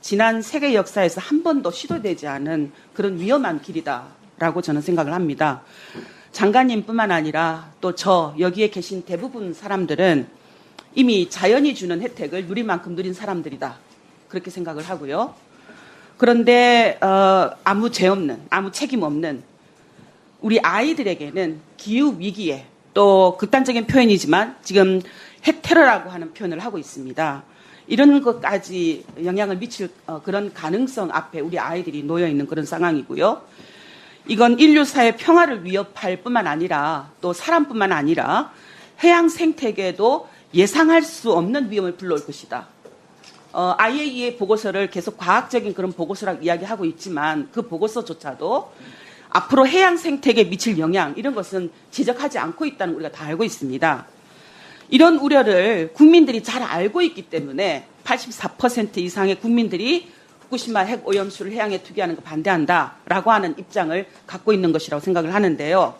지난 세계 역사에서 한 번도 시도되지 않은 그런 위험한 길이다라고 저는 생각을 합니다. 장관님뿐만 아니라 또 저 여기에 계신 대부분 사람들은 이미 자연이 주는 혜택을 누릴 만큼 누린 사람들이다. 그렇게 생각을 하고요. 그런데 어, 아무 죄 없는, 아무 책임 없는 우리 아이들에게는 기후 위기에 또 극단적인 표현이지만 지금 핵테러라고 하는 표현을 하고 있습니다. 이런 것까지 영향을 미칠 어, 그런 가능성 앞에 우리 아이들이 놓여 있는 그런 상황이고요. 이건 인류사의 평화를 위협할 뿐만 아니라 또 사람뿐만 아니라 해양 생태계에도 예상할 수 없는 위험을 불러올 것이다. 어, 아이에이이에이 보고서를 계속 과학적인 그런 보고서라고 이야기하고 있지만 그 보고서조차도 앞으로 해양 생태계에 미칠 영향 이런 것은 지적하지 않고 있다는 우리가 다 알고 있습니다. 이런 우려를 국민들이 잘 알고 있기 때문에 팔십사 퍼센트 이상의 국민들이 후쿠시마 핵오염수를 해양에 투기하는 거 반대한다라고 하는 입장을 갖고 있는 것이라고 생각을 하는데요.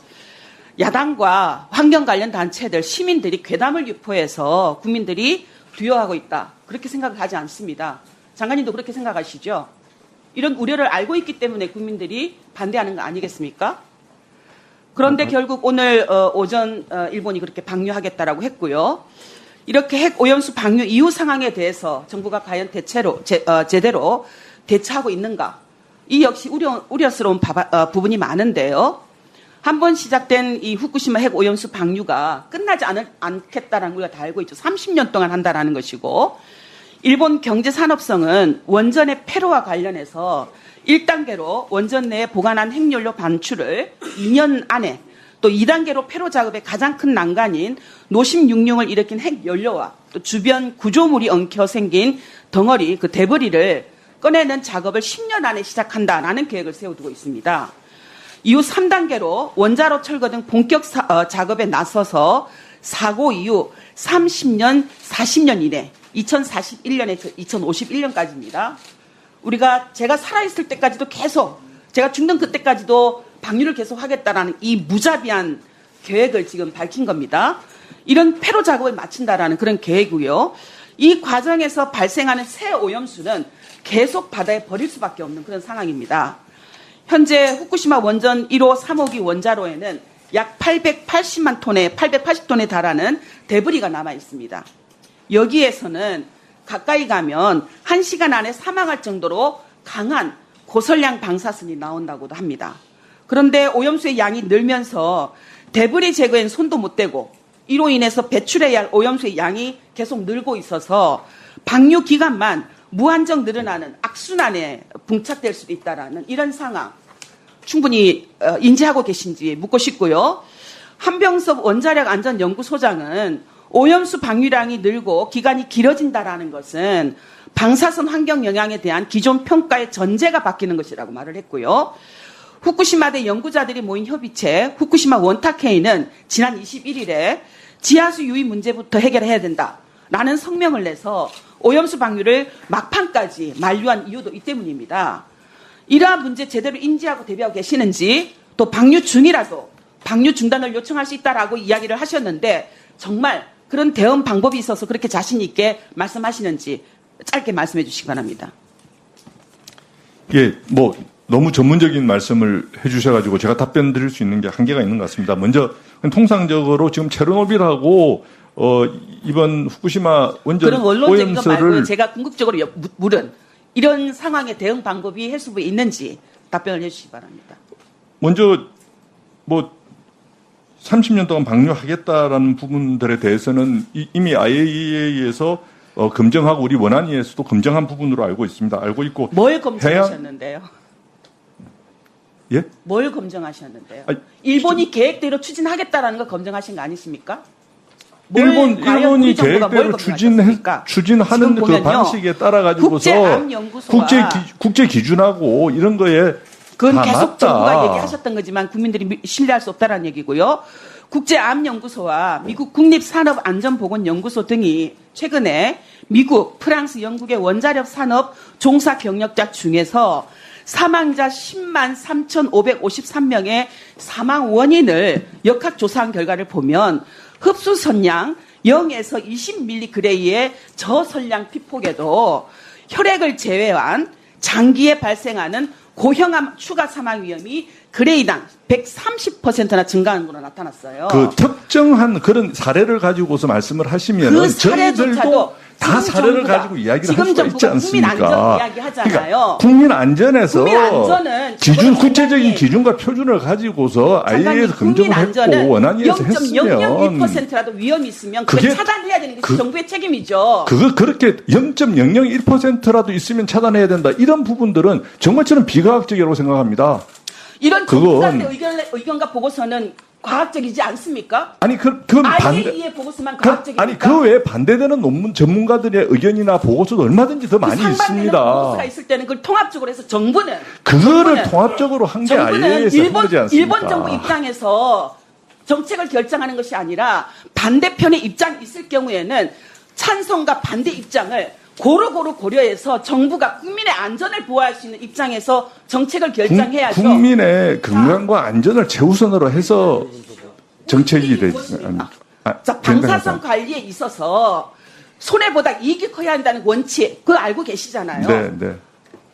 야당과 환경 관련 단체들, 시민들이 괴담을 유포해서 국민들이 두려워하고 있다. 그렇게 생각을 하지 않습니다. 장관님도 그렇게 생각하시죠? 이런 우려를 알고 있기 때문에 국민들이 반대하는 거 아니겠습니까? 그런데 결국 오늘 오전 일본이 그렇게 방류하겠다라고 했고요. 이렇게 핵오염수 방류 이후 상황에 대해서 정부가 과연 대체로, 제, 어, 제대로 대처하고 있는가. 이 역시 우려, 우려스러운 바바, 어, 부분이 많은데요. 한번 시작된 이 후쿠시마 핵오염수 방류가 끝나지 않을, 않겠다라는 우리가 다 알고 있죠. 삼십 년 동안 한다라는 것이고, 일본 경제산업성은 원전의 폐로와 관련해서 일 단계로 원전 내에 보관한 핵연료 반출을 이 년 안에, 또 이 단계로 폐로 작업의 가장 큰 난관인 노십육융을 일으킨 핵연료와 또 주변 구조물이 엉켜 생긴 덩어리, 그 데브리를 꺼내는 작업을 십 년 안에 시작한다라는 계획을 세워두고 있습니다. 이후 삼 단계로 원자로 철거 등 본격 사, 어, 작업에 나서서 사고 이후 삼십 년, 사십 년 이내, 이천사십일 년에서 이천오십일 년까지입니다. 우리가 제가 살아있을 때까지도 계속, 제가 죽는 그때까지도 방류를 계속 하겠다라는 이 무자비한 계획을 지금 밝힌 겁니다. 이런 폐로 작업을 마친다라는 그런 계획이고요. 이 과정에서 발생하는 새 오염수는 계속 바다에 버릴 수밖에 없는 그런 상황입니다. 현재 후쿠시마 원전 일 호, 삼 호기 원자로에는 약 팔백팔십만 톤에, 팔백팔십 톤에 달하는 데브리가 남아 있습니다. 여기에서는 가까이 가면 한 시간 안에 사망할 정도로 강한 고설량 방사선이 나온다고도 합니다. 그런데 오염수의 양이 늘면서 데브리 제거엔 손도 못 대고 이로 인해서 배출해야 할 오염수의 양이 계속 늘고 있어서 방류 기간만 무한정 늘어나는 악순환에 봉착될 수도 있다라는 이런 상황 충분히 인지하고 계신지 묻고 싶고요. 한병섭 원자력안전연구소장은 오염수 방류량이 늘고 기간이 길어진다라는 것은 방사선 환경 영향에 대한 기존 평가의 전제가 바뀌는 것이라고 말을 했고요. 후쿠시마대 연구자들이 모인 협의체 후쿠시마 원탁회의는 지난 이십일 일에 지하수 유입 문제부터 해결해야 된다라는 성명을 내서 오염수 방류를 막판까지 만류한 이유도 이 때문입니다. 이러한 문제 제대로 인지하고 대비하고 계시는지, 또 방류 중이라도 방류 중단을 요청할 수 있다라고 이야기를 하셨는데 정말 그런 대응 방법이 있어서 그렇게 자신 있게 말씀하시는지 짧게 말씀해 주시기 바랍니다. 예, 뭐 너무 전문적인 말씀을 해주셔가지고 제가 답변 드릴 수 있는 게 한계가 있는 것 같습니다. 먼저 통상적으로 지금 체르노빌하고 어, 이번 후쿠시마 원전 그런 원론적인 것 말고 제가 궁극적으로 물은 이런 상황에 대응 방법이 해수부에 있는지 답변을 해주시기 바랍니다. 먼저 뭐 삼십 년 동안 방류하겠다라는 부분들에 대해서는 이미 아이에이이에이에서 어, 검증하고 우리 원안위에서도 검증한 부분으로 알고 있습니다. 알고 있고 뭘 검증하셨는데요? 해양... 예? 뭘 검증하셨는데요? 아니, 일본이 저... 계획대로 추진하겠다라는 걸 검증하신 거 아니십니까? 일본, 일본이 계획대로 추진해, 추진하는 그 방식에 따라 가지고서 국제, 국제 기준하고 이런 거에 그건 계속 맞다. 정부가 얘기하셨던 거지만 국민들이 신뢰할 수 없다라는 얘기고요. 국제암연구소와 미국 국립산업안전보건연구소 등이 최근에 미국, 프랑스, 영국의 원자력 산업 종사 경력자 중에서 사망자 십만 삼천오백오십삼 명의 사망 원인을 역학조사한 결과를 보면 흡수 선량 영에서 이십 밀리그레이의 저선량 피폭에도 혈액을 제외한 장기에 발생하는 고형암 추가 사망 위험이 그레이당 백삼십 퍼센트나 증가하는 걸로 나타났어요. 그 특정한 그런 사례를 가지고서 말씀을 하시면 그 저희들도 다 사례를 정부가, 가지고 이야기를 할 수가 있지 않습니까? 지금 정부가 국민 안전 이야기하잖아요. 그러니까 국민 안전에서 국민 안전은 기준, 구체적인 기준과 표준을 가지고서 아이에이에서 검증을 했고 원안위에서 했으면 영 점 영영일 퍼센트라도 위험이 있으면 그게 차단해야 되는 게 그, 정부의 책임이죠. 그거 그렇게 영 점 영영일 퍼센트라도 있으면 차단해야 된다. 이런 부분들은 정말 저는 비과학적이라고 생각합니다. 이런 정부의 의견과 보고서는 과학적이지 않습니까? 아니 그 그 아이에이이의 보고서만 과학적입니까? 아니 그 외에 반대되는 논문 전문가들의 의견이나 보고서도 얼마든지 더 많이 그 있습니다. 보고서가 있을 때는 그걸 통합적으로 해서 정부는 그거를 통합적으로 한 게 아이에이이에서 한 거지 않습니까? 일본 정부 입장에서 정책을 결정하는 것이 아니라 반대편의 입장이 있을 경우에는 찬성과 반대 입장을 고루고루 고려해서 정부가 국민의 안전을 보호할 수 있는 입장에서 정책을 결정해야죠. 국민의 건강과 안전을 최우선으로 해서 정책이 되지 않습니까? 아, 자, 방사선 관리에 있어서 손해보다 이익이 커야 한다는 원칙, 그거 알고 계시잖아요. 네, 네.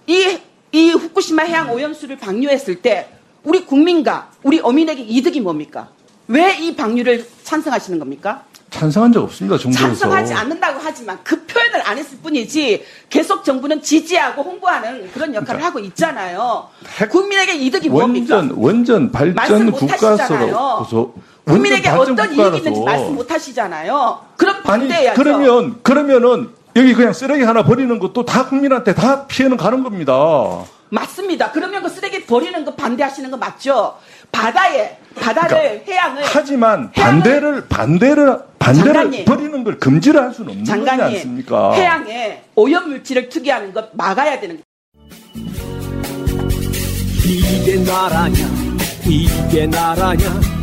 이, 이 후쿠시마 해양 오염수를 방류했을 때 우리 국민과 우리 어민에게 이득이 뭡니까? 왜 이 방류를 찬성하시는 겁니까? 찬성한 적 없습니다. 정부에서. 찬성하지 않는다고 하지만 그 표현을 안 했을 뿐이지 계속 정부는 지지하고 홍보하는 그런 역할을 그러니까 하고 있잖아요. 국민에게 이득이 뭡니까? 완전 완전 발전 국가로서 국민에게 발전 어떤 국가라서. 이익이 있는지 말씀 못 하시잖아요. 그럼 반대해야죠. 그러면 그러면은 여기 그냥 쓰레기 하나 버리는 것도 다 국민한테 다 피해는 가는 겁니다. 맞습니다. 그러면 그 쓰레기 버리는 거 반대하시는 거 맞죠? 바다에 바다를 그러니까, 해양을 하지만 반대를 반대를 반대를 장관님, 버리는 걸 금지를 할 수는 없는 장관님, 거지 않습니까? 해양에 오염 물질을 투기하는 것 막아야 되는 거. 이게 나라냐? 이게 나라냐?